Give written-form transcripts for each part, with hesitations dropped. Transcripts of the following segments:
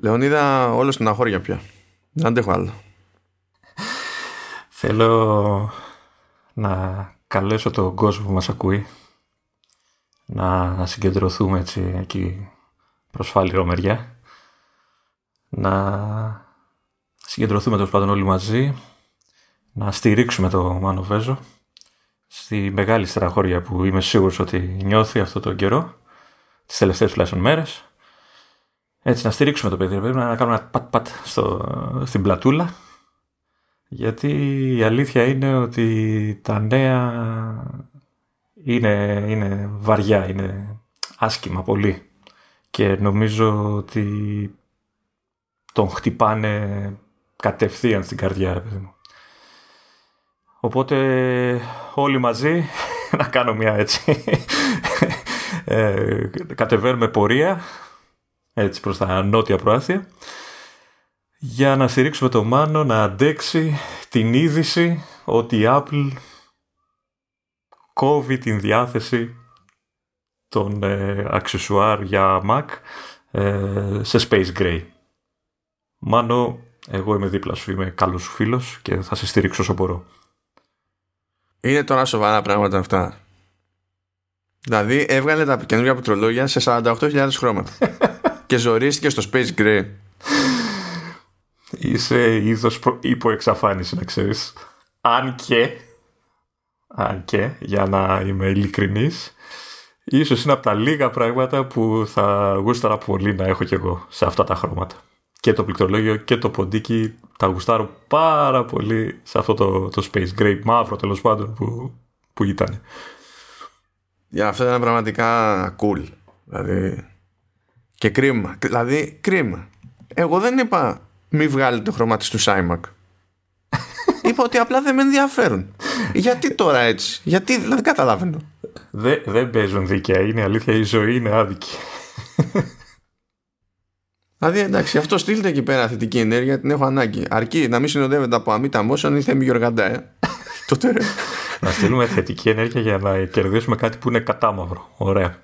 Λεωνίδα, όλο στην αχώρια πια. Δεν αντέχω άλλο. Θέλω να καλέσω τον κόσμο που μας ακούει να συγκεντρωθούμε έτσι εκεί προς φάληρο μεριά. Να συγκεντρωθούμε τέλος πάντων όλοι μαζί, να στηρίξουμε το Μάνο Βέζο στη μεγάλη στεναχώρια που είμαι σίγουρος ότι νιώθει αυτόν τον καιρό, τις τελευταίες τουλάχιστον μέρες. Έτσι, να στηρίξουμε το παιδί, πρέπει να κάνουμε ένα πατ-πατ στην πλατούλα, γιατί η αλήθεια είναι ότι τα νέα είναι βαριά, είναι άσκημα πολύ και νομίζω ότι τον χτυπάνε κατευθείαν στην καρδιά, ρε παιδί μου. Οπότε όλοι μαζί να κάνω μια έτσι κατεβαίνουμε πορεία έτσι προς τα νότια προάστια για να στηρίξουμε το Μάνο να αντέξει την είδηση ότι η Apple κόβει την διάθεση των αξεσουάρ για Mac σε Space Gray. Μάνο, εγώ είμαι δίπλα σου, είμαι καλός σου φίλος και θα σε στηρίξω όσο μπορώ. Είναι τώρα σοβαρά πράγματα αυτά. Δηλαδή έβγαλε τα καινούργια πληκτρολόγια σε 48.000 χρώματα και ζορίστηκε στο Space Gray. Είσαι είδος υποεξαφάνιση, να ξέρεις. Αν και, για να είμαι ειλικρινής, ίσως είναι από τα λίγα πράγματα που θα γούσταρα πολύ να έχω κι εγώ σε αυτά τα χρώματα. Και το πληκτρολόγιο και το ποντίκι τα γουστάρω πάρα πολύ σε αυτό το Space Gray μαύρο τέλος πάντων που ήταν. Για αυτό ήταν πραγματικά cool. Δηλαδή... Και κρίμα. Δηλαδή κρίμα. Εγώ δεν είπα μη βγάλει το χρώμα της του iMac. Είπα ότι απλά δεν με ενδιαφέρουν. Γιατί τώρα έτσι? Γιατί δηλαδή καταλαβαίνω. Δεν παίζουν δίκαια. Είναι αλήθεια, η ζωή είναι άδικη. Δηλαδή εντάξει, αυτό στείλτε εκεί πέρα θετική ενέργεια, την έχω ανάγκη. Αρκεί να μην συνοδεύεται από αμύτα μόσον ή θέμη Γιοργαντά. Τότε ρε. Να στείλουμε θετική ενέργεια για να κερδίσουμε κάτι που είναι κατάμαυρο. Ωραία.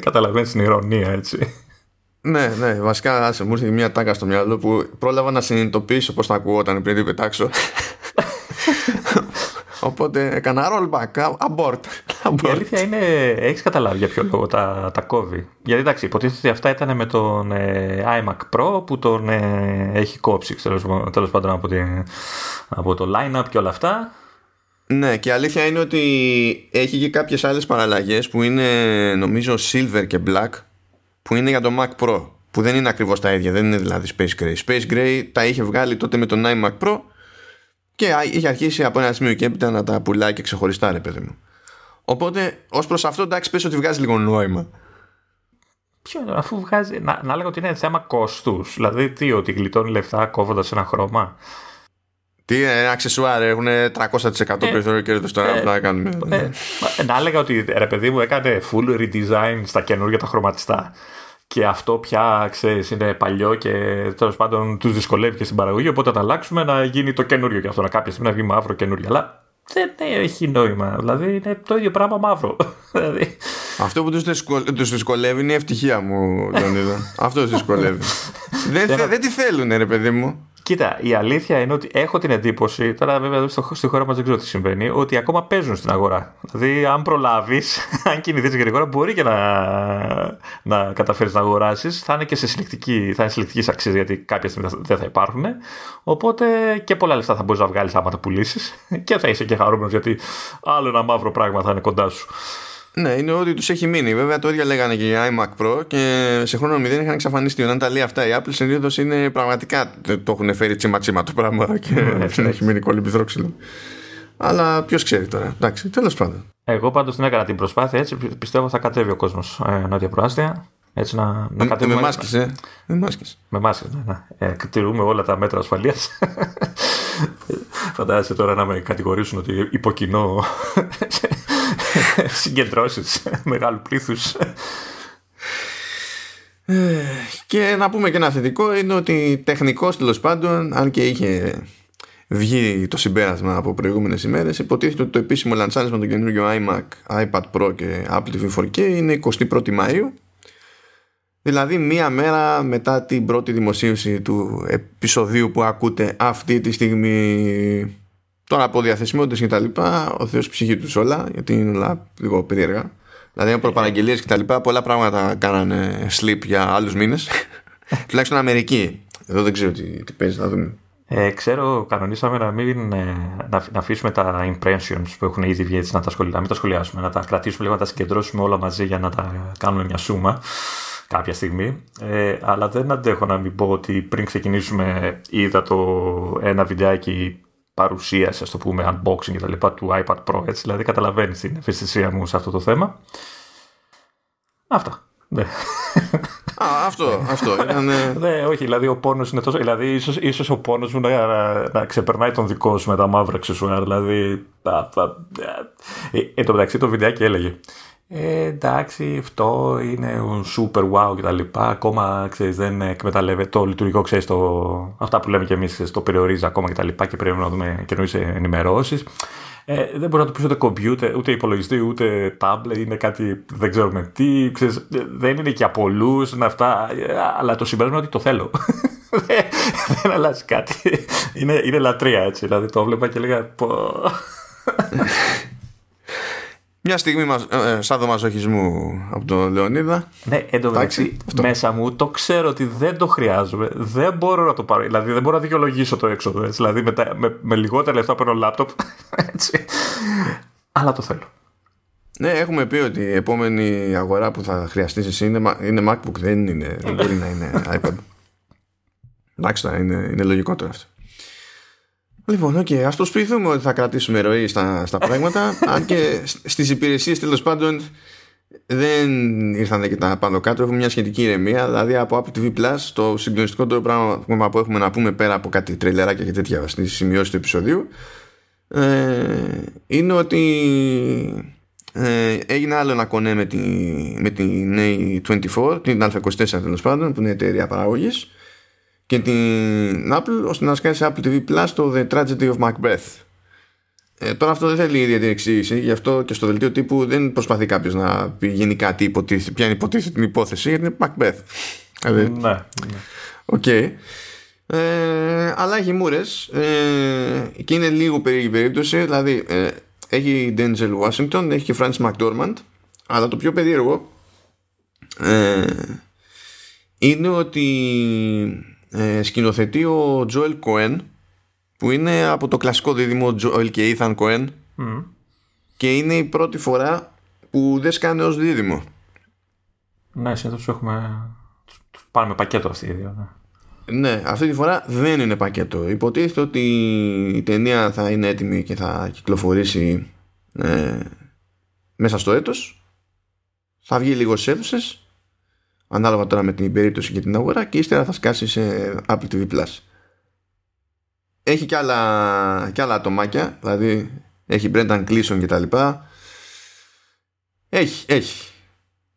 Καταλαβαίνεις την ειρωνία, έτσι. Ναι, βασικά άσε, μου ήρθε μια τάκα στο μυαλό που πρόλαβα να συνειδητοποιήσω πώς θα ακουγόταν πριν την πετάξω. Οπότε έκανα rollback, abort. Η αλήθεια είναι, έχεις καταλάβει για ποιο λόγο τα κόβει. Γιατί εντάξει, υποτίθεται ότι αυτά ήταν με τον iMac Pro που τον έχει κόψει τέλος πάντων από το line-up και όλα αυτά. Ναι, και η αλήθεια είναι ότι έχει και κάποιες άλλες παραλλαγές που είναι νομίζω silver και black που είναι για το Mac Pro, που δεν είναι ακριβώς τα ίδια, δεν είναι δηλαδή Space Gray. Space Gray τα είχε βγάλει τότε με τον iMac Pro και είχε αρχίσει από ένα σημείο και έπειτα να τα πουλάει και ξεχωριστά, ρε παιδί μου. Οπότε ως προς αυτό, εντάξει, πες ότι βγάζει λίγο νόημα. Ποιο, αφού βγάζει, να λέγω ότι είναι θέμα κόστους. Δηλαδή τι, ότι γλιτώνει λεφτά κόβοντας ένα χρώμα. Τι αξεσουάρ έχουν 300% περιθώριο κέρδος τώρα που να κάνουμε. Να έλεγα ότι ρε παιδί μου έκανε full redesign στα καινούργια τα χρωματιστά. Και αυτό πια ξέρεις είναι παλιό και τέλος πάντων τους δυσκολεύει και στην παραγωγή. Οπότε να αλλάξουμε να γίνει το καινούριο και αυτό. Να κάποια στιγμή να βγει μαύρο καινούριο. Αλλά δεν έχει νόημα. Δηλαδή είναι το ίδιο πράγμα μαύρο. Αυτό που τους δυσκολεύει είναι η ευτυχία μου, Λεωνίδα. Αυτό τους δυσκολεύει. Δεν τη θέλουν, ρε παιδί μου. Κοίτα, η αλήθεια είναι ότι έχω την εντύπωση, τώρα βέβαια εδώ στη χώρα μας δεν ξέρω τι συμβαίνει, ότι ακόμα παίζουν στην αγορά. Δηλαδή, αν προλάβεις, αν κινηθείς γρήγορα, μπορεί και να καταφέρεις να αγοράσεις. Θα είναι και συλλεκτικής αξίας, γιατί κάποια στιγμή δεν θα υπάρχουν. Οπότε και πολλά λεφτά θα μπορείς να βγάλεις άμα τα πουλήσεις. Και θα είσαι και χαρούμενος, γιατί άλλο ένα μαύρο πράγμα θα είναι κοντά σου. Ναι, είναι ότι τους έχει μείνει. Βέβαια το ίδιο λέγανε και για iMac Pro και σε χρόνο 0 είχαν εξαφανιστεί. Όταν τα λέει αυτά η Apple συνήθως είναι πραγματικά το έχουν φέρει τσίμα-τσίμα το πράγμα και δεν έχει μείνει κολυμπιδρόξυλο. Αλλά ποιος ξέρει τώρα. Εντάξει, τέλος πάντων. Εγώ πάντως την έκανα την προσπάθεια, έτσι πιστεύω θα κατέβει ο κόσμος νότια προάστια. Έτσι να κατέβουμε. Με μάσκες, Με μάσκες, ναι. Τηρούμε όλα τα μέτρα ασφαλείας. Φαντάζεσαι τώρα να με κατηγορήσουν ότι υποκινώ συγκεντρώσεις μεγάλου πλήθους. Και να πούμε και ένα θετικό είναι ότι τεχνικός τέλος πάντων, αν και είχε βγει το συμπέρασμα από προηγούμενες ημέρες, υποτίθεται ότι το επίσημο λαντσάρισμα των καινούργιων iMac, iPad Pro και Apple TV 4K είναι 21η Μαΐου. Δηλαδή μία μέρα μετά την πρώτη δημοσίευση του επεισοδίου που ακούτε αυτή τη στιγμή. Τώρα από διαθεσιμότητες και τα λοιπά, ο Θεός ψυχή τους όλα, γιατί είναι όλα λίγο περίεργα. Δηλαδή από προπαραγγελίες και τα λοιπά, πολλά πράγματα κάνανε sleep για άλλους μήνες. Τουλάχιστον Αμερική. Εδώ δεν ξέρω τι παίζει, να δούμε. Ξέρω, κανονίσαμε να μην να αφήσουμε τα impressions που έχουν ήδη βγει, έτσι, να μην τα σχολιάσουμε, να τα κρατήσουμε λίγο, να τα συγκεντρώσουμε όλα μαζί για να τα κάνουμε μια σούμα κάποια στιγμή. Αλλά δεν αντέχω να μην πω ότι πριν ξεκινήσουμε είδα ένα βιντεάκι παρουσίαση, ας το πούμε, unboxing και τα λοιπά του iPad Pro, έτσι, δηλαδή καταλαβαίνεις την ευαισθησία μου σε αυτό το θέμα. Αυτά. Ναι. Αυτό ήταν. Ναι, όχι, δηλαδή ο πόνος είναι τόσο. Δηλαδή, ίσως ο πόνος μου να ξεπερνάει τον δικό σου με τα μαύρα αξεσουάρ. Δηλαδή. Εν τω μεταξύ το βιντεάκι έλεγε. Εντάξει, αυτό είναι super wow και τα λοιπά. Ακόμα, ξέρεις, δεν εκμεταλλεύεται το λειτουργικό, ξέρεις, αυτά που λέμε κι εμείς, το περιορίζει ακόμα και τα λοιπά και πρέπει να δούμε καινούριες ενημερώσεις. Δεν μπορεί να το πεις ούτε computer, ούτε υπολογιστή, ούτε tablet, είναι κάτι δεν ξέρουμε τι, ξέρεις, δεν είναι και από όλους αυτά, αλλά το συμπέρασμα είναι ότι το θέλω. Δεν αλλάζει κάτι. Είναι λατρεία, έτσι, δηλαδή το βλέπα και έλεγα πω. Μια στιγμή σαν δωμαζοχισμού από τον Λεωνίδα. Ναι, εντάξει, μέσα μου το ξέρω ότι δεν το χρειάζομαι. Δεν μπορώ να το πάρω. Δηλαδή δεν μπορώ να δικαιολογήσω το έξοδο. Έτσι, δηλαδή με λιγότερα λεφτά παίρνω λάπτοπ. Έτσι. Αλλά το θέλω. Ναι, έχουμε πει ότι η επόμενη αγορά που θα χρειαστείς εσύ είναι MacBook. Δεν είναι, δεν μπορεί να είναι iPad. Εντάξει, είναι λογικότερο αυτό. Λοιπόν, ας προσποιηθούμε ότι θα κρατήσουμε ροή στα πράγματα. Αν και στις υπηρεσίες, τέλος πάντων, δεν ήρθαν και τα πάνω κάτω. Έχουμε μια σχετική ηρεμία. Δηλαδή από Apple TV Plus, το συγκλονιστικότερο πράγμα που έχουμε να πούμε πέρα από κάτι τρελεράκια και τέτοια στις σημειώσεις του επεισοδίου, είναι ότι έγινε άλλο ένα κονέ με την A24, την A24 τέλος πάντων, που είναι η εταιρεία παραγωγής, και την Apple, ώστε να σκάσει Apple TV Plus το The Tragedy of Macbeth. Τώρα αυτό δεν θέλει ιδιαίτερη εξήγηση, γι' αυτό και στο δελτίο τύπου δεν προσπαθεί κάποιος να πει γενικά ποια είναι υποτίθεται την υπόθεση, γιατί είναι Macbeth. Ναι. Οκ. Αλλά έχει μούρες και είναι λίγο περίεργη περίπτωση. Δηλαδή έχει Denzel Washington, έχει και Frances McDormand, αλλά το πιο περίεργο είναι ότι σκηνοθετεί ο Joel Cohen, που είναι από το κλασικό δίδυμο Joel και Ethan Cohen, και είναι η πρώτη φορά που δεν σκάνε ως δίδυμο. Ναι, συνήθως τους πάρουμε πακέτο αυτή η δύο. Ναι, αυτή τη φορά δεν είναι πακέτο. Υποτίθεται ότι η ταινία θα είναι έτοιμη και θα κυκλοφορήσει μέσα στο έτος. Θα βγει λίγο στις αίθουσες, ανάλογα τώρα με την περίπτωση και την αγορά, και ύστερα θα σκάσει σε Apple TV Plus. Έχει και άλλα ατομάκια, δηλαδή έχει Brendan Gleeson και τα λοιπά. Έχει.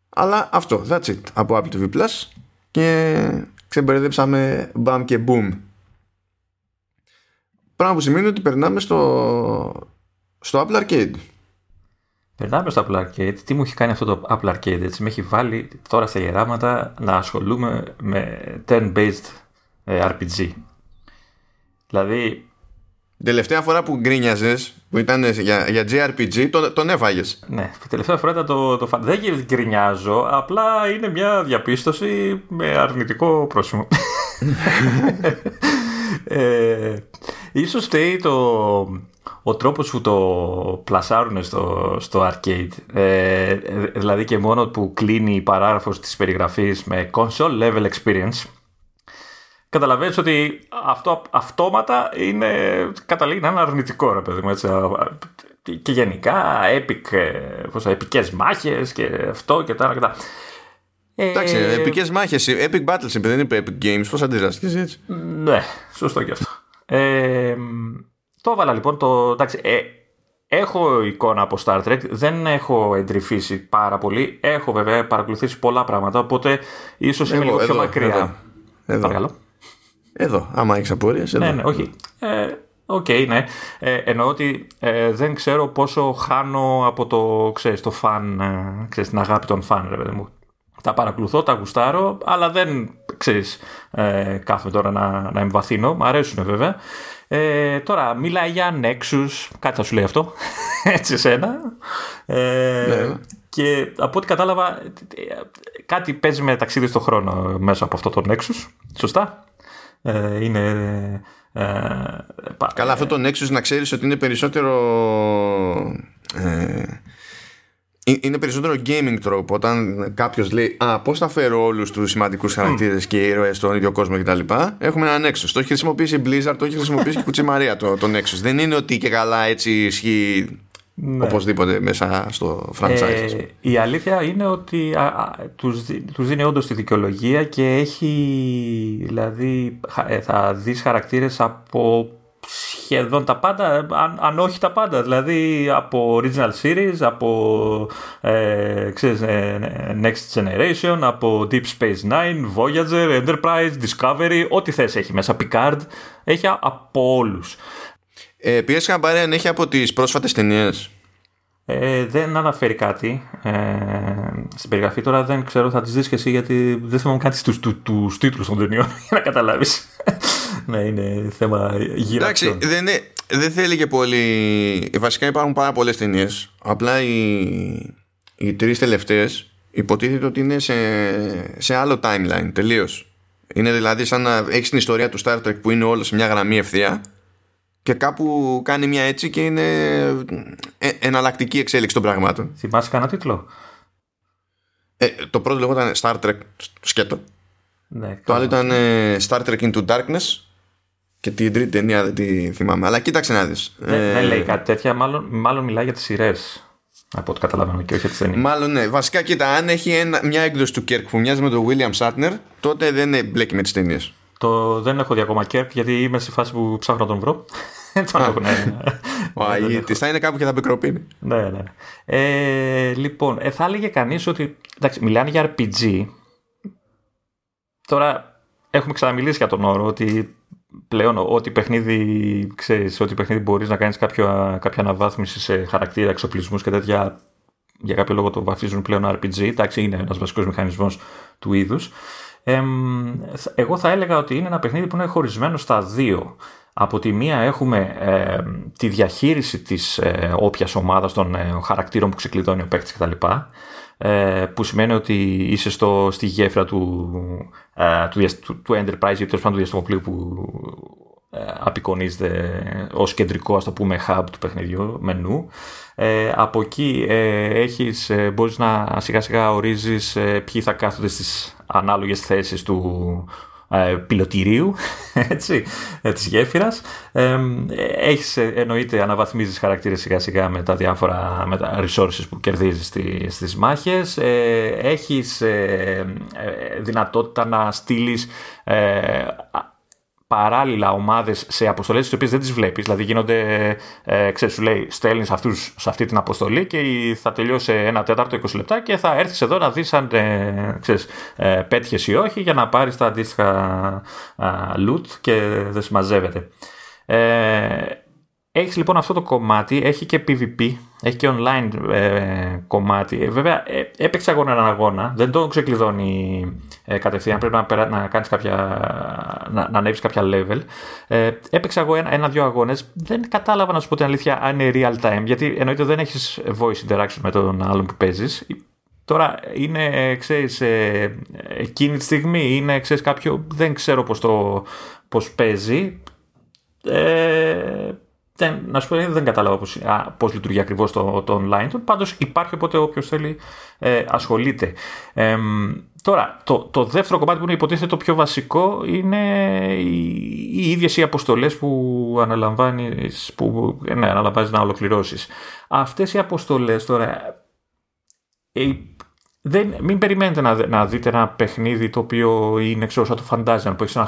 Αλλά αυτό, that's it, από Apple TV Plus, και ξεμπερδέψαμε μπαμ και boom. Πράγμα που σημαίνει ότι περνάμε στο Apple Arcade. Περνάμε στο Apple Arcade. Τι μου έχει κάνει αυτό το Apple Arcade, έτσι? Με έχει βάλει τώρα στα γεράματα να ασχολούμαι με turn-based RPG. Δηλαδή, τελευταία φορά που γκρίνιαζες, που ήταν για JRPG, τον έφαγες. Ναι, τελευταία φορά ήταν το δεν γκρινιάζω, απλά είναι μια διαπίστωση με αρνητικό πρόσημο. Ίσως φταίει ο τρόπος που το πλασάρουν στο arcade, δηλαδή, και μόνο που κλείνει η παράγραφος της περιγραφής με console level experience, καταλαβαίνεις ότι αυτό αυτόματα καταλήγει να είναι αρνητικό, ρε παιδί μου, έτσι. Και γενικά επικές μάχες και αυτό και τα άλλα. Εντάξει, επικές μάχες, epic battles, επειδή δεν είπε epic games, πώς αντιδραστείς, έτσι? Ναι, σωστό και αυτό. Το έβαλα λοιπόν εντάξει, έχω εικόνα από Star Trek, δεν έχω εντρυφήσει πάρα πολύ, έχω βέβαια παρακολουθήσει πολλά πράγματα, οπότε ίσως είμαι λίγο πιο μακριά. Εδώ, άμα έχεις απορίες. Ναι, όχι. Οκ, ναι. Εννοώ ότι δεν ξέρω πόσο χάνω από το, ξέρεις, το φαν, ξέρεις, την αγάπη των φαν, ρε παιδί μου. τα παρακολουθώ, τα γουστάρω, αλλά δεν ξέρεις, κάθομαι τώρα να εμβαθύνω. Μ' αρέσουν βέβαια. Τώρα μιλάει για Nexus, κάτι θα σου λέει αυτό, έτσι σένα. Ναι. Και από ό,τι κατάλαβα, κάτι παίζει με ταξίδι στον χρόνο μέσα από αυτό το Nexus. Σωστά. Είναι. Καλά, αυτό το Nexus να ξέρεις ότι είναι περισσότερο. Είναι περισσότερο gaming τρόπο. Όταν κάποιος λέει πώς θα φέρω όλους τους σημαντικούς χαρακτήρες και ήρωες στον ίδιο κόσμο κτλ. Έχουμε ένα Nexus. Το έχει χρησιμοποιήσει Blizzard, το έχει χρησιμοποιήσει και η Κουτσιμαρία το Nexus. Δεν είναι ότι και καλά έτσι ισχύει. Ναι. Οπωσδήποτε μέσα στο franchise. Η αλήθεια είναι ότι τους δίνει όντως τη δικαιολογία και έχει, δηλαδή θα δεις χαρακτήρες από σχεδόν τα πάντα, αν όχι τα πάντα, δηλαδή από original series, από Next Generation, από Deep Space Nine, Voyager, Enterprise, Discovery, ό,τι θες έχει μέσα, Picard, έχει από όλους. Πήρες χαμπάρι αν έχει από τις πρόσφατες ταινίες? Δεν αναφέρει κάτι στην περιγραφή. Τώρα δεν ξέρω, θα τις δεις και εσύ, γιατί δεν θυμάμαι κάτι στους τίτλους των ταινιών για να καταλάβεις. Ναι, είναι θέμα γύρω. Εντάξει, δεν θέλει και πολύ. Βασικά υπάρχουν πάρα πολλές ταινίες. Απλά οι τρεις τελευταίες υποτίθεται ότι είναι σε άλλο timeline τελείως. Είναι δηλαδή σαν να έχεις την ιστορία του Star Trek που είναι όλο σε μια γραμμή ευθεία. Και κάπου κάνει μια έτσι και είναι εναλλακτική εξέλιξη των πραγμάτων. Θυμάσαι κανένα τίτλο? Το πρώτο λεγόταν Star Trek, σκέτο. Ναι, το άλλο ήταν Star Trek Into Darkness. Και την τρίτη ταινία δεν τη θυμάμαι. Αλλά κοίταξε να δεις. Δεν λέει κάτι τέτοια, μάλλον μιλάει για τις σειρές. Από ό,τι καταλαβαίνω, και όχι έτσι. Μάλλον ναι. Βασικά κοίτα, αν έχει μια έκδοση του Kirk που μοιάζει με τον William Shatner, τότε δεν μπλέκει με τις ταινίες. Δεν έχω δει ακόμα Kirk, γιατί είμαι στη φάση που ψάχνω να τον βρω. Της θα είναι κάπου και θα πικροπίνει. Ναι. Λοιπόν, θα έλεγε κανείς ότι, εντάξει, μιλάνε για RPG. Τώρα έχουμε ξαναμιλήσει για τον όρο ότι πλέον ό,τι παιχνίδι, ξέρεις, ό,τι παιχνίδι μπορείς να κάνεις κάποια αναβάθμιση σε χαρακτήρα, εξοπλισμούς και τέτοια, για κάποιο λόγο το βαθίζουν πλέον RPG. Εντάξει, είναι ένας βασικός μηχανισμός του είδους. Εγώ θα έλεγα ότι είναι ένα παιχνίδι που είναι χωρισμένο στα δύο. Από τη μία έχουμε τη διαχείριση της όποιας ομάδας, των χαρακτήρων που ξεκλειδώνει ο παίκτης κτλ. Που σημαίνει ότι είσαι στη γέφυρα του Enterprise ή τέλος πάντων του διαστημοπλοίου που απεικονίζεται ως κεντρικό, ας το πούμε, hub του παιχνιδιού, μενού. Από εκεί μπορείς να σιγά σιγά ορίζεις ποιοι θα κάθονται στις ανάλογες θέσεις του πιλωτηρίου, έτσι, της γέφυρας. Έχεις, εννοείται, αναβαθμίζεις χαρακτήρες σιγά σιγά με τα διάφορα resources που κερδίζεις στις μάχες. Έχεις δυνατότητα να στείλεις παράλληλα ομάδες σε αποστολές τις οποίες δεν τις βλέπεις, δηλαδή γίνονται, ξέρεις, σου λέει στέλνεις αυτούς σε αυτή την αποστολή και θα τελειώσει ένα τέταρτο 20 λεπτά και θα έρθεις εδώ να δεις αν πέτυχες ή όχι, για να πάρεις τα αντίστοιχα loot και δεν συμμαζεύεται. Έχεις λοιπόν αυτό το κομμάτι, έχει και PvP, έχει και online κομμάτι. Βέβαια έπαιξε έναν αγώνα, δεν τον ξεκλειδώνει κατευθείαν, πρέπει να κάνεις να ανέβεις κάποια level. Έπαιξα εγώ ένα-δύο αγώνες, δεν κατάλαβα, να σου πω την αλήθεια, αν είναι real time, γιατί εννοείται δεν έχεις voice interaction με τον άλλον που παίζεις. Τώρα είναι, ξέρεις, εκείνη τη στιγμή είναι, ξέρεις, κάποιο, δεν ξέρω πώς παίζει. Να σου πω, δεν κατάλαβα πώς λειτουργεί ακριβώς το online. Πάντως υπάρχει, οπότε όποιος θέλει ασχολείται. Τώρα, το δεύτερο κομμάτι που είναι υποτίθεται το πιο βασικό είναι οι ίδιες οι αποστολές που αναλαμβάνεις, να ολοκληρώσεις. Αυτές οι αποστολές τώρα, μην περιμένετε να δείτε ένα παιχνίδι το οποίο είναι, ξέρω, σαν το Φαντάζιαν, που έχεις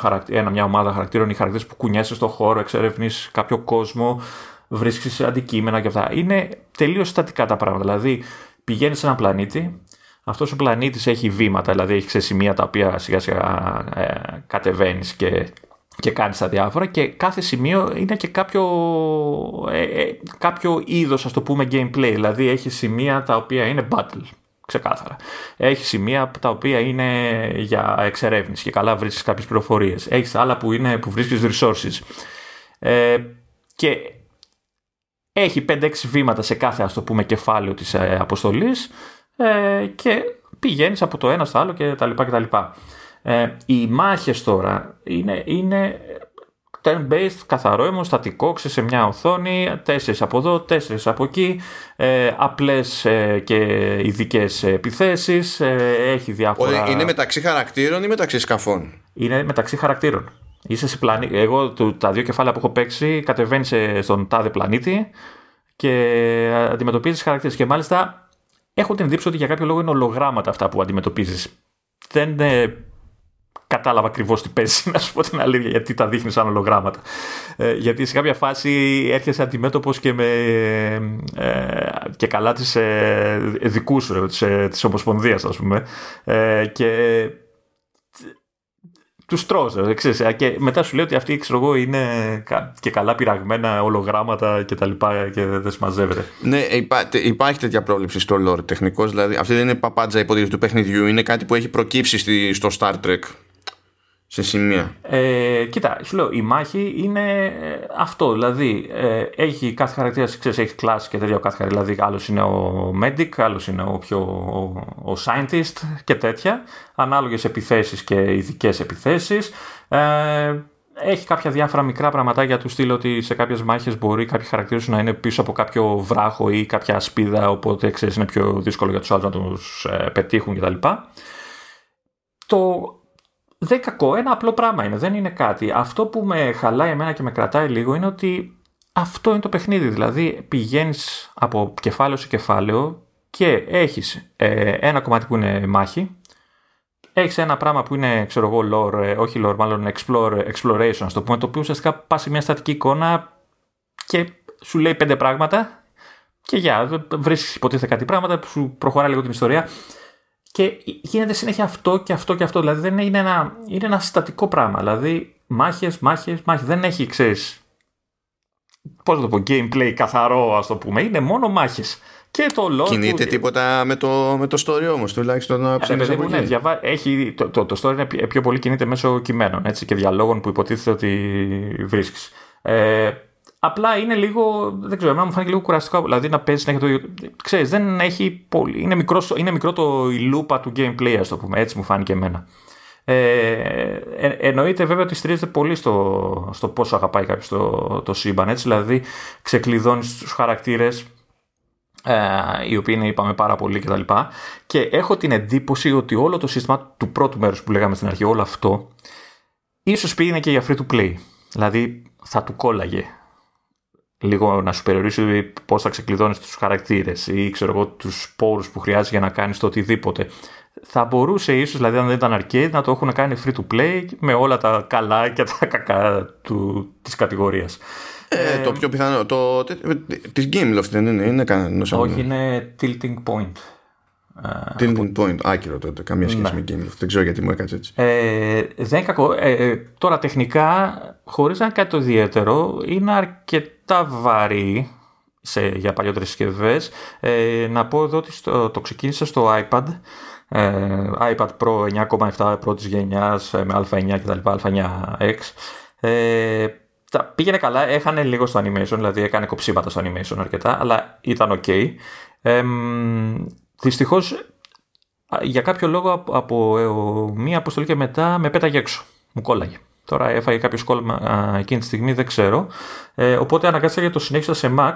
μια ομάδα χαρακτήρων ή χαρακτήρες που κουνιάσαι στον χώρο, εξερευνείς κάποιο κόσμο, βρίσκεις αντικείμενα και αυτά. Είναι τελείως στατικά τα πράγματα. Δηλαδή, πηγαίνεις σε έναν πλανήτη, αυτός ο πλανήτης έχει βήματα, δηλαδή έχει ξεσημεία τα οποία σιγά σιγά κατεβαίνεις και κάνεις τα διάφορα, και κάθε σημείο είναι και κάποιο είδος, ας το πούμε, gameplay. Δηλαδή, έχει σημεία τα οποία είναι battle. Ξεκάθαρα. Έχει σημεία τα οποία είναι για εξερεύνηση και καλά βρίσκεις κάποιες πληροφορίες. Έχεις άλλα που βρίσκεις resources. Και έχει 5-6 βήματα σε κάθε, ας το πούμε, κεφάλαιο της αποστολής και πηγαίνεις από το ένα στο άλλο και τα λοιπά και τα λοιπά. Οι μάχες τώρα είναι turn-based, καθαρό αιμοστατικό, σε μια οθόνη, 4 από εδώ, 4 από εκεί, απλές και ειδικές επιθέσεις, έχει διάφορα... Είναι μεταξύ χαρακτήρων ή μεταξύ σκαφών? Είναι μεταξύ χαρακτήρων. Είσαι σε πλανήτη. Εγώ τα δύο κεφάλαια που έχω παίξει, κατεβαίνεις στον τάδε πλανήτη και αντιμετωπίζεις χαρακτήρες. Και μάλιστα έχω την εντύπωση ότι για κάποιο λόγο είναι ολογράμματα αυτά που αντιμετωπίζεις. Δεν κατάλαβα ακριβώς τι παίζει, να σου πω την αλήθεια, γιατί τα δείχνει σαν ολογράμματα. Γιατί σε κάποια φάση έρχεσαι αντιμέτωπος και με και καλά τις δικούς σου, της Ομοσπονδίας, ας πούμε. Και τους τρως, ξέρεις, και μετά σου λέει ότι αυτοί, ξέρω εγώ, είναι και καλά πειραγμένα ολογράμματα και τα λοιπά και δεν συμμαζεύεται. Ναι, υπάρχει τέτοια πρόληψη στο lore τεχνικός, δηλαδή αυτή δεν είναι παπάντζα υπότιτλοι του παιχνιδιού, είναι κάτι που έχει προκύψει στο Star Trek σε σημεία. Κοίτα, σου λέω, η μάχη είναι αυτό, δηλαδή έχει κάθε χαρακτήρα, ξέρεις, έχει class και τέτοια, κάθε χαρακτήρα, δηλαδή άλλος είναι ο medic, άλλος είναι ο scientist και τέτοια, ανάλογες επιθέσεις και ειδικές επιθέσεις. Έχει κάποια διάφορα μικρά πραγματάκια του στυλ ότι σε κάποιες μάχες μπορεί κάποιοι χαρακτήρες να είναι πίσω από κάποιο βράχο ή κάποια ασπίδα, οπότε ξέρεις, είναι πιο δύσκολο για τους άλλους να τους πετύχουν κτλ. Δεν κακό, ένα απλό πράγμα είναι, δεν είναι κάτι. Αυτό που με χαλάει εμένα και με κρατάει λίγο είναι ότι αυτό είναι το παιχνίδι. Δηλαδή πηγαίνεις από κεφάλαιο σε κεφάλαιο και έχεις ένα κομμάτι που είναι μάχη, έχεις ένα πράγμα που είναι, ξέρω εγώ, exploration, ας το πούμε, το οποίο ουσιαστικά πας σε μια στατική εικόνα και σου λέει 5 πράγματα και γεια, βρίσκεις υποτίθεται κάτι πράγματα που σου προχωρά λίγο την ιστορία. Και γίνεται συνέχεια αυτό και αυτό και αυτό. Δηλαδή δεν είναι ένα στατικό πράγμα. Δηλαδή μάχες. Δεν έχει, ξέρεις, πώς να το πω, gameplay καθαρό, ας το πούμε. Είναι μόνο μάχες. Και το λόγο. Κινείται τίποτα με το story όμως, τουλάχιστον να ψάχνεις από εκεί. Το story είναι πιο πολύ, κινείται μέσω κειμένων, έτσι, και διαλόγων που υποτίθεται ότι βρίσκεις. Απλά είναι λίγο, δεν ξέρω, εμένα μου φάνηκε λίγο κουραστικό. Δηλαδή να παίζει συνέχεια το. Ξέρεις, δεν έχει πολύ. Είναι μικρό η λούπα του gameplay, ας το πούμε. Έτσι μου φάνηκε εμένα. Εννοείται βέβαια ότι στηρίζεται πολύ στο πόσο αγαπάει κάποιος το σύμπαν. Έτσι, δηλαδή ξεκλειδώνεις τους χαρακτήρες, οι οποίοι είναι, είπαμε, πάρα πολύ κτλ. Και έχω την εντύπωση ότι όλο το σύστημα του πρώτου μέρους που λέγαμε στην αρχή, όλο αυτό, ίσως πήγαινε και για free to play. Δηλαδή θα του κόλλαγε λίγο να σου περιορίσει πώς θα ξεκλειδώνεις τους χαρακτήρες ή, ξέρω εγώ, τους πόρους που χρειάζεται για να κάνεις το οτιδήποτε. Θα μπορούσε ίσως, δηλαδή, αν δεν ήταν arcade, να το έχουν κάνει free to play με όλα τα καλά και τα κακά της κατηγορίας. Το πιο πιθανό. Της Game Loft δεν είναι κανένας. Όχι, είναι Tilting Point. Tilting Point, άκυρο τότε, καμία σχέση με Game Loft. Δεν ξέρω γιατί μου έκατσε έτσι. Δεν είναι κακό. Τώρα τεχνικά, χωρίς να είναι κάτι το ιδιαίτερο, είναι αρκετά βαρύ για παλιότερες συσκευές. Να πω εδώ ότι το ξεκίνησα στο iPad, iPad Pro 9,7 πρώτης γενιάς με α9 κτλ, α9X. Πήγαινε καλά, έχανε λίγο στο animation, δηλαδή έκανε κοψίματα στο animation αρκετά, αλλά ήταν ok. Δυστυχώς για κάποιο λόγο από μία αποστολή και μετά με πέταγε έξω, μου κόλλαγε. Τώρα έφαγε κάποιο κόλλημα εκείνη τη στιγμή, δεν ξέρω. Οπότε αναγκάστηκα και το συνέχισα σε Mac.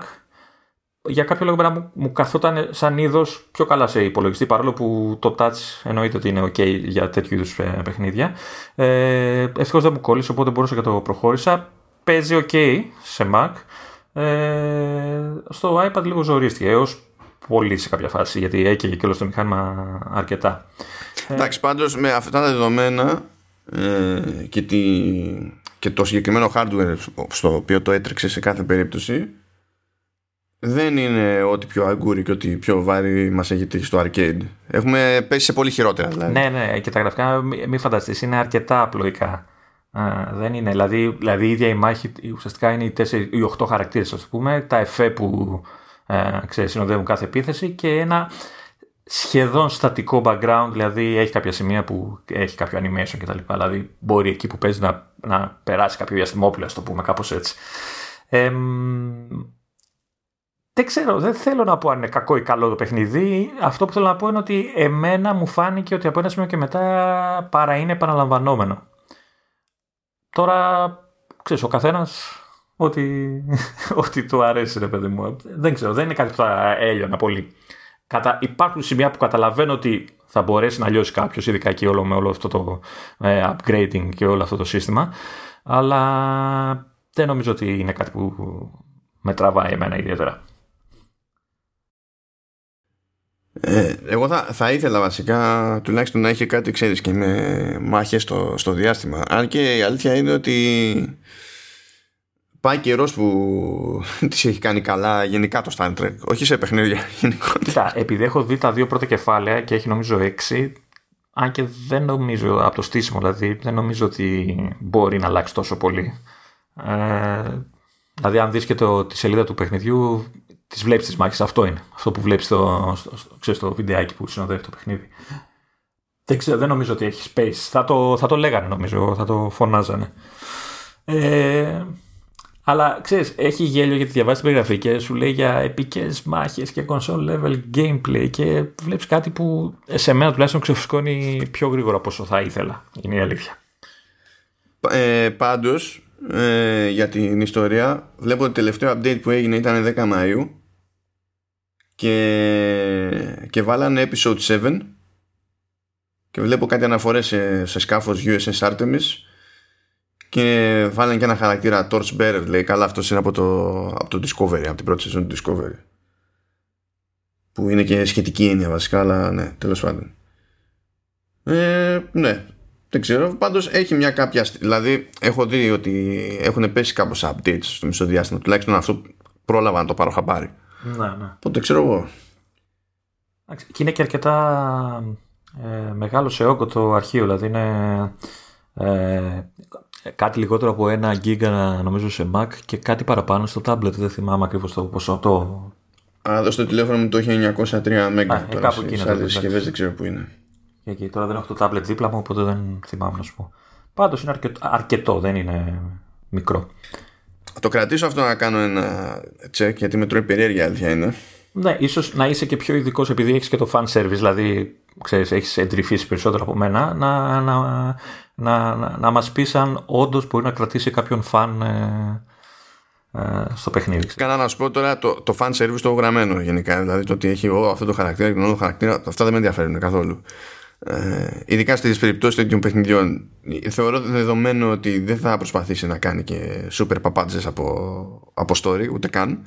Για κάποιο λόγο μου καθόταν σαν είδος πιο καλά σε υπολογιστή, παρόλο που το touch εννοείται ότι είναι ok για τέτοιου είδους παιχνίδια. Ευτυχώς δεν μου κόλλησε, οπότε μπορούσα και το προχώρησα. Παίζει ok σε Mac. Στο iPad λίγο ζορίστηκε έως πολύ σε κάποια φάση, γιατί έκαιγε και όλο το μηχάνημα αρκετά. Εντάξει, πάντως με αυτά τα δεδομένα. Και το συγκεκριμένο hardware στο οποίο το έτρεξε σε κάθε περίπτωση δεν είναι ό,τι πιο αγκούρι και ό,τι πιο βάρη μας έχει τύχει στο arcade. Έχουμε πέσει σε πολύ χειρότερα, δηλαδή. Ναι, και τα γραφικά μην φανταστείς, είναι αρκετά απλοϊκά. Δεν είναι, δηλαδή η ίδια η μάχη ουσιαστικά είναι οι 8 χαρακτήρες, ας πούμε, τα εφέ που συνοδεύουν κάθε επίθεση και ένα σχεδόν στατικό background, δηλαδή έχει κάποια σημεία που έχει κάποιο animation κτλ. Δηλαδή μπορεί εκεί που παίζει να περάσει κάποιο διαστημόπλαιο, ας το πούμε, κάπως έτσι. Δεν ξέρω, δεν θέλω να πω αν είναι κακό ή καλό το παιχνίδι. Αυτό που θέλω να πω είναι ότι εμένα μου φάνηκε ότι από ένα σημείο και μετά παρά είναι επαναλαμβανόμενο. Τώρα, ξέρεις, ο καθένας ότι του αρέσει, ρε παιδί μου. Δεν ξέρω, δεν είναι κάτι που θα έλειωνα πολύ. Υπάρχουν σημεία που καταλαβαίνω ότι θα μπορέσει να λιώσει κάποιος, ειδικά εκεί με όλο αυτό το upgrading και όλο αυτό το σύστημα. Αλλά δεν νομίζω ότι είναι κάτι που με τραβάει εμένα ιδιαίτερα. Εγώ θα ήθελα βασικά τουλάχιστον να έχει κάτι, ξέρεις, και με μάχες στο διάστημα. Αν και η αλήθεια είναι ότι πάει καιρός που τις έχει κάνει καλά γενικά το Star Trek, όχι σε παιχνίδια γενικότερα. Επειδή έχω δει τα δύο πρώτα κεφάλαια και έχει νομίζω 6, αν και δεν νομίζω από το στήσιμο, δηλαδή δεν νομίζω ότι μπορεί να αλλάξει τόσο πολύ. Δηλαδή αν δεις και τη σελίδα του παιχνιδιού, τις βλέπεις τις μάχες, αυτό είναι. Αυτό που βλέπεις στο βιντεάκι που συνοδεύει το παιχνίδι. Δεν νομίζω ότι έχει space. Θα το λέγανε νομίζω, θα το φωνάζανε. Αλλά ξέρεις, έχει γέλιο γιατί διαβάζεις την περιγραφή και σου λέει για επικές μάχες και console level gameplay και βλέπεις κάτι που σε μένα τουλάχιστον ξεφυσκώνει πιο γρήγορα από όσο θα ήθελα. Είναι η αλήθεια. Πάντως, για την ιστορία, βλέπω ότι το τελευταίο update που έγινε ήταν 10 Μαΐου και βάλανε episode 7 και βλέπω κάτι αναφορές σε σκάφος USS Artemis και βάλανε και ένα χαρακτήρα Torchbearer, λέει. Καλά, αυτός είναι από το Discovery, από την πρώτη σεζόν του Discovery, που είναι και σχετική έννοια βασικά, αλλά ναι, τέλος πάντων. Ναι, δεν ξέρω, πάντως έχει μια κάποια. Δηλαδή έχω δει ότι έχουν πέσει κάπως updates στο μισοδιάστημα, τουλάχιστον αυτό πρόλαβα να το πάρω χαμπάρι. Ναι, ναι. Πότε ξέρω εγώ. Και είναι και αρκετά μεγάλο σε όγκο το αρχείο, δηλαδή είναι κάτι λιγότερο από 1 γίγκα νομίζω σε Mac και κάτι παραπάνω στο tablet, δεν θυμάμαι ακριβώς το ποσό. Εδώ στο τηλέφωνο μου το είχε 903 μέγκα. Κάπου εκεί είναι. Συσκευές δεν ξέρω που είναι. Και εκεί. Τώρα δεν έχω το tablet δίπλα μου, οπότε δεν θυμάμαι να σου πω. Πάντως είναι αρκετό, δεν είναι μικρό. Θα το κρατήσω αυτό να κάνω ένα check, γιατί με τρώει περιέργεια, αλήθεια είναι. Ναι, ίσως να είσαι και πιο ειδικός, επειδή έχεις και το fan service, δηλαδή ξέρεις, έχεις εντρυφήσει περισσότερο από μένα, να μας πεις αν όντως μπορεί να κρατήσει κάποιον fan στο παιχνίδι. Καλά, να σου πω τώρα το fan service το γραμμένο γενικά, δηλαδή το ότι έχει αυτό το χαρακτήρα και όλο το χαρακτήρα, αυτά δεν με ενδιαφέρουν καθόλου. Ειδικά στις περιπτώσεις τέτοιων παιχνιδιών, θεωρώ δεδομένο ότι δεν θα προσπαθήσει να κάνει και super παπάντζες από story, ούτε καν.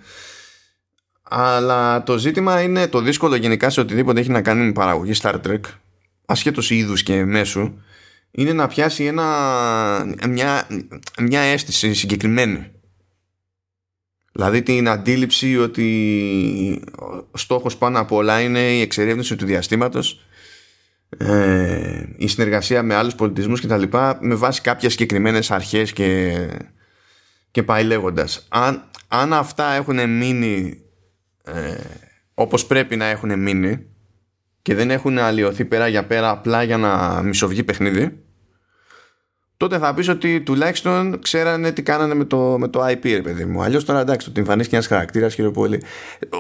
Αλλά το ζήτημα είναι το δύσκολο γενικά σε οτιδήποτε έχει να κάνει με παραγωγή Star Trek, ασχέτως είδους και μέσου, είναι να πιάσει μια αίσθηση συγκεκριμένη. Δηλαδή την αντίληψη ότι ο στόχος πάνω απ' όλα είναι η εξερεύνηση του διαστήματος, η συνεργασία με άλλους πολιτισμούς κτλ. Με βάση κάποιες συγκεκριμένες αρχές και πάει λέγοντας. Αν αυτά έχουν μείνει όπως πρέπει να έχουν μείνει και δεν έχουν αλλοιωθεί πέρα για πέρα απλά για να μισοβγεί παιχνίδι, τότε θα πεις ότι τουλάχιστον ξέρανε τι κάνανε με το IP, ρε παιδί μου. Αλλιώς τώρα εντάξει, το εμφανίστηκε και ένας χαρακτήρας, χαίρομαι πολύ.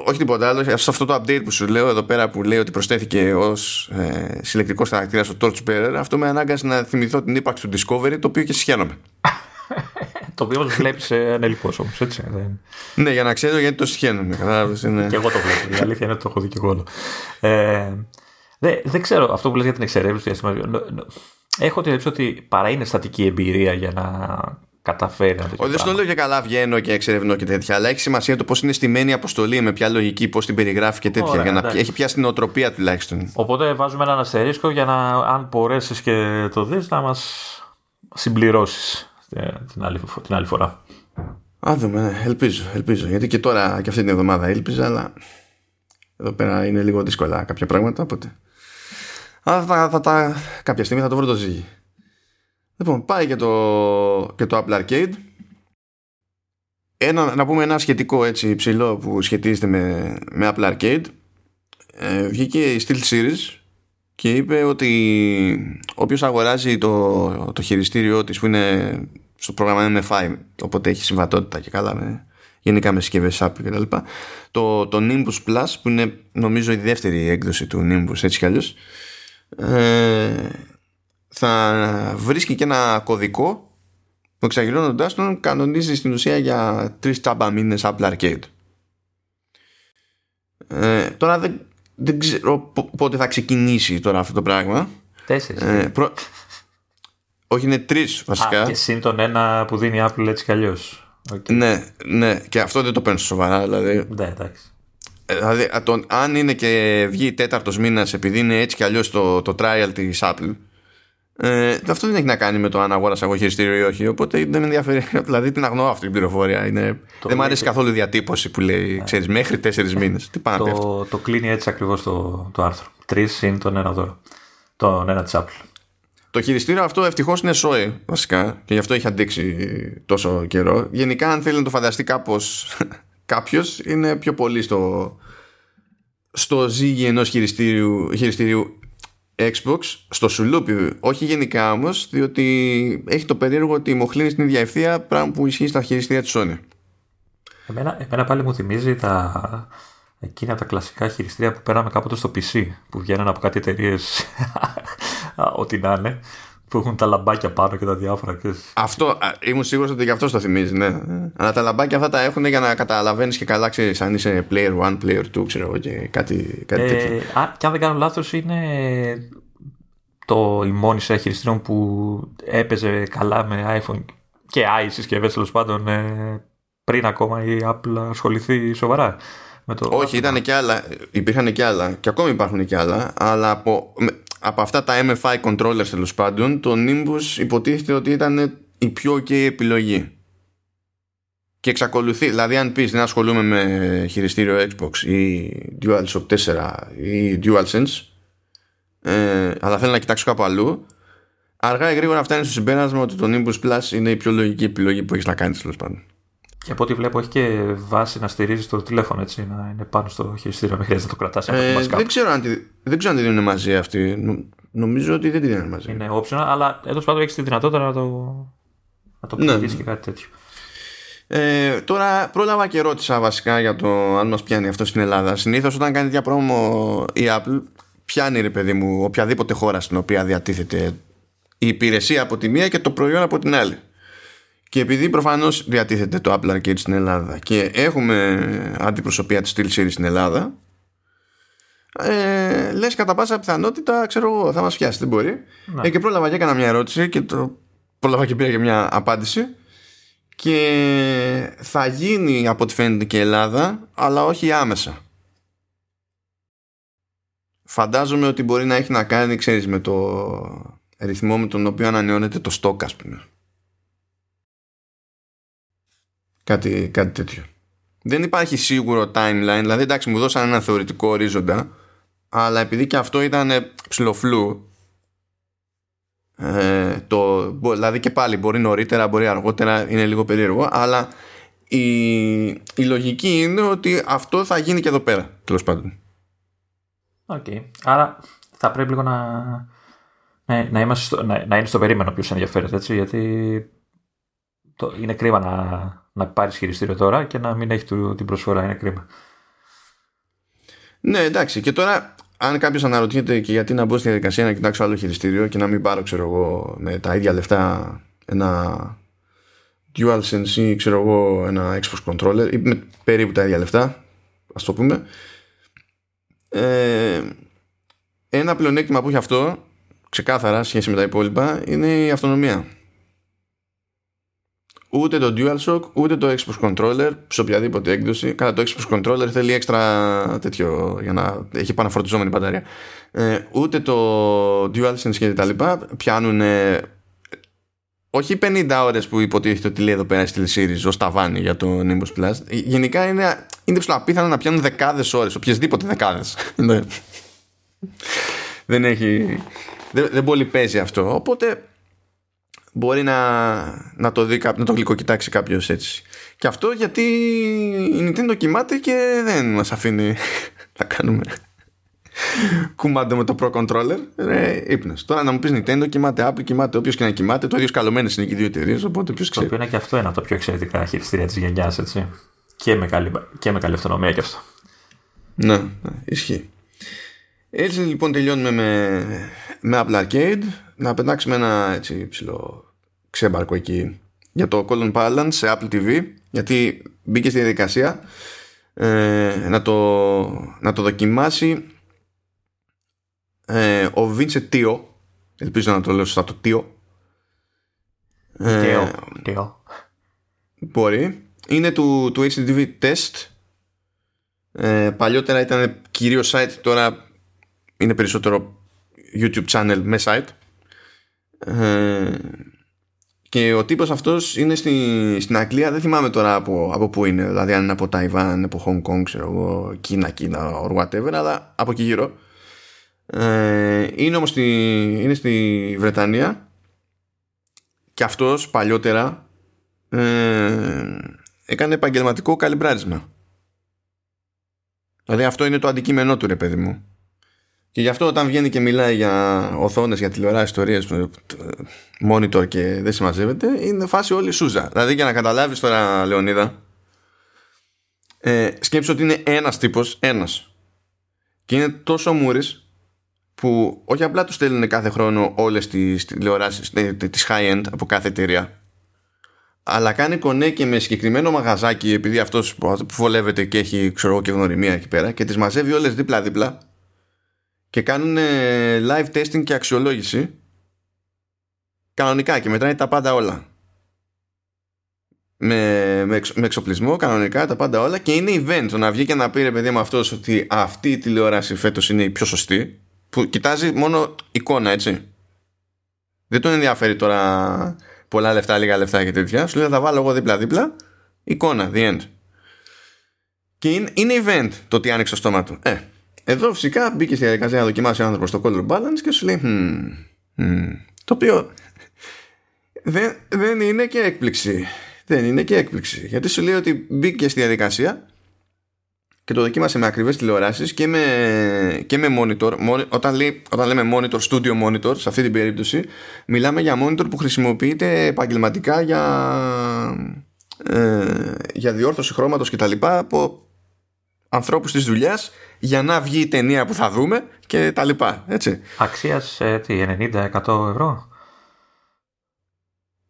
Όχι τίποτα άλλο. Σε αυτό το update που σου λέω εδώ πέρα που λέει ότι προσθέθηκε ως συλλεκτικός χαρακτήρας ο Torchbearer, αυτό με ανάγκασε να θυμηθώ την ύπαρξη του Discovery, το οποίο και συχαίνομαι. Το οποίο βλέπεις ανελικώς όμως, έτσι. Ναι, για να ξέρω γιατί το συχαίνομαι. Και εγώ το βλέπω. Η αλήθεια είναι ότι το έχω δει και εγώ. Δεν ξέρω αυτό που λες για την εξερεύνηση του διαστήματος. Έχω την εντύπωση ότι παρά είναι στατική εμπειρία για να καταφέρει. Δεν στο λέω και καλά, βγαίνω και εξερευνώ και τέτοια, αλλά έχει σημασία το πώς είναι στημένη η αποστολή, με ποια λογική, πώς την περιγράφει και τέτοια. Ωραία, για να έχει πια στην οτροπία τουλάχιστον. Οπότε βάζουμε έναν αστερίσκο για να, αν μπορέσεις και το δεις, να μας συμπληρώσεις την άλλη φορά. Α, δούμε, ελπίζω. Γιατί και τώρα και αυτή την εβδομάδα έλπιζα, αλλά εδώ πέρα είναι λίγο δύσκολα κάποια πράγματα, οπότε. Κάποια στιγμή θα το βρω το ζύγι. Λοιπόν, πάει και το Apple Arcade. Να πούμε ένα σχετικό έτσι, υψηλό που σχετίζεται με Apple Arcade. βγήκε η Steel Series και είπε ότι όποιος αγοράζει το χειριστήριό της που είναι στο πρόγραμμα MFI, οπότε έχει συμβατότητα και καλά με, γενικά με συσκευές Apple κτλ. Το Nimbus Plus, που είναι νομίζω η δεύτερη έκδοση του Nimbus έτσι κι αλλιώς, θα βρίσκει και ένα κωδικό που εξαγγελώνοντάς τον κανονίζει στην ουσία για 3 τσάμπα μήνες Apple Arcade. Τώρα δεν ξέρω πότε θα ξεκινήσει τώρα αυτό το πράγμα. 4. Όχι, είναι 3 βασικά. Και συν τον ένα που δίνει η Apple έτσι κι αλλιώς. Okay. Ναι, και αυτό δεν το παίρνω σοβαρά. Δηλαδή, ναι, εντάξει. Δηλαδή αν είναι και βγει 4ος μήνας επειδή είναι έτσι κι αλλιώς το trial της Apple, αυτό δεν έχει να κάνει με το αν αγόρασα εγώ χειριστήριο ή όχι. Οπότε δεν με ενδιαφέρει. Δηλαδή την αγνοώ αυτή την πληροφορία. Δεν μου αρέσει καθόλου η διατύπωση που λέει, ξέρεις, μέχρι 4 μήνες. Τι πάνε αυτό. Το κλείνει έτσι ακριβώς το άρθρο. 3 είναι τον ένα δώρο. Τον ένα της Apple. Το χειριστήριο αυτό ευτυχώς είναι σόι βασικά και γι' αυτό έχει αντέξει τόσο καιρό. Γενικά, αν θέλει να το φανταστεί κάπως κάποιος, είναι πιο πολύ στο ζύγι ενός χειριστήριου Xbox, στο σουλούπι. Όχι γενικά όμως, διότι έχει το περίεργο ότι μοχλίνει στην ίδια ευθεία, πράγμα που ισχύει στα χειριστήρια της Sony. Εμένα πάλι μου θυμίζει εκείνα τα κλασικά χειριστήρια που πέραμε κάποτε στο PC, που βγαίνουν από κάτι εταιρείες ό,τι να είναι, που έχουν τα λαμπάκια πάνω και τα διάφορα. Αυτό ήμουν σίγουρος ότι και αυτό το θυμίζει, ναι. Αλλά τα λαμπάκια αυτά τα έχουν για να καταλαβαίνεις και καλά, ξέρεις, αν είσαι player 1, player 2, ξέρω εγώ, και κάτι τέτοιο. Και αν δεν κάνω λάθος, είναι η μόνη σε χειριστήριων που έπαιζε καλά με iPhone και i συσκευές, τέλος πάντων, πριν ακόμα η Apple ασχοληθεί σοβαρά. Όχι, ήταν και άλλα, υπήρχαν και άλλα και ακόμη υπάρχουν και άλλα, αλλά από αυτά τα MFI controllers, τέλος πάντων, το Nimbus υποτίθεται ότι ήταν η πιο ok επιλογή και εξακολουθεί. Δηλαδή, αν πεις δεν ασχολούμαι με χειριστήριο Xbox ή DualShock 4 ή DualSense, αλλά θέλω να κοιτάξω κάπου αλλού, αργά ή γρήγορα φτάνει στο συμπέρασμα ότι το Nimbus Plus είναι η πιο λογική επιλογή που έχεις να κάνεις, τέλος πάντων. Και από ό,τι βλέπω, έχει και βάση να στηρίζει το τηλέφωνο, έτσι, να είναι πάνω στο χειριστήριο, μην χρειάζεται να το κρατάς. Δεν ξέρω αν τη δίνουν μαζί αυτή. Νομίζω ότι δεν τη δίνουν μαζί. Είναι optional, αλλά εδώ πάντως έχεις τη δυνατότητα να το πληγείς, ναι, και κάτι τέτοιο. Τώρα, πρόλαβα και ρώτησα βασικά για το αν μας πιάνει αυτό στην Ελλάδα. Συνήθως όταν κάνει διαπρόμο η Apple, πιάνει, ρε παιδί μου, οποιαδήποτε χώρα στην οποία διατίθεται η υπηρεσία από τη μία και το προϊόν από την άλλη. Και επειδή προφανώς διατίθεται το Apple Arcade στην Ελλάδα και έχουμε αντιπροσωπεία της Steel Series στην Ελλάδα, λες κατά πάσα πιθανότητα, ξέρω εγώ, θα μας πιάσει, δεν μπορεί. Και πρόλαβα και έκανα μια ερώτηση και πρόλαβα και πήρα και μια απάντηση, και θα γίνει από ό,τι φαίνεται και Ελλάδα, αλλά όχι άμεσα. Φαντάζομαι ότι μπορεί να έχει να κάνει, ξέρεις, με το ρυθμό με τον οποίο ανανεώνεται το στόκ, ας πούμε. Κάτι τέτοιο. Δεν υπάρχει σίγουρο timeline. Δηλαδή, εντάξει, μου δώσαν ένα θεωρητικό ορίζοντα, αλλά επειδή και αυτό ήταν ψιλοφλού, δηλαδή και πάλι μπορεί νωρίτερα, μπορεί αργότερα, είναι λίγο περίεργο, αλλά η λογική είναι ότι αυτό θα γίνει και εδώ πέρα, τέλος πάντων. Okay. Άρα θα πρέπει λίγο να είναι στο περίμενο ποιος ενδιαφέρεται, έτσι, γιατί είναι κρίμα να πάρεις χειριστήριο τώρα και να μην έχει την προσφορά. Είναι κρίμα. Ναι, εντάξει. Και τώρα, αν κάποιος αναρωτιέται και γιατί να μπω στη διαδικασία να κοιτάξω άλλο χειριστήριο και να μην πάρω, ξέρω εγώ, με τα ίδια λεφτά ένα DualSense ή, ξέρω εγώ, ένα Xbox Controller, ή με περίπου τα ίδια λεφτά, ας το πούμε, ένα πλεονέκτημα που έχει αυτό, ξεκάθαρα σχέση με τα υπόλοιπα, είναι η αυτονομία. Ούτε το DualShock, ούτε το Xbox Controller, σε οποιαδήποτε έκδοση. Κατά το Xbox Controller θέλει έξτρα τέτοιο για να έχει επαναφορτιζόμενη μπαταρία. Ούτε το DualSense και τα λοιπά πιάνουν, όχι 50 ώρες που υποτίθεται ότι λέει εδώ πέρα στη Series ως ταβάνι για το Nimbus Plus. Γενικά είναι ψηλοαπίθανο να πιάνουν δεκάδες ώρες, οποιασδήποτε δεκάδες. Δεν πολύ παίζει αυτό. Οπότε μπορεί να το γλυκοκοιτάξει κάποιος έτσι. Και αυτό γιατί η Nintendo κοιμάται και δεν μας αφήνει να κάνουμε κουμάντο με το Pro Controller, ύπνος. Τώρα να μου πεις Nintendo, κοιμάται Apple, κοιμάται όποιος και να κοιμάται, το ίδιο σκαλωμένες είναι και οι δύο εταιρείες, οπότε ποιος ξέρει. Το οποίο είναι και αυτό ένα από τα πιο εξαιρετικά χειριστήρια της γενιάς, έτσι. Και με καλή αυτονομία και αυτό. Ναι, ισχύει. Έτσι λοιπόν τελειώνουμε με Apple Arcade. Να πετάξουμε ένα έτσι ψηλό ξέμπαρκο εκεί για το Column Balance σε Apple TV, γιατί μπήκε στη διαδικασία να το δοκιμάσει ο Vincent Teo, ελπίζω να το λέω σωστά το Teo. Μπορεί. Είναι του HDTV Test. Παλιότερα ήταν κυρίως site, τώρα είναι περισσότερο YouTube channel με site. Και ο τύπος αυτός είναι στην Αγγλία. Δεν θυμάμαι τώρα από πού είναι. Δηλαδή αν είναι από Ταϊβάν, από Hong Kong, ξέρω εγώ, Κίνα or whatever, αλλά από εκεί γύρω. Είναι όμως είναι στη Βρετανία. Και αυτός παλιότερα έκανε επαγγελματικό καλυμπράρισμα. Δηλαδή αυτό είναι το αντικείμενό του, ρε παιδί μου. Και γι' αυτό όταν βγαίνει και μιλάει για οθόνες, για τηλεοράση, ιστορίες, monitor και δεν συμμαζεύεται, είναι φάση όλη σούζα. Δηλαδή για να καταλάβεις τώρα, Λεωνίδα, σκέψου ότι είναι ένας τύπος, ένας. Και είναι τόσο μούρης που όχι απλά του στέλνουν κάθε χρόνο όλες τις τηλεοράσεις, τις high-end από κάθε εταιρεία, αλλά κάνει κονέ και με συγκεκριμένο μαγαζάκι, επειδή αυτός που βολεύεται και έχει ξέρω και γνωριμία εκεί πέρα, και τις μαζεύει όλες δίπλα-δίπλα και κάνουν live testing και αξιολόγηση κανονικά και μετράει τα πάντα όλα με εξοπλισμό κανονικά, τα πάντα όλα, και είναι event. Το να βγει και να πει, ρε παιδί μου, αυτός ότι αυτή η τηλεόραση φέτος είναι η πιο σωστή, που κοιτάζει μόνο εικόνα, έτσι, δεν τον ενδιαφέρει τώρα πολλά λεφτά, λίγα λεφτά και τέτοια, σου λέει θα τα βάλω εγώ δίπλα-δίπλα, εικόνα, the end. Και είναι event το ότι άνοιξε το στόμα του. Εδώ φυσικά μπήκε στη διαδικασία να δοκιμάσει ο άνθρωπος το color balance και σου λέει το οποίο δεν είναι και έκπληξη. Δεν είναι και έκπληξη, γιατί σου λέει ότι μπήκε στη διαδικασία και το δοκίμασε με ακριβές τηλεοράσεις και με monitor. Όταν λέμε monitor, studio monitor, σε αυτή την περίπτωση μιλάμε για monitor που χρησιμοποιείται επαγγελματικά για διόρθωση χρώματος κτλ. Από ανθρώπους της δουλειάς, για να βγει η ταινία που θα δούμε και τα λοιπά, έτσι. Αξίας 90-100 ευρώ.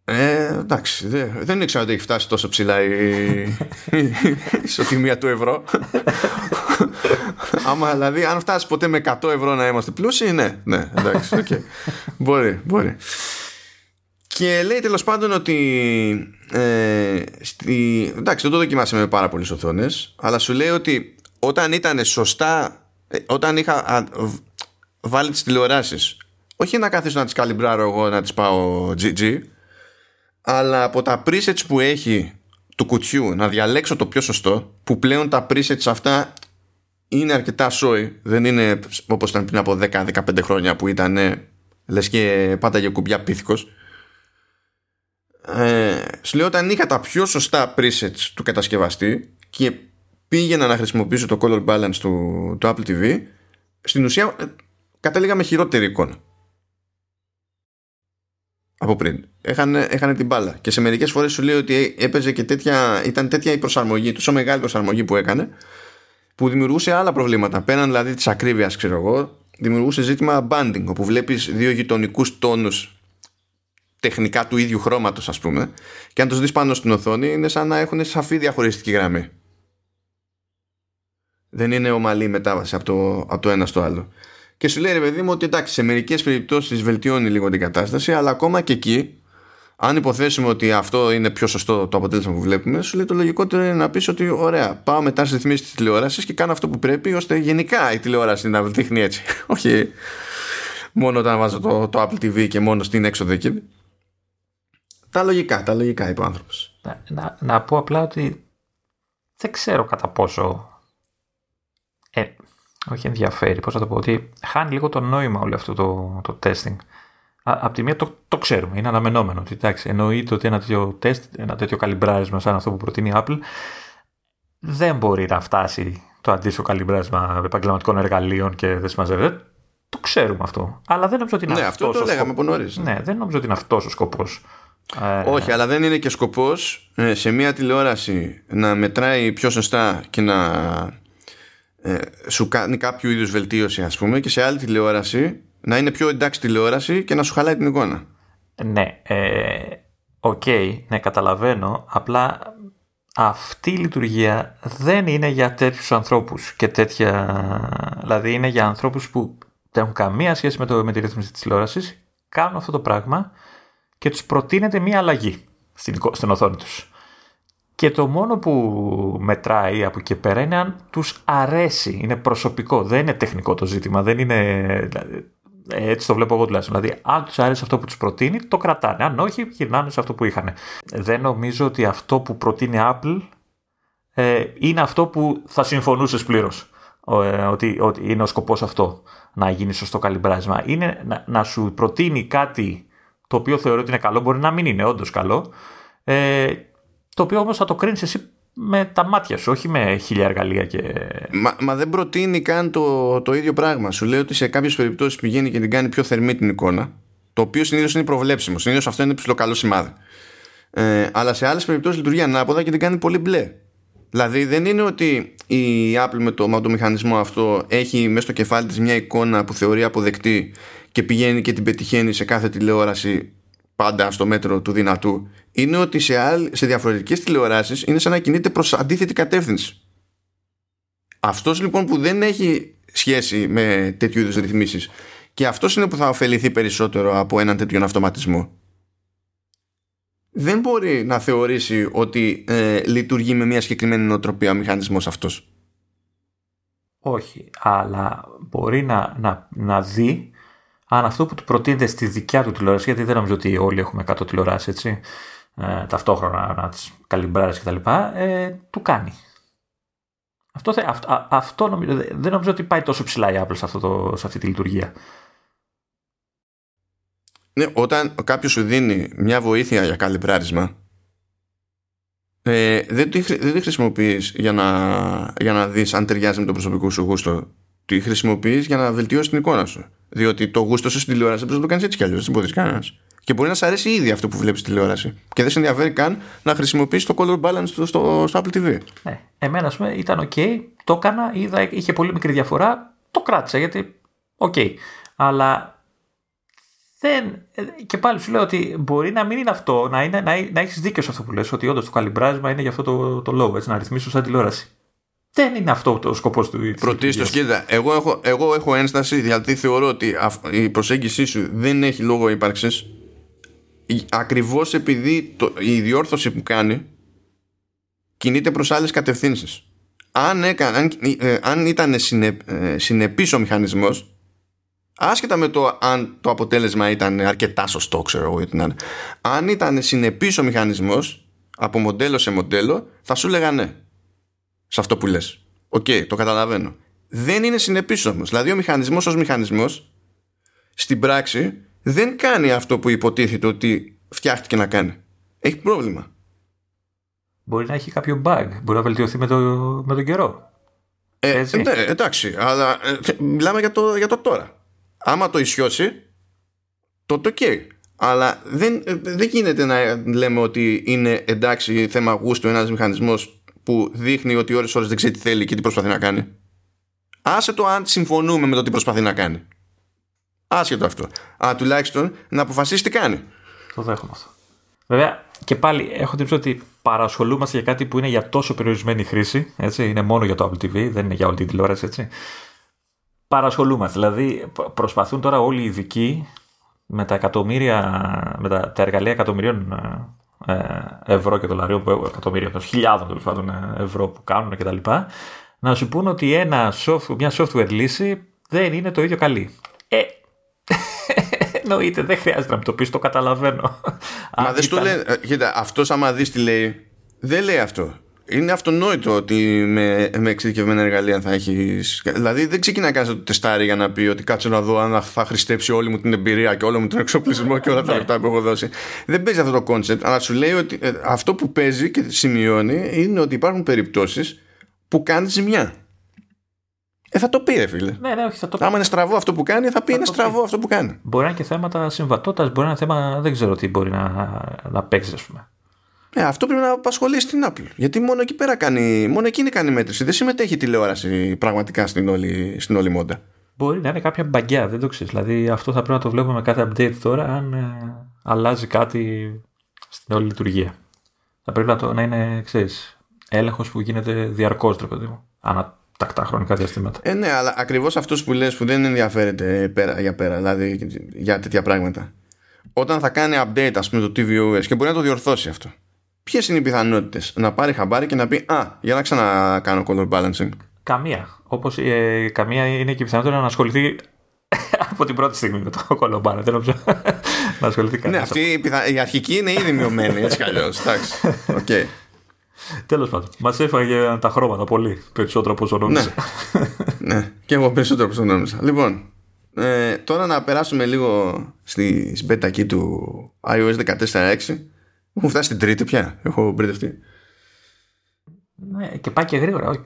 Εντάξει, δεν ήξερα ότι έχει φτάσει τόσο ψηλά η ισοτιμία του ευρώ. Άμα δηλαδή, αν φτάσει ποτέ με 100 ευρώ να είμαστε πλούσιοι, ναι, εντάξει, okay. Μπορεί. Και λέει τέλος πάντων ότι εντάξει, δεν το δοκιμάσαμε με πάρα πολλές οθόνες, αλλά σου λέει ότι όταν ήταν σωστά, όταν είχα βάλει τις τηλεοράσεις, όχι να καθίσω να τις καλυμπράρω εγώ, να τις πάω GG, αλλά από τα presets που έχει του κουτιού να διαλέξω το πιο σωστό, που πλέον τα presets αυτά είναι αρκετά σόι, δεν είναι όπως ήταν πριν από 10-15 χρόνια που ήταν λες και πάταγε κουμπιά πίθηκος. Σου λέω, όταν είχα τα πιο σωστά presets του κατασκευαστή και πήγαινα να χρησιμοποιήσω το color balance του Apple TV, στην ουσία κατέληγα με χειρότερη εικόνα από πριν. Έχανε την μπάλα. Και σε μερικές φορές σου λέει ότι έπαιζε και ήταν τέτοια η προσαρμογή, τόσο μεγάλη προσαρμογή που έκανε, που δημιουργούσε άλλα προβλήματα. Πέραν δηλαδή της ακρίβειας, ξέρω εγώ, δημιουργούσε ζήτημα banding, όπου βλέπεις δύο γειτονικούς τόνους τεχνικά του ίδιου χρώματος, ας πούμε, και αν τους δεις πάνω στην οθόνη είναι σαν να έχουν σαφή διαχωριστική γραμμή. Δεν είναι ομαλή η μετάβαση από το ένα στο άλλο. Και σου λέει, ρε παιδί μου, ότι εντάξει, σε μερικές περιπτώσεις βελτιώνει λίγο την κατάσταση, αλλά ακόμα και εκεί, αν υποθέσουμε ότι αυτό είναι πιο σωστό το αποτέλεσμα που βλέπουμε, σου λέει το λογικότερο είναι να πεις ότι ωραία, πάω μετά στις ρυθμίσεις της τηλεόρασης και κάνω αυτό που πρέπει, ώστε γενικά η τηλεόραση να δείχνει έτσι. Όχι μόνο όταν βάζω το Apple TV και μόνο στην έξοδο εκεί. Τα λογικά είπε ο άνθρωπος. Να πω απλά ότι δεν ξέρω κατά πόσο όχι ενδιαφέρει, πώς να το πω, ότι χάνει λίγο το νόημα όλο αυτό το testing. Απ' τη μία το ξέρουμε, είναι αναμενόμενο ότι εντάξει, εννοείται ότι ένα τέτοιο τεστ, ένα τέτοιο καλυμπράρισμα σαν αυτό που προτείνει η Apple δεν μπορεί να φτάσει το αντίστοιχο καλυμπράσμα επαγγελματικών εργαλείων και δεν συμμαζεύεται. Το ξέρουμε αυτό. Αλλά δεν νομίζω ότι είναι αυτό. Αυτό το λέγαμε από νωρίς. Ναι, δεν νομίζω ότι είναι αυτό ο σκοπός. Όχι, αλλά δεν είναι και σκοπός σε μια τηλεόραση να μετράει πιο σωστά και να σου κάνει κάποιο είδους βελτίωση, ας πούμε, και σε άλλη τηλεόραση να είναι πιο εντάξει τηλεόραση και να σου χαλάει την εικόνα. Ναι. Οκ, ναι, καταλαβαίνω. Απλά αυτή η λειτουργία δεν είναι για τέτοιους ανθρώπους και τέτοια. Δηλαδή, είναι για ανθρώπους που δεν έχουν καμία σχέση με τη ρύθμιση της τηλεόρασης, κάνουν αυτό το πράγμα και τους προτείνεται μία αλλαγή στην οθόνη τους. Και το μόνο που μετράει από εκεί πέρα είναι αν τους αρέσει. Είναι προσωπικό, δεν είναι τεχνικό το ζήτημα. Δεν είναι, δηλαδή, έτσι το βλέπω εγώ τουλάχιστον. Δηλαδή, αν τους αρέσει αυτό που τους προτείνει, το κρατάνε. Αν όχι, γυρνάνε σε αυτό που είχαν. Δεν νομίζω ότι αυτό που προτείνει Apple είναι αυτό που θα συμφωνούσες πλήρως. Ότι είναι ο σκοπός αυτό, να γίνει σωστό καλυμπράσμα. Είναι να σου προτείνει κάτι το οποίο θεωρώ ότι είναι καλό, μπορεί να μην είναι όντως καλό, το οποίο όμως θα το κρίνεις εσύ με τα μάτια σου, όχι με χίλια εργαλεία και... Μα δεν προτείνει καν το ίδιο πράγμα. Σου λέει ότι σε κάποιες περιπτώσεις πηγαίνει και την κάνει πιο θερμή την εικόνα, το οποίο συνήθως είναι προβλέψιμο. Συνήθως αυτό είναι ψηλό καλό σημάδι. Αλλά σε άλλες περιπτώσεις λειτουργεί ανάποδα και την κάνει πολύ μπλε. Δηλαδή δεν είναι ότι η Apple με το μηχανισμό αυτό έχει μέσα στο κεφάλι της μια εικόνα που θεωρεί αποδεκτή και πηγαίνει και την πετυχαίνει σε κάθε τηλεόραση πάντα στο μέτρο του δυνατού. Είναι ότι σε διαφορετικές τηλεοράσεις είναι σαν να κινείται προς αντίθετη κατεύθυνση. Αυτός λοιπόν που δεν έχει σχέση με τέτοιου είδους ρυθμίσεις, και αυτός είναι που θα ωφεληθεί περισσότερο από έναν τέτοιον αυτοματισμό, δεν μπορεί να θεωρήσει ότι λειτουργεί με μια συγκεκριμένη νοοτροπία ο μηχανισμός αυτός. Όχι, αλλά μπορεί να δει αν αυτό που του προτείνεται στη δικιά του τηλεόραση, γιατί δεν νομίζω ότι όλοι έχουμε 100 τηλεοράσεις, έτσι, ταυτόχρονα να τις καλυμπράρεις κτλ., του κάνει. Αυτό νομίζω, δεν νομίζω ότι πάει τόσο ψηλά η Apple σε αυτή τη λειτουργία. Ναι, όταν κάποιος σου δίνει μια βοήθεια για καλυμπράρισμα, δεν τη χρησιμοποιείς για να δεις αν ταιριάζει με το προσωπικό σου γούστο. Τη χρησιμοποιείς για να βελτιώσεις την εικόνα σου. Διότι το γούστο σου στην τηλεόραση δεν το κάνεις έτσι κι αλλιώς. Δεν μπορείς κανένας. Και μπορεί να σε αρέσει ήδη αυτό που βλέπεις στη τηλεόραση και δεν σε ενδιαφέρει καν να χρησιμοποιήσεις το color balance στο Apple TV. Ναι, εμένα ας πούμε ήταν ok, το έκανα, είδα, είχε πολύ μικρή διαφορά, το κράτησα γιατί ok. Αλλά. Και πάλι σου λέω ότι μπορεί να μην είναι αυτό, να έχεις δίκιο σε αυτό που λες, ότι όντως το καλυμπράσμα είναι για αυτό το λόγο, έτσι, να ρυθμίσω σαν τηλεόραση. Δεν είναι αυτό το σκοπός του. Πρωτίστως, κοίτα, εγώ έχω ένσταση, γιατί θεωρώ ότι η προσέγγιση σου δεν έχει λόγο ύπαρξης, ακριβώς επειδή η διόρθωση που κάνει κινείται προς άλλες κατευθύνσεις. Αν ήταν συνεπής ο μηχανισμός, άσχετα με το αν το αποτέλεσμα ήταν αρκετά σωστό, ξέρω εγώ, αν ήταν συνεπής ο μηχανισμός από μοντέλο σε μοντέλο, θα σου λέγανε ναι σε αυτό που λες. Οκ, το καταλαβαίνω. Δεν είναι συνεπής όμως. Δηλαδή ο μηχανισμός ως μηχανισμός στην πράξη δεν κάνει αυτό που υποτίθεται ότι φτιάχτηκε να κάνει. Έχει πρόβλημα. Μπορεί να έχει κάποιο bug. Μπορεί να βελτιωθεί με τον καιρό. Εντάξει, αλλά μιλάμε για το τώρα. Άμα το ισιώσει, τότε ok. Αλλά δεν γίνεται να λέμε ότι είναι εντάξει θέμα γούστου ένας μηχανισμός που δείχνει ότι ώρες δεν ξέρει τι θέλει και τι προσπαθεί να κάνει. Άσε το αν συμφωνούμε με το τι προσπαθεί να κάνει. Άσχετο αυτό. Αλλά τουλάχιστον να αποφασίσει τι κάνει. Το δέχομαι αυτό. Βέβαια, και πάλι έχω την ότι παρασχολούμαστε για κάτι που είναι για τόσο περιορισμένη χρήση. Έτσι, είναι μόνο για το Apple TV, δεν είναι για όλη την τηλεόραση, έτσι. Παρασχολούμαστε. Δηλαδή, προσπαθούν τώρα όλοι οι ειδικοί με τα εργαλεία εκατομμυρίων ευρώ και δολαρίων, εκατομμυρίων, χιλιάδων τέλος πάντων ευρώ που κάνουν κτλ., να σου πούν ότι μια software λύση δεν είναι το ίδιο καλή. Εννοείται, δεν χρειάζεται να μου το πεις, το καταλαβαίνω. Μα δεν σου λέει, κοίτα, αυτός άμα δεις τι λέει, δεν λέει αυτό. Είναι αυτονόητο ότι με εξειδικευμένα εργαλεία θα έχεις. Δηλαδή δεν ξεκινάει κανείς να το τεστάρει για να πει ότι κάτσε να δω αν θα χρηστέψει όλη μου την εμπειρία και όλο μου τον εξοπλισμό και όλα τα λεπτά που έχω δώσει. Δεν παίζει αυτό το κόνσεπτ, αλλά σου λέει ότι αυτό που παίζει και σημειώνει είναι ότι υπάρχουν περιπτώσεις που κάνεις ζημιά. Θα το πει, ρε φίλε. Ναι, όχι, θα το πει. Άμα είναι στραβό αυτό που κάνει, θα πει είναι στραβό αυτό που κάνει. Μπορεί να είναι και θέματα συμβατότητας, μπορεί να είναι θέμα, δεν ξέρω τι μπορεί να παίξει, ας πούμε. Ναι, αυτό πρέπει να απασχολήσει την Apple. Γιατί μόνο εκεί πέρα κάνει, μόνο εκείνη κάνει μέτρηση. Δεν συμμετέχει τηλεόραση πραγματικά στην όλη μόντα. Μπορεί να είναι κάποια μπαγκιά, δεν το ξέρεις. Δηλαδή αυτό θα πρέπει να το βλέπουμε με κάθε update τώρα, αν αλλάζει κάτι στην όλη λειτουργία. Θα πρέπει να είναι, ξέρεις, έλεγχος που γίνεται διαρκώς, ρε παιδί μου. Ανατακτά χρονικά διαστήματα. Ναι, αλλά ακριβώς αυτός που λες που δεν ενδιαφέρεται πέρα, δηλαδή για τέτοια πράγματα. Όταν θα κάνει update, ας πούμε, το tvOS και μπορεί να το διορθώσει αυτό. Ποιες είναι οι πιθανότητες να πάρει χαμπάρι και να πει για να ξανακάνω color balancing? Καμία. Όπως καμία είναι και η πιθανότητα να ασχοληθεί από την πρώτη στιγμή με το color balancing. Να ασχοληθεί κανείς. Ναι, αυτή η αρχική είναι ήδη μειωμένη, έτσι κι αλλιώς. Okay. Τέλος πάντων. Μας έφαγε τα χρώματα πολύ περισσότερο από όσο νόμιζα. Ναι, και εγώ περισσότερο από όσο νόμιζα. Λοιπόν, τώρα να περάσουμε λίγο στη beta key του iOS 14.6. Έχω φτάσει στην τρίτη πια. Έχω μπερδευτεί. Ναι, και πάει και γρήγορα, όχι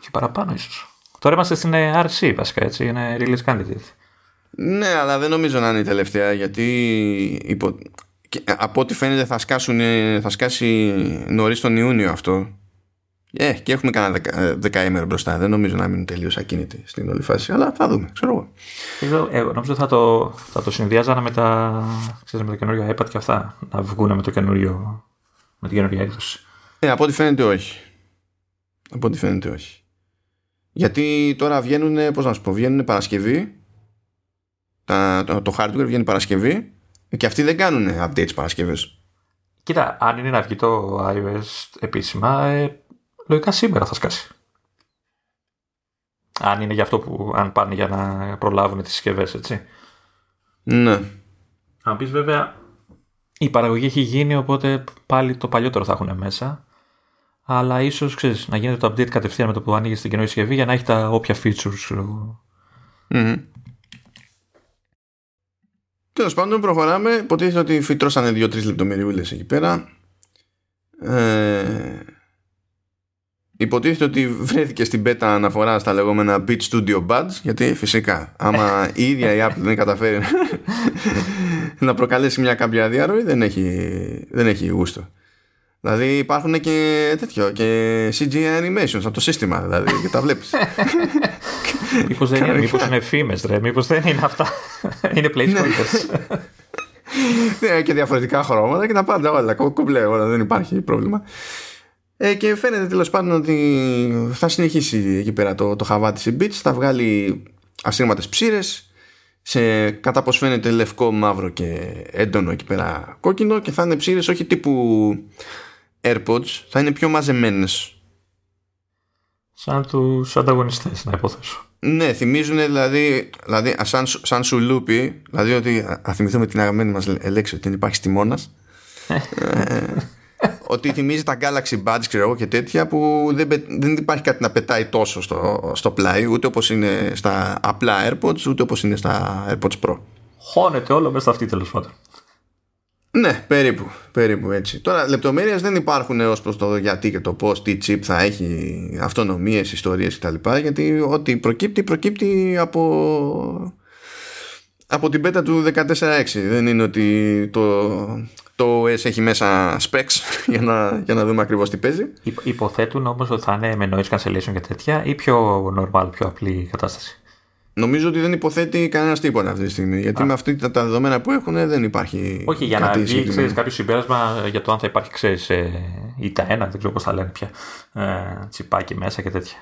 και παραπάνω ίσως. Τώρα είμαστε στην RC βασικά, έτσι, είναι release candidate. Ναι, αλλά δεν νομίζω να είναι η τελευταία, γιατί από ό,τι φαίνεται θα σκάσει νωρίς τον Ιούνιο αυτό. Και έχουμε κανένα δεκαήμερο μπροστά. Δεν νομίζω να μείνουν τελείως ακίνητοι στην όλη φάση, αλλά θα δούμε, ξέρω εγώ. Νομίζω θα το συνδυάζανε με το καινούριο iPad και αυτά. Να βγουν με την καινούργια έκδοση. Από ό,τι φαίνεται όχι. Από ό,τι φαίνεται όχι. Γιατί τώρα βγαίνουν, βγαίνουν Παρασκευή. Το hardware βγαίνει Παρασκευή. Και αυτοί δεν κάνουν updates Παρασκευές. Κοίτα, αν είναι να βγει το iOS επίσημα, λογικά σήμερα θα σκάσει. Αν είναι για αυτό που. Αν πάνε για να προλάβουν τις συσκευές, έτσι. Ναι. Αν πεις βέβαια, η παραγωγή έχει γίνει, οπότε πάλι το παλιότερο θα έχουν μέσα. Αλλά ίσως ξέρεις, να γίνεται το update κατευθείαν με το που ανοίγεις την καινούργια συσκευή για να έχει τα όποια features. Τέλος πάντων, προχωράμε. Υποτίθεται ότι φυτρώσανε 2-3 λεπτομεριούλες εκεί πέρα. Υποτίθεται ότι βρέθηκε στην beta αναφορά στα λεγόμενα Beat Studio Buds, γιατί φυσικά άμα η ίδια η Apple δεν καταφέρει να προκαλέσει μια κάποια διαρροή, δεν έχει γούστο. Δηλαδή υπάρχουν και τέτοιο και CGI animations από το σύστημα, δηλαδή, και τα βλέπεις. Μήπως είναι φήμες, ρε, μήπως δεν είναι αυτά. Είναι placeholders. Ναι, και διαφορετικά χρώματα και τα πάντα όλα, κομπλέ όλα, δεν υπάρχει πρόβλημα. Και φαίνεται τέλος πάντων ότι θα συνεχίσει εκεί πέρα το χαβά της η Beats. Θα βγάλει ασύρματες ψήρες σε κατά πως φαίνεται λευκό, μαύρο και έντονο εκεί πέρα κόκκινο, και θα είναι ψήρες όχι τύπου AirPods, θα είναι πιο μαζεμένες. Σαν τους ανταγωνιστές, να υποθέσω. Ναι, θυμίζουν δηλαδή σαν σουλούπι, δηλαδή ότι θα θυμηθούμε την αγαπημένη μας λέξη ότι δεν υπάρχει τιμώνας. Ότι θυμίζει τα Galaxy Buds, ξέρω εγώ, και τέτοια που δεν υπάρχει κάτι να πετάει τόσο στο πλάι, ούτε όπως είναι στα απλά AirPods, ούτε όπως είναι στα AirPods Pro. Χώνεται όλο μέσα στα αυτή, τέλος πάντων. Ναι, περίπου έτσι. Τώρα, λεπτομέρειες δεν υπάρχουν ως προς το γιατί και το πώς, τι chip θα έχει, αυτονομίες, ιστορίες κτλ. Γιατί ό,τι προκύπτει από την beta του 14.6. Δεν είναι ότι το OS έχει μέσα specs για να δούμε ακριβώς τι παίζει. Υποθέτουν όμως ότι θα είναι με noise cancellation και τέτοια, ή πιο normal, πιο απλή κατάσταση. Νομίζω ότι δεν υποθέτει κανένας τίποτα αυτή τη στιγμή. Γιατί με αυτή τα δεδομένα που έχουν δεν υπάρχει. Όχι, για να βγει κάποιο συμπέρασμα για το αν θα υπάρχει, ξέρεις, ή τα ένα, δεν ξέρω πώς θα λένε πια, τσιπάκι μέσα και τέτοια.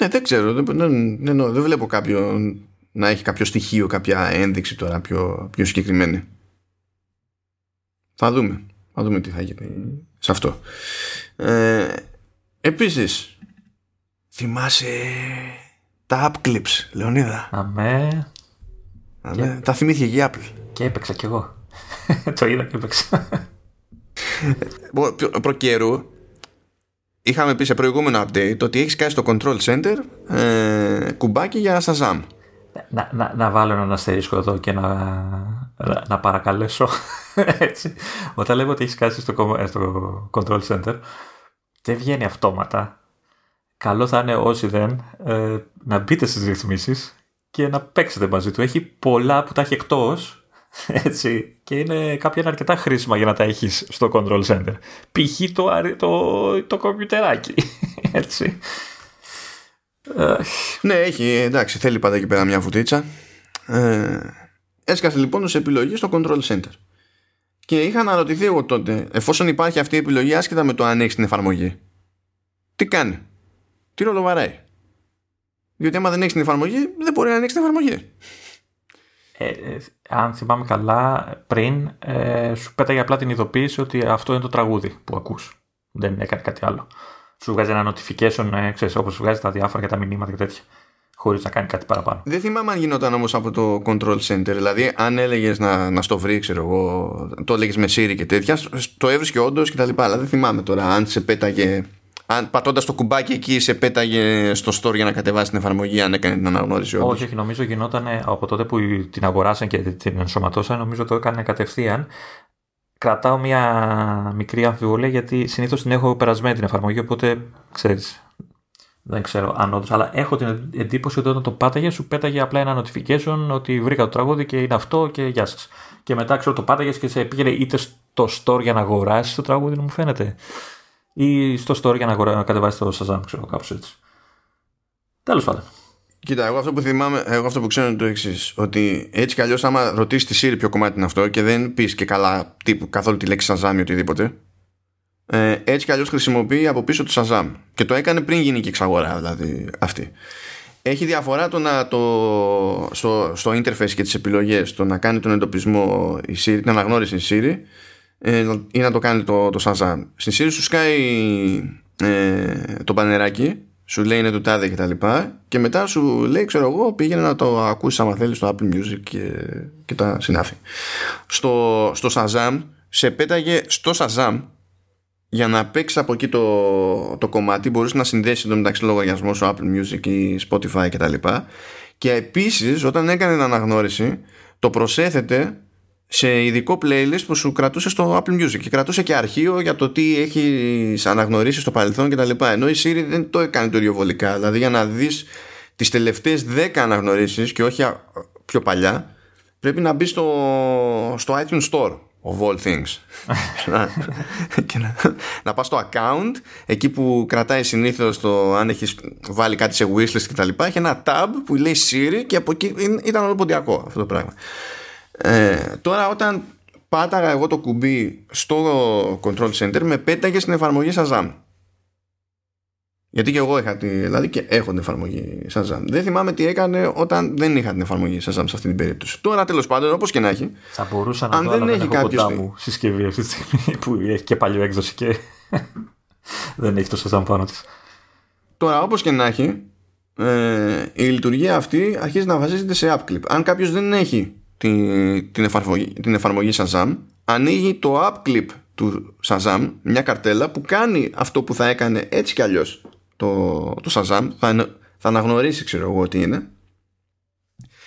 Ναι, δεν ξέρω. Δεν βλέπω κάποιον να έχει κάποιο στοιχείο, κάποια ένδειξη τώρα πιο συγκεκριμένη. Θα δούμε τι θα γίνει σε αυτό. Επίσης, θυμάσαι τα app clips, Λεωνίδα? Αμέ. Τα θυμήθηκε και η Apple. Και έπαιξα κι εγώ. Το είδα και έπαιξα. Προκαιρού είχαμε πει σε προηγούμενο update ότι έχεις κάνει στο Control Center κουμπάκι για Shazam. Να βάλω έναν αστερίσκο εδώ και να παρακαλέσω, έτσι. Όταν λέμε ότι έχεις κάτσει στο Control Center, δεν βγαίνει αυτόματα. Καλό θα είναι όσοι δεν να μπείτε στις ρυθμίσεις και να παίξετε μαζί του. Έχει πολλά που τα έχει εκτός, έτσι, και είναι κάποια είναι αρκετά χρήσιμα για να τα έχεις στο control center. Π.χ. το κομπιουτεράκι, έτσι. Ναι, έχει, εντάξει, θέλει πάντα εκεί πέρα μια βουτίτσα. Έσκασε λοιπόν ως επιλογή στο control center. Και είχα αναρωτηθεί εγώ τότε, εφόσον υπάρχει αυτή η επιλογή, άσχετα με το αν έχεις την εφαρμογή, τι κάνει, τι ρόλο βαράει. Διότι άμα δεν έχεις την εφαρμογή, δεν μπορεί να ανοίξει την εφαρμογή. Αν θυμάμαι καλά, πριν σου πέταγε απλά την ειδοποίηση ότι αυτό είναι το τραγούδι που ακούς. Δεν έκανε κάτι άλλο. Σου βγάζει ένα notification, ξέρεις, όπως σου βγάζει τα διάφορα και τα μηνύματα και τέτοια, χωρίς να κάνει κάτι παραπάνω. Δεν θυμάμαι αν γινόταν όμως από το control center. Δηλαδή, αν έλεγες να στο βρει, ξέρω εγώ, το έλεγες με Siri και τέτοια, το έβρισκε όντως κτλ. Αλλά δεν θυμάμαι τώρα αν σε πέταγε. Αν πατώντας το κουμπάκι εκεί σε πέταγε στο store για να κατεβάσει την εφαρμογή, αν έκανε την αναγνώριση. Όχι, νομίζω γινόταν από τότε που την αγοράσαν και την ενσωματώσαν, νομίζω το έκανε κατευθείαν. Κρατάω μια μικρή αμφιβολία γιατί συνήθως την έχω περασμένη την εφαρμογή, οπότε ξέρεις. Δεν ξέρω αν όντως, αλλά έχω την εντύπωση ότι όταν το πάταγε, σου πέταγε απλά ένα notification ότι βρήκα το τραγούδι και είναι αυτό και γεια σας. Και μετά ξέρω το πάταγες και σε πήγαινε είτε στο store για να αγοράσεις το τραγούδι, μου φαίνεται, ή στο store για να κατεβάσεις το Shazam, ξέρω, κάπως έτσι. Τέλος πάντων. Κοίτα, εγώ αυτό που ξέρω είναι το εξής, ότι έτσι κι αλλιώς άμα ρωτήσεις τη Siri ποιο κομμάτι είναι αυτό και δεν πεις και καλά τύπου, καθόλου τη λέξη Shazam ή οτιδήποτε, έτσι κι αλλιώς χρησιμοποιεί από πίσω το Shazam. Και το έκανε πριν γίνει και εξαγορά, δηλαδή αυτή. Έχει διαφορά το να στο interface και τις επιλογές, το να κάνει τον εντοπισμό η Siri, την αναγνώριση η Siri, ή να το κάνει το Shazam. Στην Siri σου σκάει το πανεράκι, σου λέει είναι το τάδε και τα λοιπά, και μετά σου λέει, ξέρω εγώ, πήγαινε να το ακούσεις άμα θέλεις στο Apple Music και τα συνάφη. Στο Shazam σε πέταγε στο Shazam για να παίξεις από εκεί το κομμάτι. Μπορείς να συνδέσεις το μεταξύ λογαριασμό σου Apple Music ή Spotify και τα λοιπά. Και επίσης όταν έκανε την αναγνώριση το προσέθετε σε ειδικό playlist που σου κρατούσε στο Apple Music και κρατούσε και αρχείο για το τι έχεις αναγνωρίσει στο παρελθόν κτλ. Ενώ η Siri δεν το έκανε το ιδιοβολικά. Δηλαδή για να δεις τις τελευταίες 10 αναγνωρίσεις και όχι πιο παλιά, πρέπει να μπεις στο iTunes Store of all things και να πας στο account, εκεί που κρατάει συνήθως το αν έχεις βάλει κάτι σε wishlist κτλ. Έχει ένα tab που λέει Siri και από εκεί ήταν όλο ποντιακό αυτό το πράγμα. Τώρα όταν πάταγα εγώ το κουμπί στο control center, με πέταγε στην εφαρμογή Shazam. Γιατί και εγώ είχα δηλαδή και έχω την εφαρμογή Shazam. Δεν θυμάμαι τι έκανε όταν δεν είχα την εφαρμογή Shazam σε αυτή την περίπτωση. Τώρα τέλος πάντων, όπως και να έχει, θα μπορούσα να αν δεν έχει κάποιος συσκευή αυτή τη στιγμή που έχει και παλιό έκδοση και δεν έχει το Shazam πάνω της. Τώρα όπως και να έχει, η λειτουργία αυτή αρχίζει να βασίζεται σε app clip. Αν κάποιος δεν έχει την εφαρμογή Shazam, ανοίγει το app clip του Shazam, μια καρτέλα που κάνει αυτό που θα έκανε έτσι κι αλλιώς το Shazam, θα αναγνωρίσει, ξέρω εγώ, τι είναι,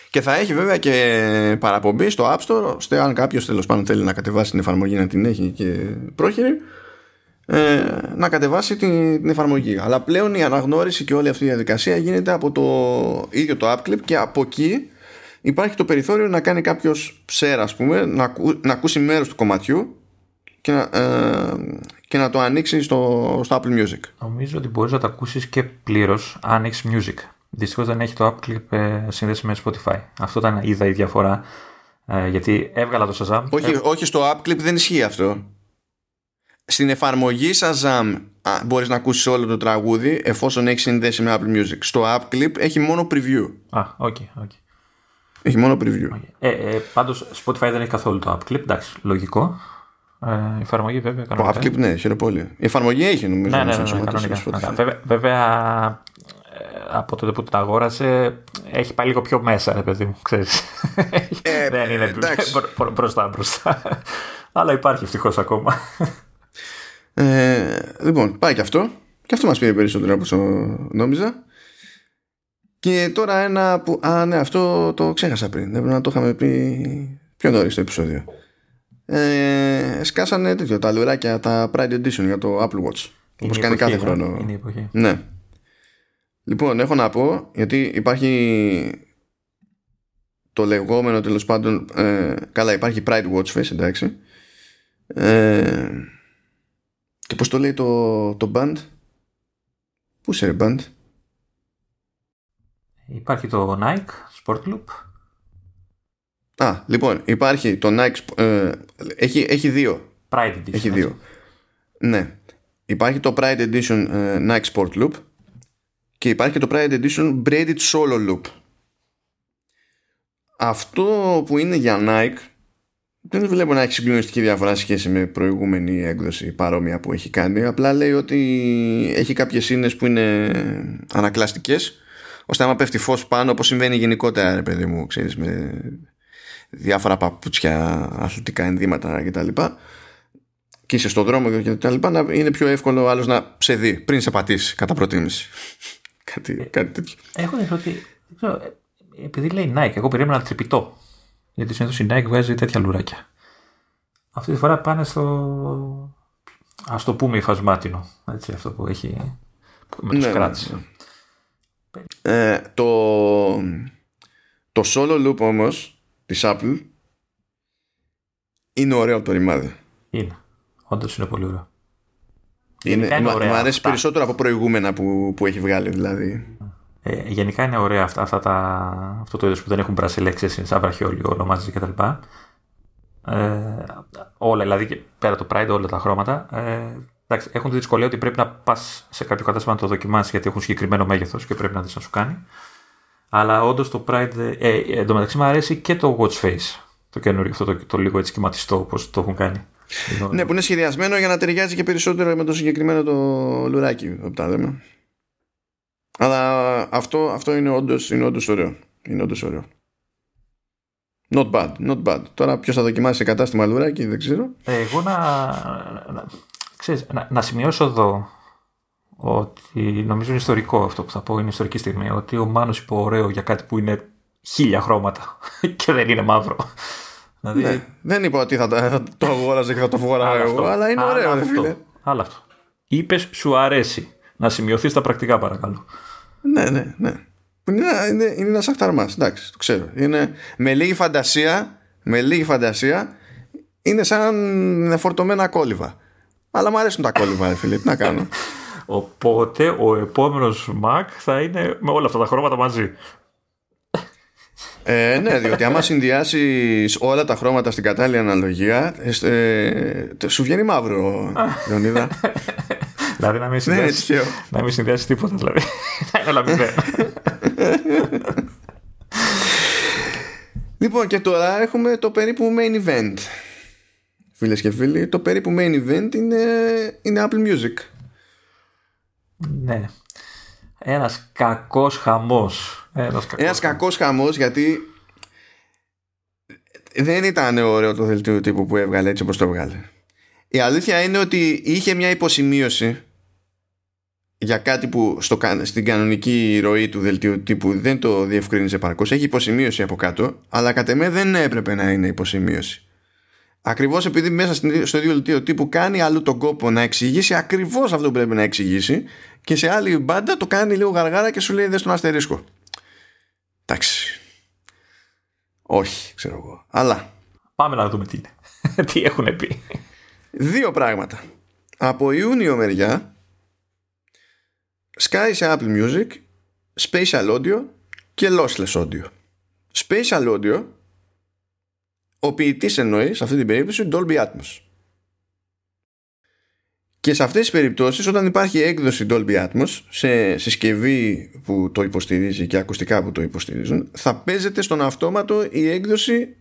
και θα έχει βέβαια και παραπομπή στο App Store, ώστε αν κάποιος τέλος πάντων θέλει να κατεβάσει την εφαρμογή, να την έχει και πρόχειρη, να κατεβάσει την εφαρμογή. Αλλά πλέον η αναγνώριση και όλη αυτή η διαδικασία γίνεται από το ίδιο το app clip, και από εκεί υπάρχει το περιθώριο να κάνει κάποιος share, ας πούμε, να ακούσει μέρος του κομματιού και να το ανοίξει στο Apple Music. Νομίζω ότι μπορείς να το ακούσεις και πλήρως αν έχεις music. Δυστυχώς δεν έχει το Apple Clip σύνδεση με Spotify. Αυτό ήταν η διαφορά, γιατί έβγαλα το Shazam. Όχι, στο Apple Clip δεν ισχύει αυτό. Στην εφαρμογή Shazam μπορείς να ακούσεις όλο το τραγούδι εφόσον έχεις σύνδεση με Apple Music. Στο Apple Clip έχει μόνο preview. Okay. Έχει μόνο preview. Πάντως Spotify δεν έχει καθόλου το app clip. Εντάξει, λογικό. Η εφαρμογή βέβαια κανονικά. Το app clip, ναι, χαίρομαι πολύ. Η εφαρμογή έχει, νομίζω. Ναι, βέβαια, από τότε που την αγόρασε έχει πάει λίγο πιο μέσα, ρε παιδί μου, ξέρεις. Δεν είναι μπροστά. Αλλά υπάρχει ευτυχώς ακόμα. Λοιπόν, πάει και αυτό. Και αυτό μας πήρε περισσότερο από νόμιζα. Και τώρα ένα που... ναι, αυτό το ξέχασα πριν. Δεν πρέπει να το είχαμε πει πιο νωρίς στο επεισόδιο. Σκάσανε τα λουράκια, τα Pride Edition για το Apple Watch. Όπως κάνει κάθε χρόνο. Είναι η εποχή. Ναι. Λοιπόν, έχω να πω, γιατί υπάρχει το λεγόμενο, τέλος πάντων, καλά, υπάρχει Pride Watch Face, εντάξει, και πώς το λέει το band, πού είσαι band? Υπάρχει το Nike Sport Loop. Α, λοιπόν, υπάρχει το Nike, έχει δύο Pride Edition, έχει δύο. Ναι, υπάρχει το Pride Edition Nike Sport Loop και υπάρχει και το Pride Edition Braided Solo Loop. Αυτό που είναι για Nike δεν βλέπω να έχει συγκλονιστική διαφορά σχέση με προηγούμενη έκδοση παρόμοια που έχει κάνει. Απλά λέει ότι έχει κάποιες σύνες που είναι ανακλαστικές, ώστε άμα πέφτει φως πάνω, όπως συμβαίνει γενικότερα, ρε παιδί μου, ξέρεις, με διάφορα παπούτσια, αθλητικά ενδύματα κτλ. Και είσαι στον δρόμο και τα λοιπά, είναι πιο εύκολο ο άλλος να σε δει πριν σε πατήσει, κατά προτίμηση. Κάτι τέτοιο. Έχω δει ότι, επειδή λέει Nike, εγώ περίμενα τρυπητό. Γιατί συνήθως η Nike βγάζει τέτοια λουράκια. Αυτή τη φορά πάνε στο, ας το πούμε, υφασμάτινο. Έτσι, αυτό που έχει με τους κράτης. Ναι. Το solo loop όμως της Apple είναι ωραίο το ρημάδι. Είναι. Όντως είναι πολύ ωραίο. Είναι ωραία. Μου αρέσει αυτά περισσότερο από προηγούμενα που έχει βγάλει, δηλαδή. Γενικά είναι ωραία αυτό το είδος που δεν έχουν πρασιλέξεις, σαν βραχιόλι, ονομάζεις και τα λοιπά. Όλα, δηλαδή πέρα το Pride, όλα τα χρώματα. Εντάξει, έχουν τη δυσκολία ότι πρέπει να πας σε κάποιο κατάστημα να το δοκιμάσεις, γιατί έχουν συγκεκριμένο μέγεθος και πρέπει να δεις να σου κάνει. Αλλά όντως το Pride, εν τω μεταξύ μου αρέσει και το Watch Face. Το καινούριο, αυτό το λίγο έτσι κυματιστό, όπως το έχουν κάνει. Ναι, που είναι σχεδιασμένο για να ταιριάζει και περισσότερο με το συγκεκριμένο το λουράκι, όπως τα λέμε. Αλλά αυτό είναι όντως ωραίο. Είναι όντως ωραίο. Not bad. Τώρα ποιος θα δοκιμάσει σε κατάστημα λουράκι, δεν ξέρω. Εγώ να σημειώσω εδώ ότι νομίζω είναι ιστορικό αυτό που θα πω. Είναι ιστορική στιγμή. Ότι ο Μάνος είπε ωραίο για κάτι που είναι 1000 χρώματα και δεν είναι μαύρο. Δηλαδή... Ναι, δεν είπα ότι θα το αγόραζε και θα το φοράω εγώ, αλλά είναι ωραίο. Άλλο αυτό. Είπες σου αρέσει. Να σημειωθεί τα πρακτικά, παρακαλώ. Ναι. Είναι ένας αχταρμάς, εντάξει, το ξέρω. Είναι, με λίγη φαντασία είναι σαν φορτωμένα κόλληβα. Αλλά μου αρέσουν τα κόλληβα, φίλε, τι να κάνω. Οπότε ο επόμενος Mac θα είναι με όλα αυτά τα χρώματα μαζί. Ναι, διότι άμα συνδυάσεις όλα τα χρώματα στην κατάλληλη αναλογία, σου βγαίνει μαύρο, Λεωνίδα. Δηλαδή να μην συνδυάσεις τίποτα, δηλαδή. Να είναι όλα μηδέν. Λοιπόν, και τώρα έχουμε το περίπου main event. Φίλες και φίλοι, το περίπου main event είναι Apple Music. Ναι. Ένας κακός χαμός, γιατί δεν ήταν ωραίο το δελτίο τύπου που έβγαλε έτσι όπως το έβγαλε. Η αλήθεια είναι ότι είχε μια υποσημείωση για κάτι που στην κανονική ροή του δελτίου τύπου δεν το διευκρίνησε παρκώς. Έχει υποσημείωση από κάτω, αλλά κατ' εμέ δεν έπρεπε να είναι υποσημείωση. Ακριβώς επειδή μέσα στο ίδιο δελτίο τύπου κάνει αλλού τον κόπο να εξηγήσει ακριβώς αυτό που πρέπει να εξηγήσει, και σε άλλη μπάντα το κάνει λίγο γαργάρα και σου λέει δες τον αστερίσκο. Εντάξει. Όχι, ξέρω εγώ. Αλλά πάμε να δούμε τι είναι. Τι έχουν πει. Δύο πράγματα. Από Ιούνιο μεριά σκάει σε Apple Music Spatial Audio και Lossless Audio. Spatial Audio, ο ποιητής εννοεί σε αυτή την περίπτωση Dolby Atmos. Και σε αυτές τις περιπτώσεις, όταν υπάρχει έκδοση Dolby Atmos σε συσκευή που το υποστηρίζει και ακουστικά που το υποστηρίζουν, θα παίζεται στον αυτόματο η έκδοση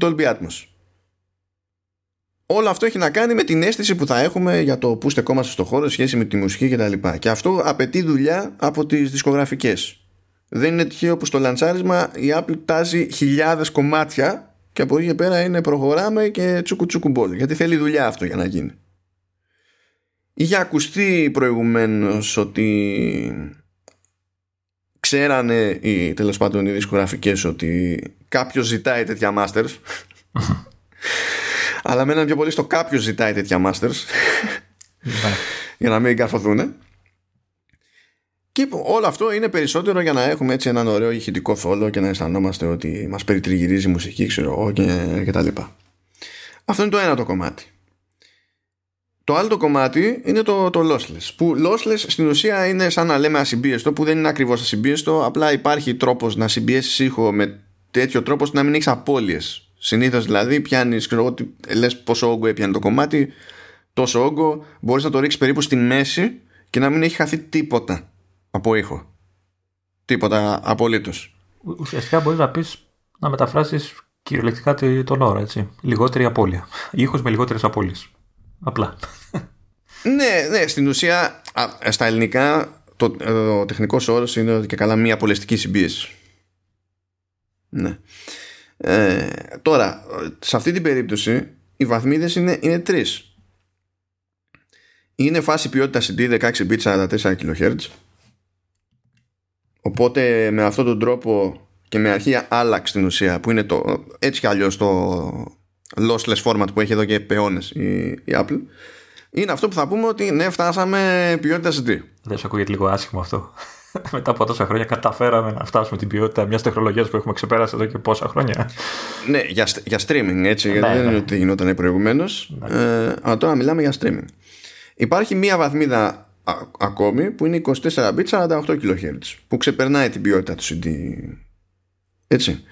Dolby Atmos. Όλο αυτό έχει να κάνει με την αίσθηση που θα έχουμε για το που στεκόμαστε στο χώρο, σχέση με τη μουσική κτλ. Και αυτό απαιτεί δουλειά από τις δισκογραφικές. Δεν είναι τυχαίο που στο λαντσάρισμα η Apple τάζει 1,000 κομμάτια και από εκεί και πέρα είναι προχωράμε και τσούκου τσούκου μπολ. Γιατί θέλει δουλειά αυτό για να γίνει. Είχε ακουστεί προηγουμένως ότι ξέρανε οι δισκογραφικές ότι κάποιος ζητάει τέτοια masters. Αλλά μέναν πιο πολύ στο κάποιος ζητάει τέτοια masters για να μην εγκαρφωθούν. Και όλο αυτό είναι περισσότερο για να έχουμε έτσι έναν ωραίο ηχητικό φόλο και να αισθανόμαστε ότι μας περιτριγυρίζει η μουσική, ξέρω εγώ, και τα λοιπά. Αυτό είναι το ένα το κομμάτι. Το άλλο το κομμάτι είναι το lossless. Που lossless στην ουσία είναι σαν να λέμε ασυμπίεστο, που δεν είναι ακριβώς ασυμπίεστο, απλά υπάρχει τρόπος να συμπιέσεις ήχο με τέτοιο τρόπο ώστε να μην έχεις απώλειες. Συνήθως δηλαδή πιάνεις, ξέρω εγώ, λες πόσο όγκο έπιανε το κομμάτι, τόσο όγκο, μπορείς να το ρίξεις περίπου στη μέση και να μην έχει χαθεί τίποτα από ήχο. Τίποτα απολύτως. Ουσιαστικά μπορείς να πεις, να μεταφράσεις κυριολεκτικά τον όρο, έτσι. Λιγότερη απώλεια. Ήχος με λιγότερες απώλειες. Απλά. Ναι, στην ουσία στα ελληνικά ο τεχνικός όρος είναι και καλά μία απολεστική συμπίεση. Ναι. Τώρα, σε αυτή την περίπτωση οι βαθμίδες είναι τρεις. Είναι φάση ποιότητας CD 16bit 44 kHz. Οπότε με αυτόν τον τρόπο και με αρχή ALAC στην ουσία, που είναι έτσι κι αλλιώς το lossless format που έχει εδώ και αιώνες η Apple, είναι αυτό που θα πούμε ότι ναι, φτάσαμε ποιότητα CD. Δεν σου ακούγεται λίγο άσχημο αυτό? Μετά από τόσα χρόνια καταφέραμε να φτάσουμε την ποιότητα μιας τεχνολογίας που έχουμε ξεπεράσει εδώ και πόσα χρόνια. Ναι, για streaming, έτσι, γιατί δεν είναι ότι γινόταν προηγουμένως. Αλλά τώρα μιλάμε για streaming. Υπάρχει μία βαθμίδα ακόμη που είναι 24bit 48 kHz, που ξεπερνάει την ποιότητα του CD, έτσι.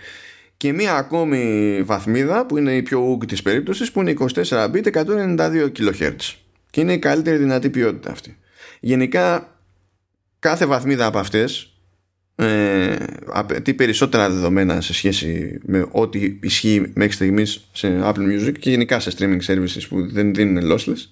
Και μία ακόμη βαθμίδα που είναι η πιο ούγκ της περίπτωσης, που είναι 24bit 192 kHz, και είναι η καλύτερη δυνατή ποιότητα αυτή. Γενικά κάθε βαθμίδα από αυτές απαιτεί περισσότερα δεδομένα σε σχέση με ό,τι ισχύει μέχρι στιγμής σε Apple Music και γενικά σε streaming services που δεν δίνουν lossless.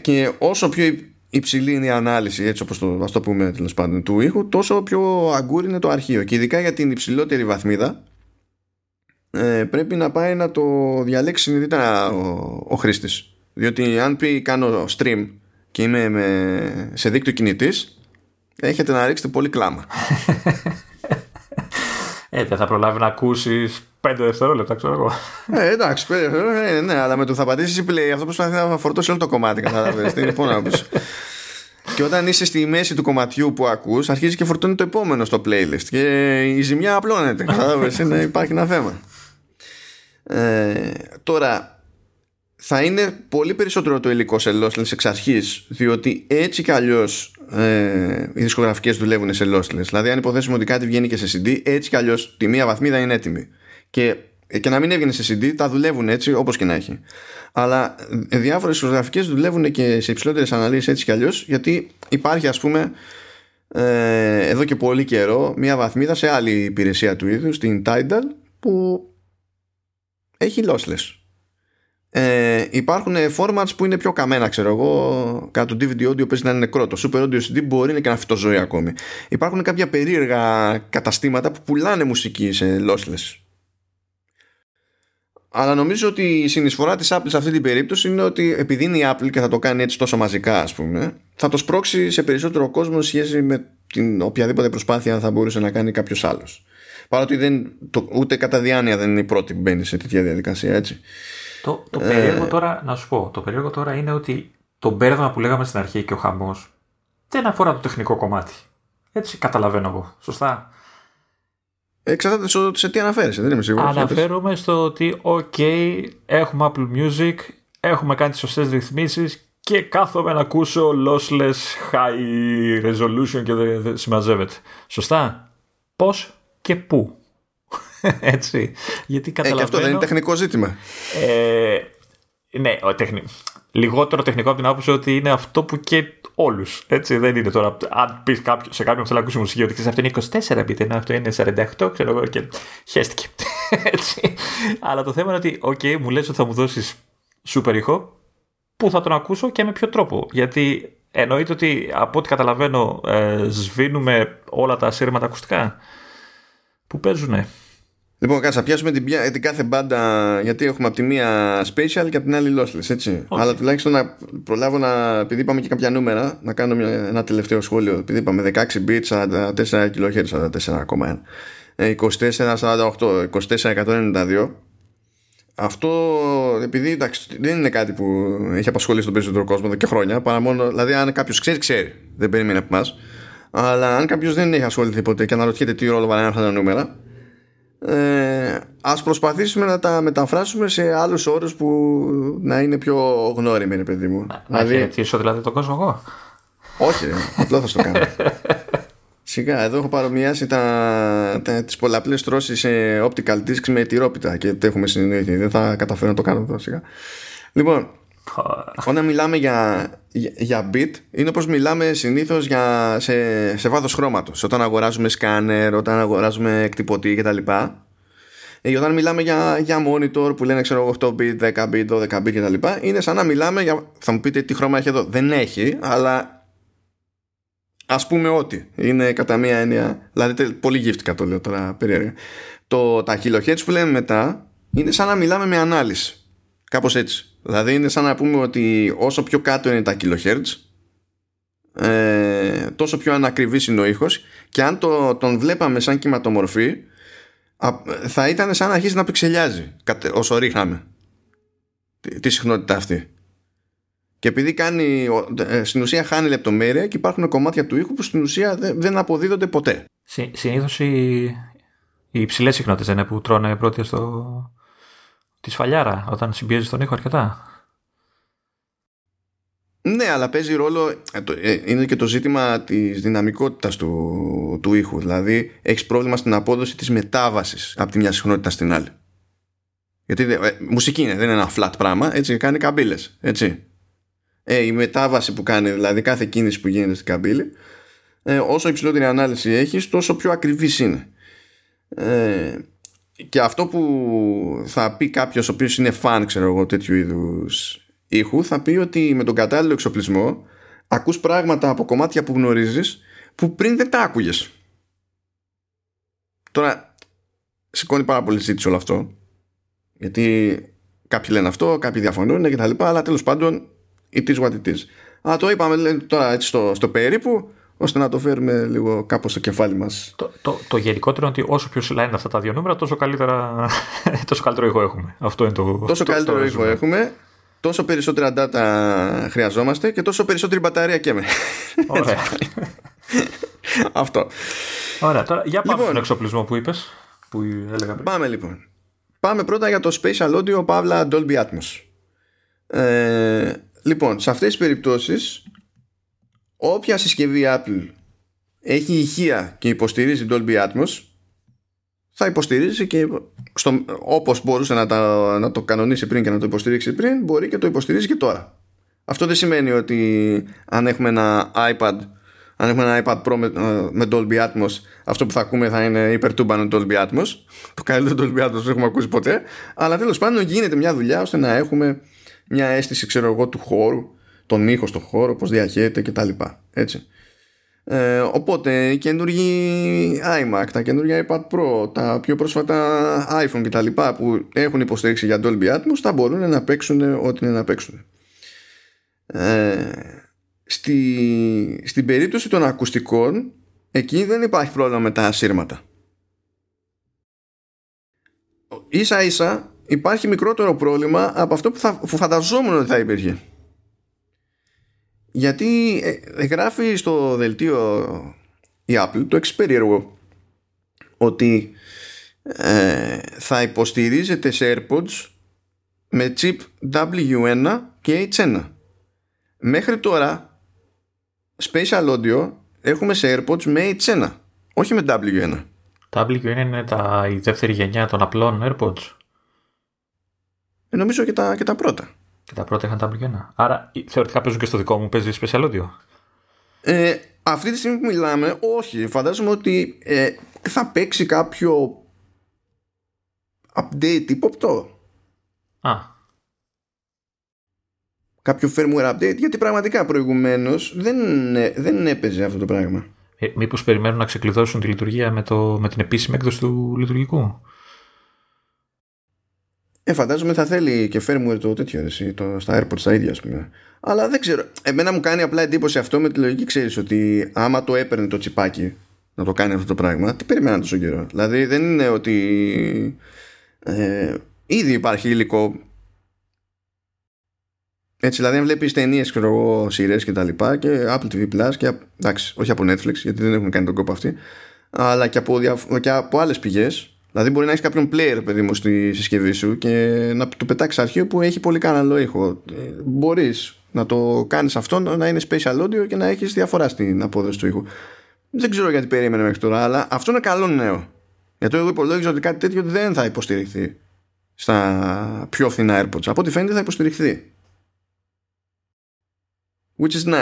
Και όσο πιο υψηλή είναι η ανάλυση, έτσι όπως ας το πούμε τέλος πάντων, του ήχου, τόσο πιο αγκούρι είναι το αρχείο. Και ειδικά για την υψηλότερη βαθμίδα πρέπει να πάει να το διαλέξει συνειδητά ο χρήστης. Διότι αν πει κάνω stream και είμαι σε δίκτυο κινητής, έχετε να ρίξετε πολύ κλάμα. Δεν θα προλάβει να ακούσεις 5 δευτερόλεπτα, ξέρω εγώ. Εντάξει, 5 δευτερόλεπτα, ναι, αλλά με το θα πατήσεις play, αυτό προσπαθεί να φορτώσει όλο το κομμάτι, καταλαβαίνεις. Και όταν είσαι στη μέση του κομματιού που ακούς, αρχίζει και φορτώνει το επόμενο στο playlist και η ζημιά απλώνεται, καταλαβαίνεις, υπάρχει ένα θέμα. Τώρα, θα είναι πολύ περισσότερο το υλικό σε lossless εξ αρχής, διότι έτσι κι αλλιώς οι δισκογραφικές δουλεύουν σε lossless. Δηλαδή, αν υποθέσουμε ότι κάτι βγαίνει και σε CD, έτσι κι αλλιώς τη μία βαθμίδα είναι έτοιμη. Και να μην έβγαινε σε CD, τα δουλεύουν έτσι όπως και να έχει. Αλλά διάφορες δισκογραφικές δουλεύουν και σε υψηλότερες αναλύσεις έτσι κι αλλιώς, γιατί υπάρχει, ας πούμε, εδώ και πολύ καιρό μία βαθμίδα σε άλλη υπηρεσία του είδους, την Tidal, που έχει lossless. Υπάρχουν formats που είναι πιο καμένα, ξέρω εγώ. Κάτω το DVD audio πέσει να είναι νεκρό. Το Super Audio CD μπορεί να κάνει αυτοζωή ακόμη. Υπάρχουν κάποια περίεργα καταστήματα που πουλάνε μουσική σε lossless. Αλλά νομίζω ότι η συνεισφορά της Apple σε αυτή την περίπτωση είναι ότι επειδή είναι η Apple και θα το κάνει έτσι τόσο μαζικά, ας πούμε, θα το σπρώξει σε περισσότερο κόσμο σε σχέση με την οποιαδήποτε προσπάθεια θα μπορούσε να κάνει κάποιος άλλος. Παρότι ούτε κατά διάνοια δεν είναι η πρώτη που μπαίνει σε τέτοια διαδικασία, έτσι. Το περίεργο τώρα, να σου πω, το περίεργο τώρα είναι ότι το μπέρδεμα που λέγαμε στην αρχή και ο χαμός δεν αφορά το τεχνικό κομμάτι. Έτσι καταλαβαίνω εγώ. Σωστά. Εξαρτάται σε τι αναφέρεσαι, δεν είμαι σίγουρος. Αναφέρομαι στο ότι, έχουμε Apple Music, έχουμε κάνει τις σωστές ρυθμίσεις και κάθομαι να ακούσω lossless high resolution και δεν συμμαζεύεται. Σωστά. Πώς και πού. Έτσι, γιατί καταλαβαίνω. Και αυτό δεν είναι τεχνικό ζήτημα. Ναι, λιγότερο τεχνικό από την άποψη ότι είναι αυτό που και όλους. Έτσι, δεν είναι τώρα. Αν πει σε κάποιον που θέλει να ακούσει μουσική, ότι αυτό είναι 24 bit, αυτό είναι 48, ξέρω εγώ, και χέστηκε. Έτσι. Αλλά το θέμα είναι ότι, μου λες ότι θα μου δώσεις super ήχο, πού θα τον ακούσω και με ποιο τρόπο. Γιατί εννοείται ότι από ό,τι καταλαβαίνω, σβήνουμε όλα τα ασύρματα ακουστικά που παίζουνε. Λοιπόν, κάτσε, θα πιάσουμε την κάθε μπάντα, γιατί έχουμε από τη μία spatial και από την άλλη lossless, έτσι. Okay. Αλλά τουλάχιστον να προλάβω επειδή είπαμε και κάποια νούμερα, να κάνω ένα τελευταίο σχόλιο. Επειδή είπαμε 16 bits, 44 kHz, 44,1, 24, 48, 24, 192. Αυτό, επειδή εντάξει, δεν είναι κάτι που έχει απασχολήσει τον περισσότερο κόσμο εδώ και χρόνια, παρά μόνο, δηλαδή αν κάποιος ξέρει, ξέρει, δεν περιμένει από εμάς. Αλλά αν κάποιος δεν έχει ασχοληθεί ποτέ και αναρωτιέται τι ρόλο βαράνε αυτά τα νούμερα, ας προσπαθήσουμε να τα μεταφράσουμε σε άλλους όρους που να είναι πιο γνώριμοι, παιδί μου. Να χαιρετήσω δηλαδή τον κόσμο εγώ? Όχι, απλά θα στο κάνω. Σιγά, εδώ έχω παρομοιάσει τις πολλαπλές τρώσεις σε optical discs με τυρόπιτα και το έχουμε συνεννοηθεί. Δεν θα καταφέρω να το κάνω εδώ σιγά. Λοιπόν, όταν μιλάμε για bit, είναι όπως μιλάμε συνήθως σε βάθος χρώματος. Όταν αγοράζουμε σκάνερ, όταν αγοράζουμε εκτυπωτή κτλ. Όταν μιλάμε για monitor που λένε ξέρω 8 bit, 10 bit, 12 bit κτλ. Είναι σαν να μιλάμε για. Θα μου πείτε τι χρώμα έχει εδώ. Δεν έχει, αλλά. Ας πούμε ότι είναι κατά μία έννοια, δηλαδή πολύ γύφτηκα το λέω τώρα περίεργα. Τα kilohertz που λέμε μετά είναι σαν να μιλάμε με ανάλυση. Κάπως έτσι. Δηλαδή είναι σαν να πούμε ότι όσο πιο κάτω είναι τα kilohertz, τόσο πιο ανακριβής είναι ο ήχος, και αν τον βλέπαμε σαν κυματομορφή, θα ήταν σαν να αρχίσει να πιξελιάζει όσο ρίχναμε τη συχνότητα αυτή. Και επειδή στην ουσία χάνει λεπτομέρεια και υπάρχουν κομμάτια του ήχου που στην ουσία δεν αποδίδονται ποτέ. Συνήθως οι υψηλές συχνότητες είναι που τρώνε πρώτη τη σφαλιάρα όταν συμπιέζεις τον ήχο αρκετά. Ναι, αλλά παίζει ρόλο. Είναι και το ζήτημα της δυναμικότητας του ήχου. Δηλαδή έχεις πρόβλημα στην απόδοση της μετάβασης από τη μια συχνότητα στην άλλη. Γιατί μουσική δεν είναι ένα flat πράγμα, έτσι, κάνει καμπύλες, έτσι. Η μετάβαση που κάνει, δηλαδή κάθε κίνηση που γίνεται στην καμπύλη, όσο υψηλότερη ανάλυση έχεις, τόσο πιο ακριβής είναι. Και αυτό που θα πει κάποιος ο οποίος είναι φαν, ξέρω εγώ, τέτοιου είδους ήχου, θα πει ότι με τον κατάλληλο εξοπλισμό ακούς πράγματα από κομμάτια που γνωρίζεις που πριν δεν τα άκουγες. Τώρα σηκώνει πάρα πολύ ζήτηση όλο αυτό, γιατί κάποιοι λένε αυτό, κάποιοι διαφωνούν κτλ. Αλλά τέλος πάντων, it is what it is. Α, το είπαμε τώρα έτσι στο περίπου, ώστε να το φέρουμε λίγο κάπως στο κεφάλι μας. Το γενικότερο είναι ότι όσο πιο ψηλά είναι αυτά τα δύο νούμερα, τόσο καλύτερο ήχο έχουμε. Αυτό είναι το. Τόσο καλύτερο ήχο έχουμε, τόσο περισσότερα data χρειαζόμαστε και τόσο περισσότερη μπαταρία και με. Ωραία. Αυτό. Ωραία, τώρα για πάμε στον εξοπλισμό που είπες, που έλεγα πριν. Πάμε λοιπόν. Πάμε πρώτα για το Spatial Audio Παύλα Dolby Atmos. Λοιπόν, σε αυτές τις περιπτώσεις, όποια συσκευή Apple έχει ηχεία και υποστηρίζει Dolby Atmos, θα υποστηρίζει και όπως μπορούσε να το κανονίσει πριν και να το υποστηρίξει πριν, μπορεί και το υποστηρίζει και τώρα. Αυτό δεν σημαίνει ότι αν έχουμε ένα iPad Pro με Dolby Atmos, αυτό που θα ακούμε θα είναι υπερτούμπανο Dolby Atmos. Το καλύτερο Dolby Atmos δεν έχουμε ακούσει ποτέ. Αλλά τέλος πάντων γίνεται μια δουλειά ώστε να έχουμε μια αίσθηση, ξέρω εγώ, του χώρου, τον ήχο στον χώρο, πώς διαχέεται κτλ. Έτσι. Οπότε οι καινούργιοι iMac, τα καινούργια iPad Pro, τα πιο πρόσφατα iPhone κτλ. Που έχουν υποστήριξη για Dolby Atmos, θα μπορούν να παίξουν ό,τι είναι να παίξουν. Στην περίπτωση των ακουστικών, εκεί δεν υπάρχει πρόβλημα με τα ασύρματα. Ίσα ίσα υπάρχει μικρότερο πρόβλημα από αυτό που φανταζόμουν ότι θα υπήρχε. Γιατί γράφει στο δελτίο η Apple το εξής περίεργο, ότι θα υποστηρίζεται σε AirPods με chip W1 και H1. Μέχρι τώρα Spatial Audio έχουμε σε AirPods με H1, όχι με W1. W1 είναι η δεύτερη γενιά των απλών AirPods. Νομίζω και τα πρώτα. Και τα πρώτα είχαν τα μπλοκένα. Άρα θεωρητικά παίζουν και στο δικό μου, παίζει Spatial Audio. Αυτή τη στιγμή που μιλάμε, όχι. Φαντάζομαι ότι θα παίξει κάποιο update υποπτό. Κάποιο firmware update, γιατί πραγματικά προηγουμένως δεν έπαιζε αυτό το πράγμα. Μήπως περιμένουν να ξεκλειδώσουν τη λειτουργία με την επίσημη έκδοση του λειτουργικού. Φαντάζομαι θα θέλει και firmware το τέτοιο στα AirPods τα ίδια, ας πούμε. Αλλά δεν ξέρω. Εμένα μου κάνει απλά εντύπωση αυτό με τη λογική, ξέρεις, ότι άμα το έπαιρνε το τσιπάκι να το κάνει αυτό το πράγμα, τι περιμέναν τόσο καιρό. Δηλαδή δεν είναι ότι ήδη υπάρχει υλικό. Έτσι, δηλαδή, αν βλέπεις ταινίες, σειρές και τα λοιπά, και Apple TV Plus, και, εντάξει, όχι από Netflix, γιατί δεν έχουν κάνει τον κόπο αυτοί, αλλά και από άλλες πηγές. Δηλαδή, μπορεί να έχεις κάποιον player, παιδί μου, στη συσκευή σου και να του πετάξεις αρχείο που έχει πολύ καναλό ήχο. Μπορείς να το κάνεις αυτό να είναι Spatial Audio και να έχεις διαφορά στην απόδοση του ήχου. Δεν ξέρω γιατί περίμενε μέχρι τώρα, αλλά αυτό είναι καλό νέο. Γιατί εγώ υπολόγιζα ότι κάτι τέτοιο δεν θα υποστηριχθεί στα πιο φθηνά AirPods. Από ό,τι φαίνεται θα υποστηριχθεί. Which is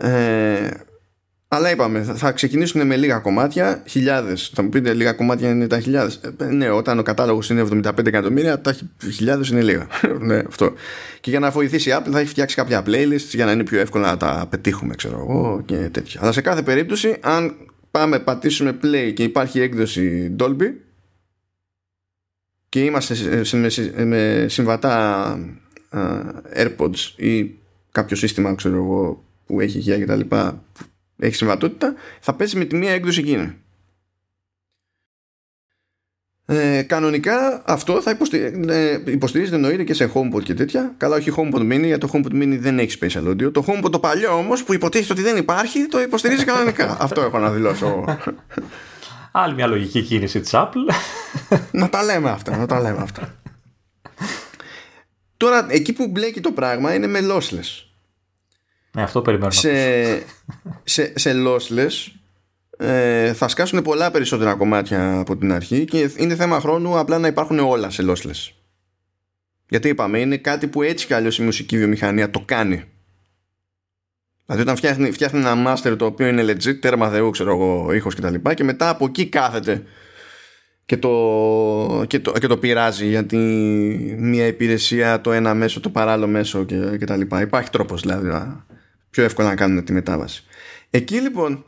nice. Αλλά είπαμε, θα ξεκινήσουν με λίγα κομμάτια, χιλιάδες. Θα μου πείτε, λίγα κομμάτια είναι τα χιλιάδες. Ναι, όταν ο κατάλογος είναι 75 εκατομμύρια, τα χιλιάδες είναι λίγα. Ναι, αυτό. Και για να βοηθήσει η Apple, θα έχει φτιάξει κάποια playlists για να είναι πιο εύκολο να τα πετύχουμε, ξέρω εγώ, και τέτοια. Αλλά σε κάθε περίπτωση, αν πάμε, πατήσουμε play και υπάρχει έκδοση Dolby και είμαστε με συμβατά AirPods ή κάποιο σύστημα, ξέρω εγώ, που έχει ηχεία και τα λοιπά, έχει συμβατότητα, θα πέσει με τη μία έκδοση εκείνη. Κανονικά αυτό θα υποστηρίζεται, εννοείται, και σε HomePod και τέτοια. Καλά, όχι HomePod Mini, γιατί το HomePod Mini δεν έχει Spatial Audio. Το HomePod το παλιό όμως, που υποτίθεται ότι δεν υπάρχει, το υποστηρίζει κανονικά. Αυτό έχω να δηλώσω. Άλλη μια λογική κίνηση της Apple. Να τα λέμε αυτά. Τώρα, εκεί που μπλέκει το πράγμα είναι με lossless. Ναι, αυτό περιμένω. Σε lossless θα σκάσουν πολλά περισσότερα κομμάτια από την αρχή και είναι θέμα χρόνου απλά να υπάρχουν όλα σε lossless. Γιατί είπαμε, είναι κάτι που έτσι κι αλλιώς η μουσική βιομηχανία το κάνει. Δηλαδή, όταν φτιάχνει ένα master το οποίο είναι legit, τέρμα θεού, ξέρω εγώ, ήχος κτλ. Και μετά από εκεί κάθεται και το πειράζει, γιατί μια υπηρεσία, το ένα μέσο, το παράλληλο μέσο και τα λοιπά. Υπάρχει τρόπος, δηλαδή, πιο εύκολα να κάνουν τη μετάβαση. Εκεί λοιπόν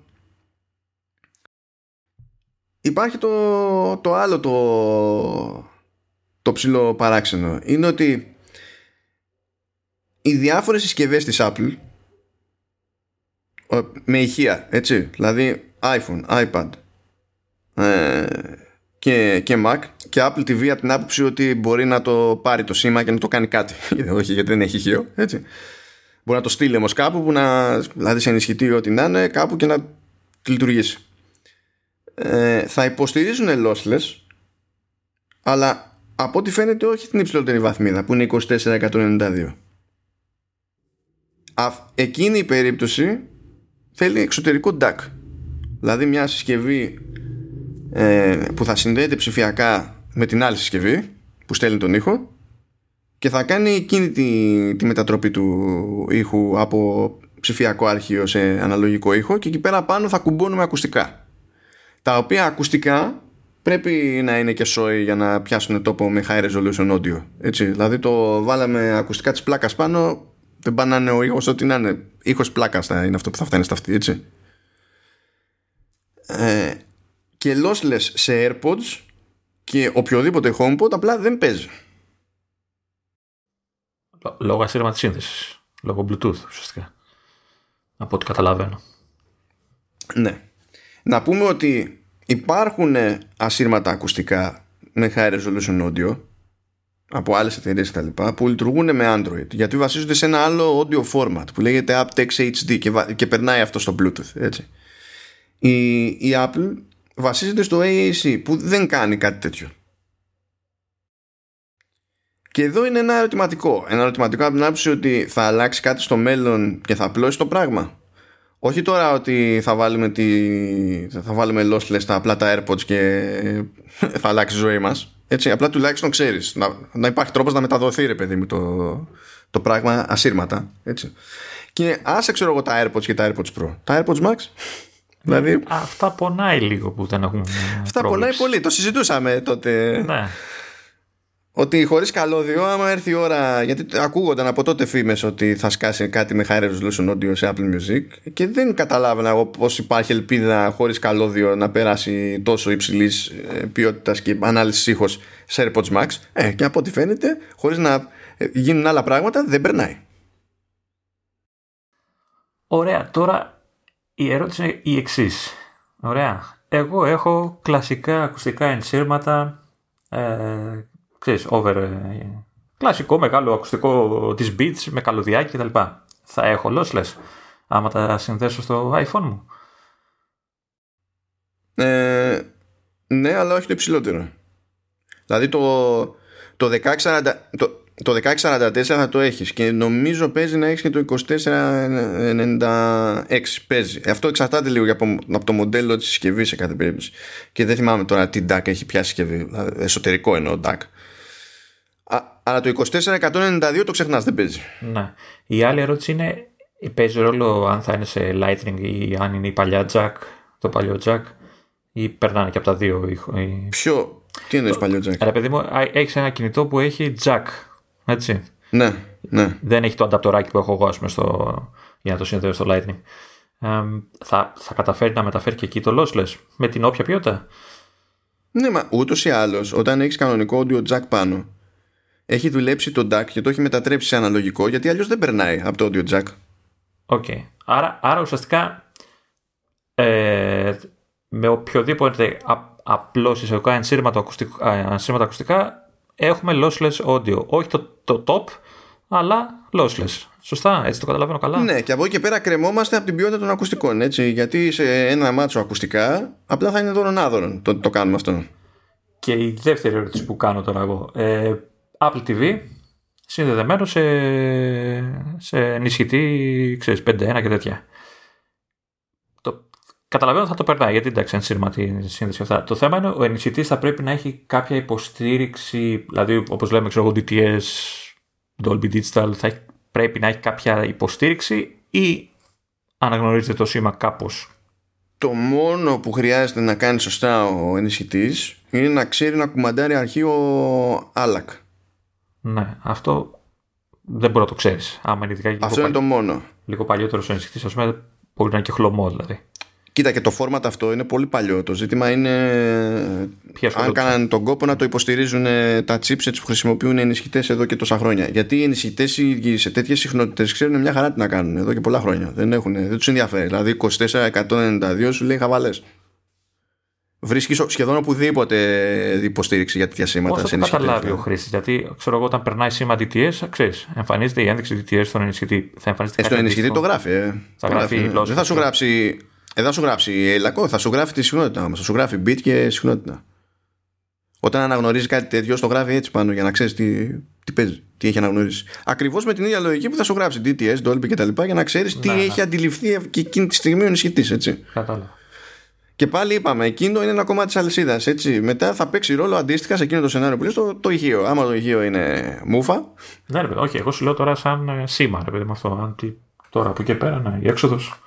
υπάρχει το άλλο, το ψηλό παράξενο. Είναι ότι οι διάφορες συσκευές της Apple με ηχεία, έτσι, δηλαδή iPhone, iPad και Mac και Apple TV, από την άποψη ότι μπορεί να το πάρει το σήμα και να το κάνει κάτι. Όχι, γιατί δεν έχει ηχείο, έτσι. Μπορεί να το στείλει όμως κάπου που να, δηλαδή, σε ενισχυτεί ό,τι να είναι κάπου και να λειτουργήσει. Θα υποστηρίζουν lossless, αλλά από ό,τι φαίνεται όχι την υψηλότερη βαθμίδα που είναι 2492. Εκείνη η περίπτωση θέλει εξωτερικό DAC, δηλαδή μια συσκευή που θα συνδέεται ψηφιακά με την άλλη συσκευή που στέλνει τον ήχο και θα κάνει εκείνη τη μετατροπή του ήχου από ψηφιακό αρχείο σε αναλογικό ήχο, και εκεί πέρα πάνω θα κουμπώνουμε ακουστικά, τα οποία ακουστικά πρέπει να είναι και σόι για να πιάσουν τόπο με high resolution audio, έτσι. Δηλαδή, το βάλαμε ακουστικά της πλάκας πάνω, δεν πάνε να είναι ο ήχος ό,τι να είναι, ήχος πλάκας θα είναι αυτό που θα φτάνει στα αυτή, έτσι. Και lossless σε AirPods και οποιοδήποτε HomePod απλά δεν παίζει. Λόγω ασύρματης σύνδεσης. Λόγω Bluetooth, ουσιαστικά. Από ό,τι καταλαβαίνω. Ναι. Να πούμε ότι υπάρχουν ασύρματα ακουστικά με high resolution audio από άλλες εταιρείες κτλ. Που λειτουργούν με Android. Γιατί βασίζονται σε ένα άλλο audio format που λέγεται aptX HD και περνάει αυτό στο Bluetooth. Έτσι. Η Apple βασίζεται στο AAC που δεν κάνει κάτι τέτοιο. Και εδώ είναι ένα ερωτηματικό. Ένα ερωτηματικό από την άποψη ότι θα αλλάξει κάτι στο μέλλον και θα απλώσει το πράγμα. Όχι τώρα ότι θα βάλουμε lossless τα απλά τα AirPods και θα αλλάξει η ζωή μας. Έτσι, απλά τουλάχιστον ξέρεις. Να υπάρχει τρόπος να μεταδοθεί, ρε παιδί μου, το πράγμα ασύρματα. Έτσι. Και άσε, ξέρω εγώ, τα AirPods και τα AirPods Pro. Τα AirPods Max... Δηλαδή... Αυτά πονάει λίγο που δεν έχουν. Αυτά πονάει πολύ. Το συζητούσαμε τότε. Ναι. Ότι χωρίς καλώδιο, άμα έρθει η ώρα. Γιατί ακούγονταν από τότε φήμες ότι θα σκάσει κάτι με high resolution audio σε Apple Music. Και δεν καταλάβαινα εγώ πως υπάρχει ελπίδα χωρίς καλώδιο να περάσει τόσο υψηλής ποιότητας και ανάλυσης ήχος σε AirPods Max. Και από ό,τι φαίνεται, χωρίς να γίνουν άλλα πράγματα, δεν περνάει. Ωραία. Τώρα. Η ερώτηση είναι η εξής. Ωραία. Εγώ έχω κλασικά ακουστικά ενσύρματα ξέρεις, over, κλασικό μεγάλο ακουστικό της Beats με καλωδιάκι και τα λοιπά. Θα έχω lossless άμα τα συνδέσω στο iPhone μου? Ναι, αλλά όχι το υψηλότερο. Δηλαδή το 1640, το 1644 θα το έχεις και νομίζω παίζει να έχεις και το 2496 παίζει. Αυτό εξαρτάται λίγο από το μοντέλο της συσκευής σε κάθε περίπτωση. Και δεν θυμάμαι τώρα τι DAC έχει πια συσκευή, εσωτερικό εννοώ DAC. Αλλά το 2492 το ξεχνάς, δεν παίζει. Να. Η άλλη ερώτηση είναι, παίζει ρόλο αν θα είναι σε Lightning ή αν είναι η παλιά jack, το παλιό jack, ή περνάνε και από τα δύο? Ποιο, τι εννοείς παλιό jack? Αλλά παιδί μου, έχεις ένα κινητό που έχει jack, έτσι. Ναι, ναι. Δεν έχει το ανταπτοράκι που έχω εγώ, ας πούμε, για να το συνδέω στο Lightning. Θα καταφέρει να μεταφέρει και εκεί το lossless με την όποια ποιότητα? Ναι, μα ούτως ή άλλως, όταν έχεις κανονικό audio jack πάνω, έχει δουλέψει το DAC και το έχει μετατρέψει σε αναλογικό, γιατί αλλιώς δεν περνάει από το audio jack. Οκ. Okay. Άρα ουσιαστικά με οποιοδήποτε απλό εισαγωγικά ενσύρματα ακουστικά έχουμε lossless audio. Όχι το top, αλλά lossless. Σωστά, έτσι το καταλαβαίνω καλά? Ναι, και από εκεί και πέρα κρεμόμαστε από την ποιότητα των ακουστικών, έτσι, γιατί σε ένα μάτσο ακουστικά απλά θα είναι δωρονάδωρον. Το κάνουμε αυτό. Και η δεύτερη ερώτηση που κάνω τώρα εγώ. Apple TV συνδεδεμένο σε ενισχυτή, ξέρεις, 5.1 και τέτοια. Καταλαβαίνω θα το περνάει, γιατί εντάξει, ενσύρματη σύνδεση αυτά. Το θέμα είναι, ο ενισχυτής θα πρέπει να έχει κάποια υποστήριξη, δηλαδή όπως λέμε, ξέρω εγώ, DTS, Dolby Digital, πρέπει να έχει κάποια υποστήριξη ή αναγνωρίζεται το σήμα κάπως? Το μόνο που χρειάζεται να κάνει σωστά ο ενισχυτής είναι να ξέρει να κουμαντάρει αρχείο ALAC. Ναι, αυτό δεν μπορεί να το ξέρεις. Αυτό είναι το μόνο. Λίγο παλιότερο ο ενισχυτής, ας πούμε, μπορεί να είναι και χλωμό δηλαδή. Κοίτα, και το format αυτό είναι πολύ παλιό. Το ζήτημα είναι αν κάνανε τον κόπο να το υποστηρίζουν τα chipsets που χρησιμοποιούν οι ενισχυτές εδώ και τόσα χρόνια. Γιατί οι ενισχυτές σε τέτοιες συχνότητες ξέρουν μια χαρά τι να κάνουν εδώ και πολλά χρόνια. Δεν τους ενδιαφέρει. Δηλαδή 24-192 σου λέει χαβαλές. Βρίσκεις σχεδόν οπουδήποτε υποστήριξη για τέτοια σήματα. Όσο το καταλάβει ο χρήστης. Γιατί ξέρω εγώ, όταν περνάει σήμα DTS, ξέρεις, εμφανίζεται η ένδειξη DTS στον ενισχυτή. Στον ενισχυτή το γράφει. Δεν θα σου γράψει. Θα σου γράψει λακό, θα σου γράφει τη συχνότητα όμως. Θα σου γράφει bit και συχνότητα. Όταν αναγνωρίζει κάτι τέτοιο, το γράφει έτσι πάνω για να ξέρει τι παίζει, τι έχει αναγνωρίσει. Ακριβώς με την ίδια λογική που θα σου γράψει DTS, Dolby κτλ. Για να ξέρει τι έχει αντιληφθεί και εκείνη τη στιγμή ο ενισχυτής, έτσι. Κατάλαβα. Και πάλι είπαμε, εκείνο είναι ένα κομμάτι της αλυσίδας. Μετά θα παίξει ρόλο αντίστοιχα σε εκείνο το σενάριο που λες το ηχείο. Άμα το ηχείο είναι μούφα. Ναι, ρε, όχι, εγώ σου λέω τώρα σαν σήμα, ρε παιδί μου αυτό. Τώρα από εκεί πέρα, ναι, η έξοδος.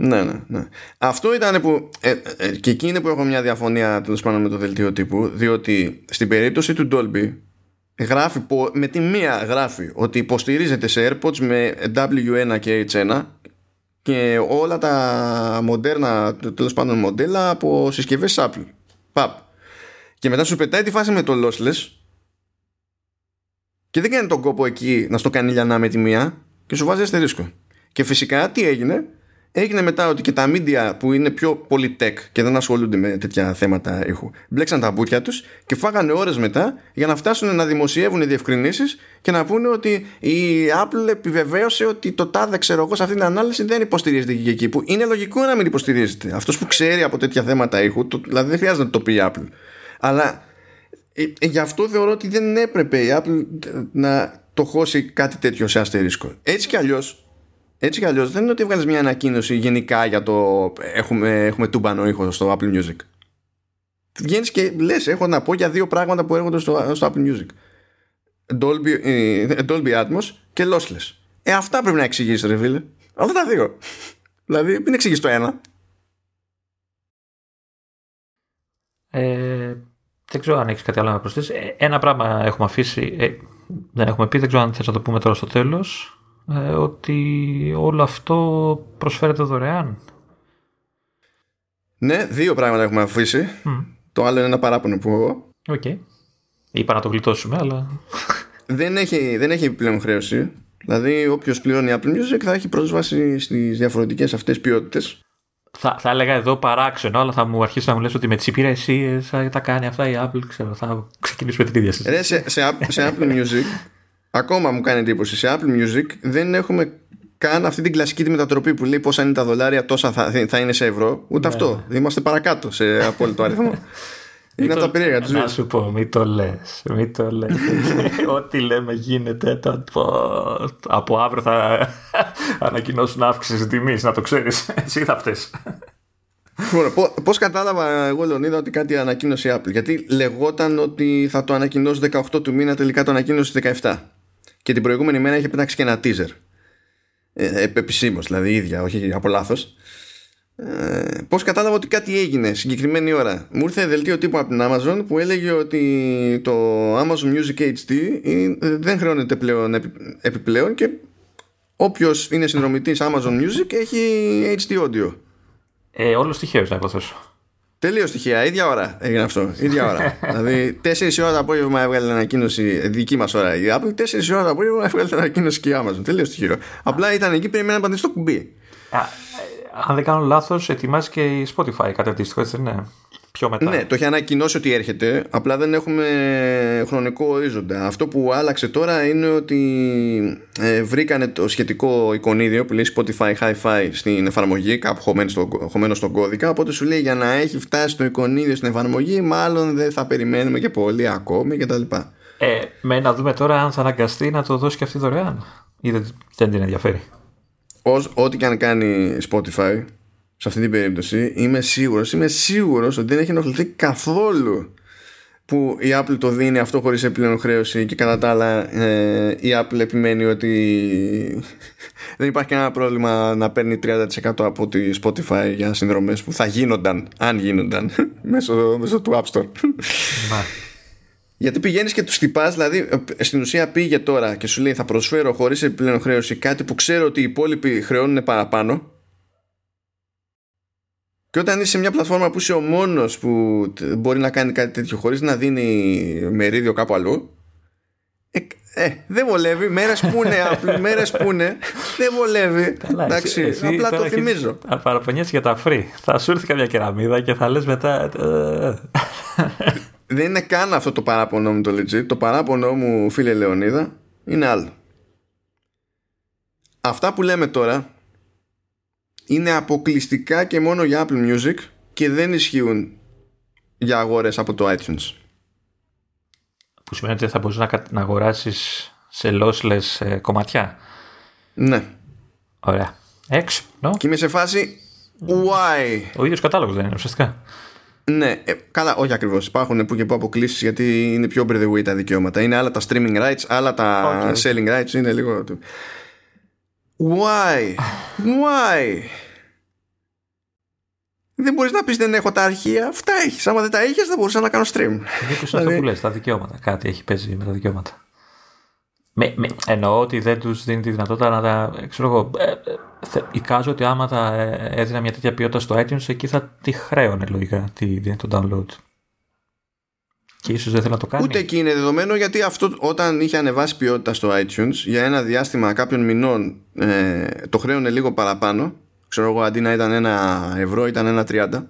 Ναι, ναι, ναι. Αυτό ήταν που. Και εκεί είναι που έχω μια διαφωνία τέλος πάντων με το δελτίο τύπου, διότι στην περίπτωση του Dolby γράφει με τη μία γράφει ότι υποστηρίζεται σε AirPods με W1 και H1 και όλα τα μοντέρνα τέλος πάντων μοντέλα από συσκευές Apple. Παπ. Και μετά σου πετάει τη φάση με το lossless και δεν κάνει τον κόπο εκεί να στο κάνει λιανά με τη μία και σου βάζει αστερίσκο. Και φυσικά τι έγινε? Έγινε μετά ότι και τα media που είναι πιο πολύ tech και δεν ασχολούνται με τέτοια θέματα ήχου, μπλέξαν τα μπουτια τους και φάγανε ώρες μετά για να φτάσουν να δημοσιεύουν οι διευκρινήσεις και να πούνε ότι η Apple επιβεβαίωσε ότι το τάδε, ξέρω εγώ, σε αυτή την ανάλυση δεν υποστηρίζεται και εκεί. Που είναι λογικό να μην υποστηρίζεται. Αυτός που ξέρει από τέτοια θέματα ήχου, δηλαδή δεν χρειάζεται να το πει η Apple. Αλλά γι' αυτό θεωρώ ότι δεν έπρεπε η Apple να το χώσει κάτι τέτοιο σε αστερίσκο. Έτσι κι αλλιώς δεν είναι ότι έβγαλες μια ανακοίνωση γενικά για το έχουμε τούμπανο ήχο στο Apple Music. Βγαίνεις και λες, έχω να πω για δύο πράγματα που έρχονται στο Apple Music. Dolby Atmos και Lossless. Αυτά πρέπει να εξηγήσεις, ρε φίλε. Αυτά τα δύο. Δηλαδή μην εξηγείς το ένα. Δεν ξέρω αν έχεις κάτι άλλο να προσθέσεις. Ένα πράγμα έχουμε αφήσει, δεν έχουμε πει, δεν ξέρω αν θες να το πούμε τώρα στο τέλος. Ότι όλο αυτό προσφέρεται δωρεάν. Ναι, δύο πράγματα έχουμε αφήσει. Το άλλο είναι ένα παράπονο που έχω. Okay. Είπα να το γλιτώσουμε, αλλά δεν έχει επιπλέον χρέωση. Δηλαδή όποιος πληρώνει Apple Music θα έχει πρόσβαση στις διαφορετικές αυτές ποιότητες. θα έλεγα εδώ παράξενο, αλλά θα μου αρχίσει να μου λες ότι με τις υπηρεσίες θα τα κάνει αυτά η Apple. Ξέρω, θα ξεκινήσουμε την ίδια συζήτηση. Σε Apple Music, ακόμα μου κάνει εντύπωση. Σε Apple Music δεν έχουμε καν αυτή την κλασική τη μετατροπή που λέει πόσα είναι τα δολάρια, τόσα θα είναι σε ευρώ. Ούτε αυτό. Είμαστε παρακάτω σε απόλυτο αριθμό. Είναι από τα περίεργα του. Να σου πω, μην το λες. Ό,τι λέμε γίνεται. Από αύριο θα ανακοινώσουν αύξηση τιμής, να το ξέρεις. Εσύ θα φταίς. Πώς κατάλαβα εγώ, Λεωνίδα, ότι κάτι ανακοίνωσε η Apple? Γιατί λεγόταν ότι θα το ανακοινώσει 18 του μήνα, τελικά το ανακοίνωσε 17. Και την προηγούμενη μέρα είχε πετάξει και ένα teaser. Επισήμως, δηλαδή ίδια, όχι από λάθος. Πώς κατάλαβα ότι κάτι έγινε συγκεκριμένη ώρα? Μου ήρθε δελτίο τύπου από την Amazon που έλεγε ότι το Amazon Music HD δεν χρεώνεται πλέον επιπλέον και όποιος είναι συνδρομητής Amazon Music έχει HD audio. Όλος τυχαίως να υποθέσω. Τελείως τυχαία, ίδια ώρα έγινε αυτό. Ίδια ώρα. Δηλαδή 4 ώρα το απόγευμα έβγαλε ανακοίνωση δική μας ώρα η Apple, 4 ώρα το απόγευμα έβγαλε ανακοίνωση και η Amazon. Τελείως τυχαίο. Απλά ήταν εκεί, περιμέναν να πατήσει το κουμπί. Αν δεν κάνω λάθος, ετοιμάζει και η Spotify κάτι αντίστοιχο, έτσι, ναι. Πιο μετά. Ναι, το έχει ανακοινώσει ότι έρχεται, απλά δεν έχουμε χρονικό ορίζοντα. Αυτό που άλλαξε τώρα είναι ότι βρήκανε το σχετικό εικονίδιο που λέει Spotify Hi-Fi στην εφαρμογή, κάπου χωμένο στον κώδικα. Οπότε σου λέει για να έχει φτάσει το εικονίδιο στην εφαρμογή, μάλλον δεν θα περιμένουμε και πολύ ακόμη κτλ. Να δούμε τώρα αν θα αναγκαστεί να το δώσει και αυτή δωρεάν, ή δεν την ενδιαφέρει. Ό,τι και αν κάνει Spotify σε αυτή την περίπτωση, είμαι σίγουρος ότι δεν έχει ενοχληθεί καθόλου που η Apple το δίνει αυτό χωρίς επιπλέον χρέωση. Και κατά τα άλλα η Apple επιμένει ότι δεν υπάρχει κανένα πρόβλημα να παίρνει 30% από τη Spotify για συνδρομές που θα γίνονταν, αν γίνονταν, μέσω του App Store. Γιατί πηγαίνεις και τους χτυπάς, δηλαδή στην ουσία πήγε τώρα και σου λέει θα προσφέρω χωρίς επιπλέον χρέωση κάτι που ξέρω ότι οι υπόλοιποι χρεώνουν παραπάνω. Και όταν είσαι σε μια πλατφόρμα που είσαι ο μόνος που μπορεί να κάνει κάτι τέτοιο χωρίς να δίνει μερίδιο κάπου αλλού, δεν βολεύει. Μέρες που είναι Apple, μέρες που είναι, δεν βολεύει. Καλά, εντάξει, απλά το θυμίζω. Θα παραπονιέσαι για τα free. Θα σου έρθει καμιά κεραμίδα και θα λες μετά. Δεν είναι καν αυτό το παράπονο μου το legit. Το παράπονο μου, φίλε Λεωνίδα, είναι άλλο. Αυτά που λέμε τώρα είναι αποκλειστικά και μόνο για Apple Music και δεν ισχύουν για αγορές από το iTunes. Που σημαίνει ότι θα μπορείς να αγοράσεις σε lossless κομματιά. Ναι. Ωραία. Έξυπνο. Και είμαι σε φάση why. Ο ίδιος κατάλογος δεν είναι ουσιαστικά. Ναι, καλά, όχι ακριβώς. Υπάρχουν που και που αποκλήσεις γιατί είναι πιο over-the-way τα δικαιώματα. Είναι άλλα τα streaming rights, άλλα τα selling rights. Είναι λίγο. Why? Δεν μπορείς να πεις δεν έχω τα αρχεία. Αυτά έχεις. Άμα δεν τα είχες, δεν μπορούσα να κάνω stream. Δίκως αυτό που λες, τα δικαιώματα. Κάτι έχει παίζει με τα δικαιώματα. Εννοώ ότι δεν τους δίνει τη δυνατότητα να τα. Ξέρω εγώ. Εικάζω ότι άμα τα έδινα μια τέτοια ποιότητα στο iTunes, εκεί θα τη χρέωνε λογικά το download. Και ίσως δεν θέλω να το κάνει. Ούτε εκεί είναι δεδομένο, γιατί αυτό όταν είχε ανεβάσει ποιότητα στο iTunes για ένα διάστημα κάποιων μηνών το χρέωνε λίγο παραπάνω. Ξέρω εγώ, αντί να ήταν 1 ευρώ, ήταν 1,30.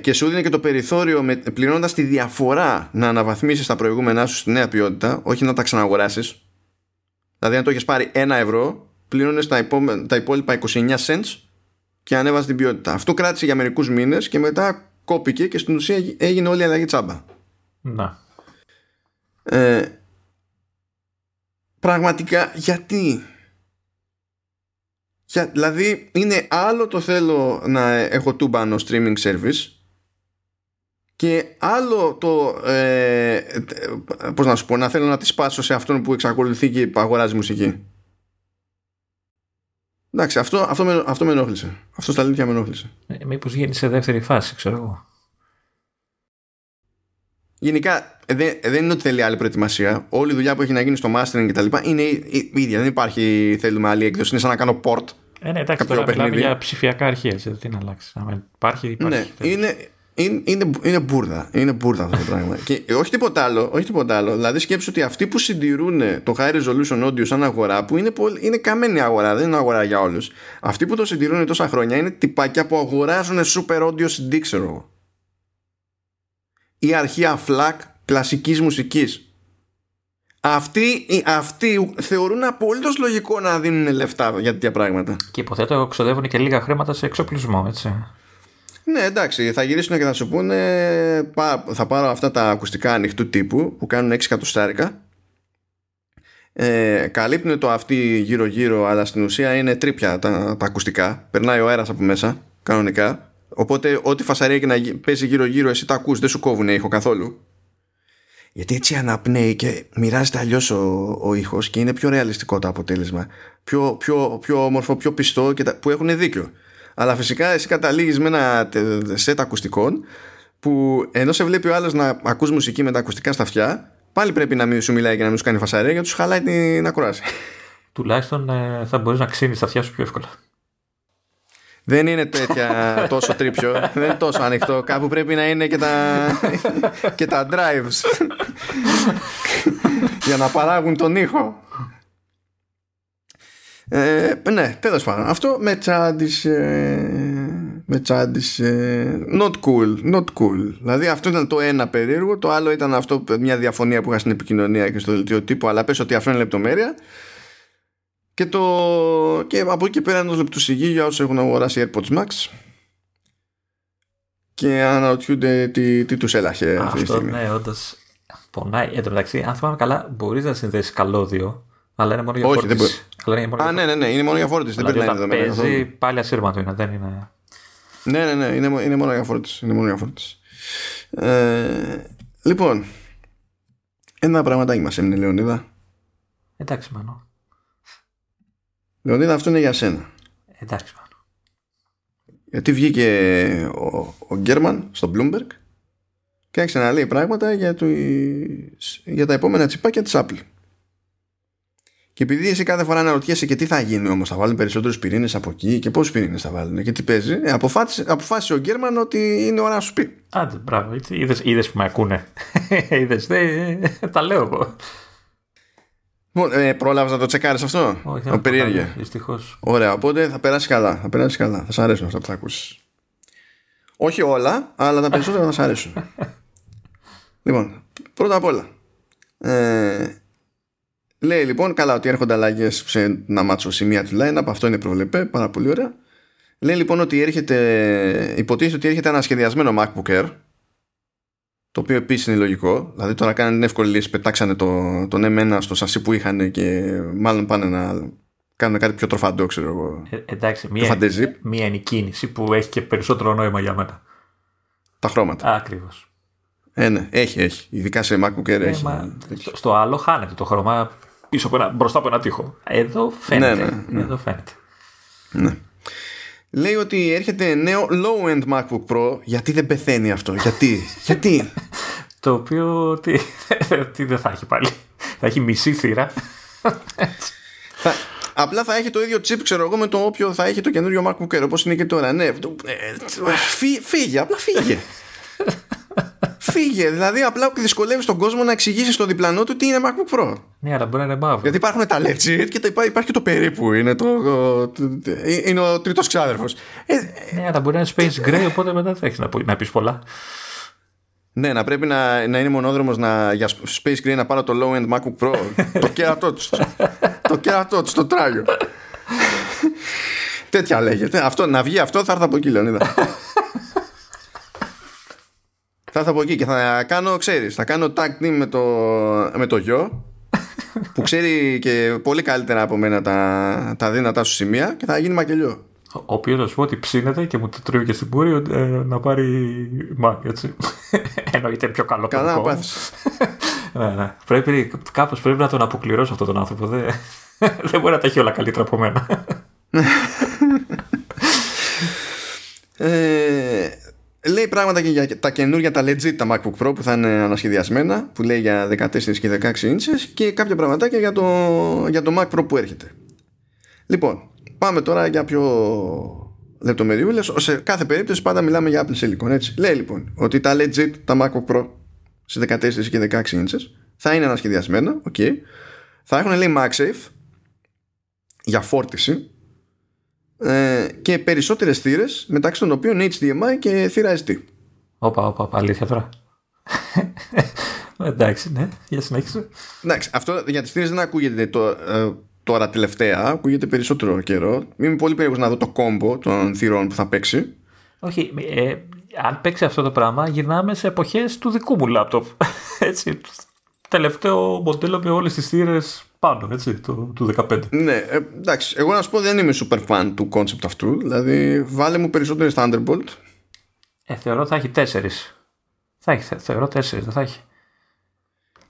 Και σου δίνει και το περιθώριο πληρώνοντας τη διαφορά να αναβαθμίσεις τα προηγούμενά σου στη νέα ποιότητα, όχι να τα ξαναγοράσεις. Δηλαδή, αν το έχεις πάρει 1 ευρώ, πληρώνες τα υπόλοιπα 29 cents και ανέβαζες την ποιότητα. Αυτό κράτησε για μερικούς μήνες και μετά κόπηκε και στην ουσία έγινε όλη η αλλαγή τσάμπα. Να. Πραγματικά, γιατί? Δηλαδή είναι άλλο το θέλω να έχω τούμπανο streaming service και άλλο το πώς να σου πω, να θέλω να τη σπάσω σε αυτόν που εξακολουθεί και αγοράζει μουσική. Εντάξει, αυτό με ενόχλησε. Αυτό στα αλήθεια με ενόχλησε. Μήπως γίνει σε δεύτερη φάση, ξέρω εγώ. Γενικά δεν είναι ότι θέλει άλλη προετοιμασία. Όλη η δουλειά που έχει να γίνει στο mastering και τα λοιπά είναι η ίδια. Δεν υπάρχει θέλουμε άλλη έκδοση. Είναι σαν να κάνω port. Ναι, εντάξει, τώρα μιλάμε για ψηφιακά αρχεία. Δεν αλλάξει. Υπάρχει. Ναι, είναι, Είναι μπούρδα. Είναι μπούρδα αυτό το πράγμα. Και όχι τίποτα άλλο. Όχι τίποτα άλλο. Δηλαδή σκέψου ότι αυτοί που συντηρούν το high resolution audio σαν αγορά, που είναι καμένη αγορά, δεν είναι αγορά για όλους. Αυτοί που το συντηρούν τόσα χρόνια είναι τυπάκια που αγοράζουν super audio CD, ξέρω εγώ. Ή αρχεία FLAC κλασικής μουσικής. Αυτοί θεωρούν απολύτως λογικό να δίνουν λεφτά για τέτοια πράγματα. Και υποθέτω ξοδεύουν και λίγα χρήματα σε εξοπλισμό, έτσι. Ναι, εντάξει, θα γυρίσουν και θα σου πούνε θα πάρω αυτά τα ακουστικά ανοιχτού τύπου που κάνουν 6 εκατοστάρικα, καλύπτουν το αυτή γύρω-γύρω, αλλά στην ουσία είναι τρίπια τα ακουστικά. Περνάει ο αέρας από μέσα κανονικά, οπότε ό,τι φασαρία και να παίζει γύρω-γύρω εσύ τα ακούς, δεν σου κόβουν ήχο καθόλου. Γιατί έτσι αναπνέει και μοιράζεται αλλιώς ο ήχος και είναι πιο ρεαλιστικό το αποτέλεσμα. Πιο όμορφο, πιο πιστό, και που έχουν δίκιο. Αλλά φυσικά εσύ καταλήγεις με ένα σετ ακουστικών που ενώ σε βλέπει ο άλλος να ακούς μουσική με τα ακουστικά στα αυτιά, πάλι πρέπει να μην σου μιλάει και να μην σου κάνει φασαρία, γιατί σου χαλάει την ακρόαση. Τουλάχιστον θα μπορείς να ξύνεις τα αυτιά σου πιο εύκολα. Δεν είναι τόσο τρίπιο, δεν είναι τόσο ανοιχτό. Κάπου πρέπει να είναι και τα drives για να παράγουν τον ήχο. Ναι, τέλος πάντων. Αυτό με τσάντισε. Not cool, not cool. Δηλαδή αυτό ήταν το ένα περίεργο. Το άλλο ήταν αυτό, μια διαφωνία που είχα στην επικοινωνία και στο δελτίο τύπου. Αλλά πες ότι αυτό είναι λεπτομέρεια. Και από εκεί πέρα ενός λεπτού σιγή για όσους έχουν αγοράσει AirPods Max. Και αναρωτιούνται τι τους έλαχε αυτή τη στιγμή. Ναι, όντως πονάει. Εν τω μεταξύ, αν θυμάμαι καλά, μπορείς να συνδέσεις καλώδιο. Αλλά είναι μόνο για φόρτιση. Ναι, είναι μόνο για φόρτιση. Δεν περνάει δεδομένα. Παίζει πάλι ασύρματο είναι, δεν είναι. Ναι, είναι μόνο για φόρτιση. Λοιπόν, ένα πραγματάκι μας έμεινε, Λεωνίδα. Εντάξει, Μάνο. Λεωνίδα, αυτό είναι για σένα. Εντάξει, Μάνο. Γιατί βγήκε ο Γκέρμαν στο Bloomberg και άρχισε να λέει πράγματα για τα επόμενα τσιπάκια της Apple. Και επειδή εσύ κάθε φορά αναρωτιέσαι και τι θα γίνει όμως, θα βάλουν περισσότερους πυρήνες από εκεί και πόσους πυρήνες θα βάλουν και τι παίζει, αποφάσισε ο Γκέρμαν ότι είναι ώρα να σου πει. Άντε, μπράβο, είδες που με ακούνε. Τα λέω εγώ. Πρόλαβες να το τσεκάρεις αυτό? Όχι, περίεργε. Δυστυχώς. Ωραία, οπότε θα περάσει καλά. Θα σ' αρέσουν αυτά που θα ακούσεις. Όχι όλα, αλλά τα περισσότερα θα σ' αρέσουν. Λοιπόν, πρώτα απ' όλα. Λέει λοιπόν, καλά, ότι έρχονται αλλαγές σε να μάτσω σημεία του line-up. Αυτό είναι προβλεπέ, πάρα πολύ ωραία. Λέει λοιπόν ότι υποτίθεται ότι έρχεται ένα σχεδιασμένο MacBook Air, το οποίο επίσης είναι λογικό. Δηλαδή τώρα κάνανε την εύκολη λύση, πετάξανε τον M1 στο σασί που είχαν και μάλλον πάνε να κάνουν κάτι πιο τροφαντό, ξέρω εγώ. Εντάξει, μια ενοικίνηση που έχει και περισσότερο νόημα για μένα. Τα χρώματα. Ακριβώς. Ναι, έχει. Ειδικά σε MacBook Air έχει. Στο άλλο χάνεται το χρώμα μπροστά από ένα τοίχο. Εδώ φαίνεται. Ναι. Εδώ φαίνεται. Ναι. Λέει ότι έρχεται νέο low-end MacBook Pro. Γιατί δεν πεθαίνει αυτό? Γιατί? Το οποίο τι δεν θα έχει πάλι. Θα έχει μισή θύρα. Απλά θα έχει το ίδιο chip, ξέρω εγώ, με το οποίο θα έχει το καινούριο MacBook Air, όπως είναι και τώρα. Ναι, απλά φύγε. Φύγε, δηλαδή απλά δυσκολεύει τον κόσμο να εξηγήσει στον διπλανό του τι είναι MacBook Pro. Ναι, αλλά μπορεί να είναι μπάβο. Γιατί υπάρχουν τα legit και υπάρχει και το περίπου. Είναι ο τρίτος ξάδερφος. Ναι, αλλά μπορεί να είναι Space Gray, οπότε μετά θα έχεις να πεις πολλά. Ναι, να πρέπει να είναι μονόδρομος για Space Gray να πάρω το low-end MacBook Pro. Το κέρατό τους, το τράγιο. Τέτοια λέγεται. Να βγει αυτό, θα έρθω από εκεί, Λεωνίδα. Θα έρθω από εκεί και θα κάνω, θα κάνω tag team με το γιο που ξέρει και πολύ καλύτερα από μένα τα δύνατά σου σημεία, και θα γίνει μακελιό. Ο οποίος, να σου πω, ότι ψήνεται και μου το τρώει και στην πούρη να πάρει Mac, έτσι. Εννοείται πιο καλό καλά να ναι. Κάπως πρέπει να τον αποκληρώσω αυτόν τον άνθρωπο. Δεν μπορεί να τα έχει όλα καλύτερα από μένα. Λέει πράγματα και για τα καινούργια, τα legit, τα MacBook Pro που θα είναι ανασχεδιασμένα, που λέει για 14 και 16 ίντσες, και κάποια πραγματάκια για το Mac Pro που έρχεται. Λοιπόν, πάμε τώρα για πιο λεπτομεριούλες. Σε κάθε περίπτωση πάντα μιλάμε για Apple Silicon, έτσι. Λέει λοιπόν ότι τα legit, τα MacBook Pro σε 14 και 16 inches θα είναι ανασχεδιασμένα, okay. Θα έχουν, λέει, MagSafe για φόρτιση και περισσότερες θύρες, μεταξύ των οποίων HDMI και θύρα SD. Όπα, αλήθεια τώρα. Εντάξει, ναι, για συνέχισε. Εντάξει, αυτό για τις θύρες δεν ακούγεται τώρα τελευταία, ακούγεται περισσότερο καιρό. Είμαι πολύ περίεργος να δω το κόμπο των θυρών που θα παίξει. Όχι, αν παίξει αυτό το πράγμα γυρνάμε σε εποχές του δικού μου λάπτοπ. Έτσι, τελευταίο μοντέλο με όλες τις θύρες πάνω, έτσι, του 15. Ναι, εντάξει, εγώ να σου πω δεν είμαι super fan του concept αυτού. Δηλαδή βάλε μου περισσότερες Thunderbolt. Θεωρώ θα έχει 4. Θεωρώ 4, δεν θα έχει.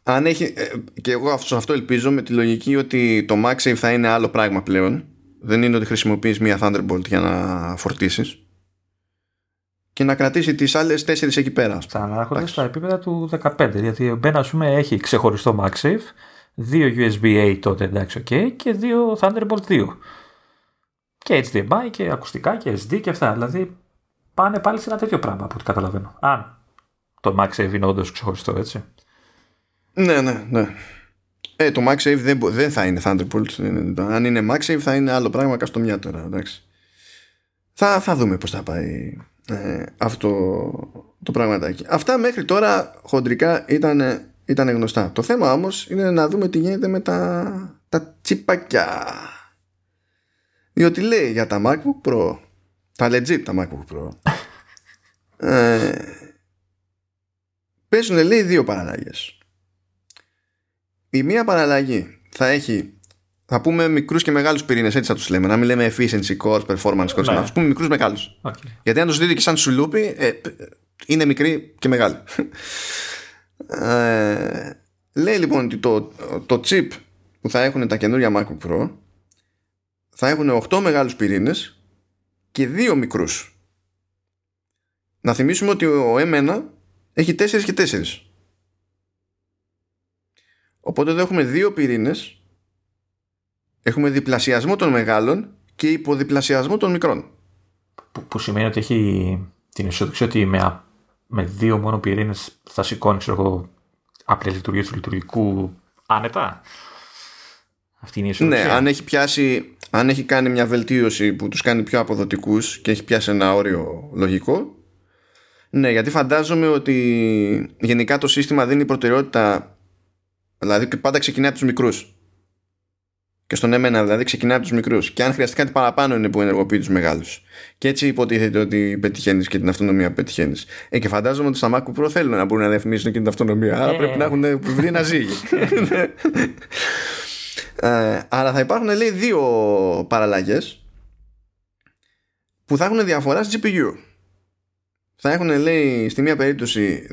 Αν έχει, και εγώ αυτό ελπίζω, με τη λογική ότι το MagSafe θα είναι άλλο πράγμα πλέον. Δεν είναι ότι χρησιμοποιείς μία Thunderbolt για να φορτίσεις. Και να κρατήσει τις άλλες 4 εκεί πέρα. Ξανάρχονται στα επίπεδα του 15. Γιατί ο Μπένα, ας πούμε, έχει ξεχωριστό MagSafe, 2 USB-A τότε, εντάξει, okay, και 2 Thunderbolt 2. Και HDMI και ακουστικά και SD και αυτά. Δηλαδή πάνε πάλι σε ένα τέτοιο πράγμα από ό,τι καταλαβαίνω. Αν το MagSafe είναι όντως ξεχωριστό, έτσι. Ναι. Το MagSafe δεν θα είναι Thunderbolt. Αν είναι MagSafe θα είναι άλλο πράγμα, καστομιά τώρα, εντάξει. Θα δούμε πώς θα πάει αυτό το πραγματάκι. Αυτά μέχρι τώρα χοντρικά ήταν γνωστά. Το θέμα όμως είναι να δούμε τι γίνεται με τα τσιπακιά. Διότι λέει για τα MacBook Pro, τα legit τα MacBook Pro, παίζουν, λέει, δύο παραλλαγές. Η μία παραλλαγή θα έχει, θα πούμε, μικρούς και μεγάλους πυρήνες, έτσι θα τους λέμε. Να μην λέμε efficiency cores, performance cores, να τους πούμε μικρούς μεγάλους. Okay. Γιατί αν τους δείτε και σαν σουλούπι, είναι μικροί και μεγάλοι. Λέει λοιπόν ότι το chip που θα έχουν τα καινούργια MacBook Pro θα έχουν 8 μεγάλους πυρήνες και 2 μικρούς. Να θυμίσουμε ότι ο M1 έχει 4 και 4. Οπότε εδώ έχουμε δύο πυρήνες, έχουμε διπλασιασμό των μεγάλων και υποδιπλασιασμό των μικρών. Που σημαίνει ότι έχει την ισοδοξία ότι με δύο μόνο πυρήνες θα σηκώνει, ξέρω εγώ, απλές λειτουργίες του λειτουργικού άνετα. Αυτή είναι η ισοδοξία. Ναι, αν έχει κάνει μια βελτίωση που τους κάνει πιο αποδοτικούς και έχει πιάσει ένα όριο λογικό. Ναι, γιατί φαντάζομαι ότι γενικά το σύστημα δίνει προτεραιότητα. Δηλαδή πάντα ξεκινάει από τους μικρούς. Και στον εμένα δηλαδή ξεκινάει από τους μικρούς. Και αν χρειαστεί κάτι παραπάνω είναι που ενεργοποιεί τους μεγάλους. Και έτσι υποτίθεται ότι πετυχαίνεις και την αυτονομία που πετυχαίνεις. Και φαντάζομαι ότι στα MacBook Pro θέλουν να μπορούν να διαφημίσουν και την αυτονομία. Άρα πρέπει να έχουν βρει ένα ζύγι. Άρα θα υπάρχουν, λέει, δύο παραλλαγές που θα έχουν διαφορά στη GPU. Θα έχουν, λέει, στη μία περίπτωση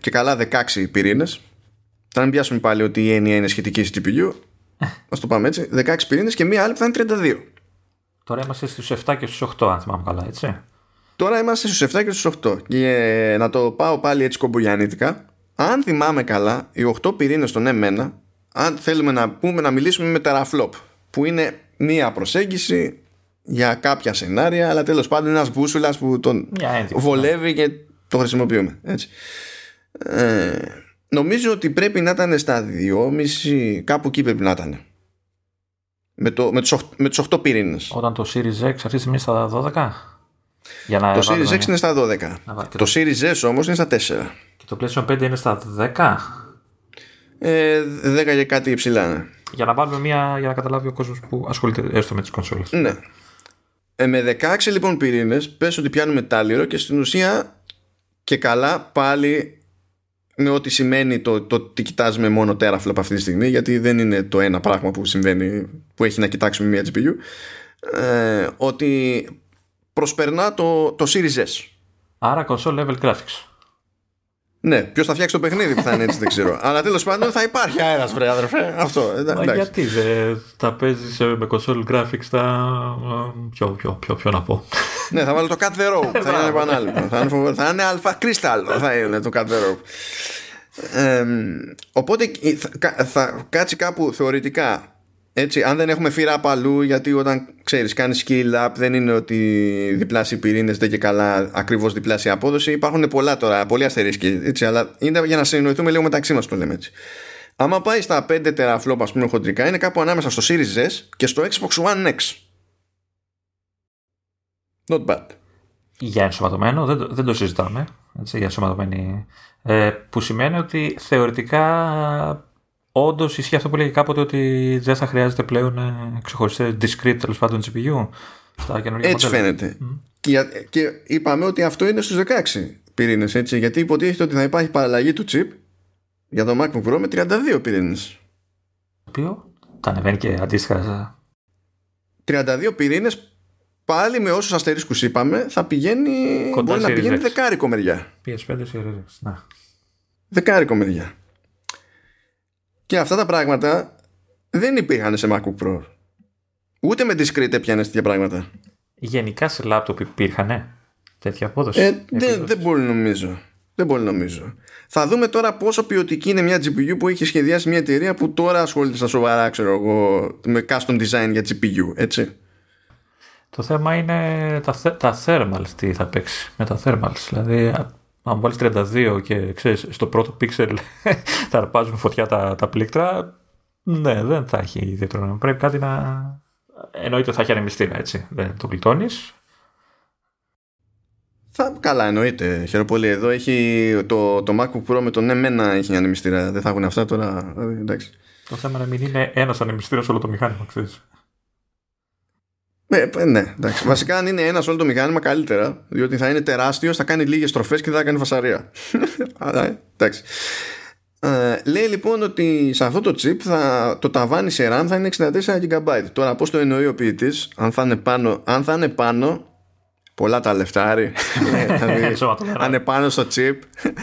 και καλά 16 πυρήνες. Θα μην πιάσουμε πάλι ότι η έννοια είναι σχετική στη GPU. Ας το πάμε έτσι. 16 πυρήνες και μία άλλη που θα είναι 32. Τώρα είμαστε στους 7 και στους 8, αν θυμάμαι καλά, έτσι. Τώρα είμαστε στους 7 και στους 8. Και να το πάω πάλι έτσι κομπογιανίτικα. Αν θυμάμαι καλά, οι 8 πυρήνες των M1, αν θέλουμε να πούμε να μιλήσουμε με teraflop, που είναι μία προσέγγιση για κάποια σενάρια, αλλά τέλος πάντων είναι ένας μπούσουλας που τον βολεύει και το χρησιμοποιούμε. Έτσι. Νομίζω ότι πρέπει να ήταν στα 2,5, κάπου εκεί πρέπει να ήταν. Με τους 8 πυρήνες. Όταν το Series X αυτή τη στιγμή στα 12. Για να το Series X είναι στα 12. Το Series S όμως είναι στα 4. Και το PlayStation 5 είναι στα 10. 10 και κάτι υψηλά, ναι. Για να βάλουμε μία, για να καταλάβει ο κόσμος που ασχολείται έστω με τις κονσόλες. Ναι. Με 16 λοιπόν πυρήνες, πες ότι πιάνουμε τάλιρο και στην ουσία και καλά πάλι. Με ό,τι σημαίνει το ότι κοιτάζουμε μόνο teraflop αυτή τη στιγμή, γιατί δεν είναι το ένα πράγμα που συμβαίνει, που έχει να κοιτάξουμε μια GPU, ότι προσπερνά το Series S. Άρα console level graphics. Ναι, ποιος θα φτιάξει το παιχνίδι που θα είναι έτσι δεν ξέρω. Αλλά τέλος πάντων θα υπάρχει αέρας, βρε αδερφέ. Αυτό, εντάξει. Μα γιατί δεν θα παίζεις με console graphics τα... Ποιο να πω. Ναι, θα βάλω το Cut the Rope. Θα είναι επανάληπτο. Θα είναι αλφα κρίσταλο. Θα είναι το Cut the Rope. Οπότε θα κάτσει κάπου θεωρητικά Έτσι, αν δεν έχουμε φύρα από αλλού, γιατί όταν ξέρεις, κάνεις scale up, δεν είναι ότι διπλάσιοι πυρήνες δεν και καλά, ακριβώς διπλάσια απόδοση. Υπάρχουν πολλά τώρα, πολλοί αστερίσκοι. Έτσι, αλλά είναι για να συνεννοηθούμε λίγο μεταξύ μας, το λέμε έτσι. Άμα πάει στα 5 teraflop, ας πούμε, χοντρικά, είναι κάπου ανάμεσα στο Series S και στο Xbox One X. Not bad. Για ενσωματωμένο, δεν το συζητάμε. Έτσι, για ενσωματωμένη. Που σημαίνει ότι θεωρητικά. Όντως ισχύει αυτό που λέγει κάποτε, ότι δεν θα χρειάζεται πλέον ξεχωριστές discrete, τέλος πάντων, GPU στα καινούργια μοντέλα. Έτσι φαίνεται. Mm. Και είπαμε ότι αυτό είναι στους 16 πυρήνες, έτσι, γιατί υποτίθεται ότι θα υπάρχει παραλλαγή του chip για το MacBook Pro με 32 πυρήνες. Το οποίο τα ανεβαίνει και αντίστοιχα. 32 πυρήνες πάλι με όσους αστερίσκους είπαμε θα πηγαίνει, μπορεί να πηγαίνει δεκάρικο μεριά. PS5 σε ρεύς, να. Δεκάρικο μεριά. Και αυτά τα πράγματα δεν υπήρχαν σε MacBook Pro. Ούτε με discrete έπιανε τέτοια πράγματα. Γενικά σε laptop υπήρχαν τέτοια απόδοση. Δεν πολύ νομίζω. Θα δούμε τώρα πόσο ποιοτική είναι μια GPU που είχε σχεδιάσει μια εταιρεία που τώρα ασχολείται στα σοβαρά, ξέρω εγώ, με custom design για GPU, έτσι. Το θέμα είναι τα thermals, τι θα παίξει με τα thermals. Δηλαδή, αν βάλεις 32 και ξέρεις, στο πρώτο πίξελ θα αρπάζουν φωτιά τα πλήκτρα, ναι, δεν θα έχει ιδιαίτερο νόημα. Πρέπει κάτι να. Εννοείται θα έχει ανεμιστήρα, έτσι. Δεν το γλιτώνεις. Καλά, εννοείται. Χαίρομαι πολύ. Εδώ έχει το MacBook Pro με τον M1 έχει ανεμιστήρα. Δεν θα έχουν αυτά τώρα. Εντάξει. Το θέμα να μην είναι ένας ανεμιστήρας όλο το μηχάνημα, ξέρεις. Ναι, εντάξει. Βασικά, αν είναι ένας όλο το μηχάνημα, καλύτερα. Διότι θα είναι τεράστιος, θα κάνει λίγες στροφές και δεν θα κάνει φασαρία. Εντάξει. Λέει λοιπόν ότι σε αυτό το chip το ταβάνι σε RAM θα είναι 64 GB. Τώρα, πώς το εννοεί ο ποιητής, αν θα είναι πάνω. Πολλά τα λεφτά, αν είναι πάνω στο chip.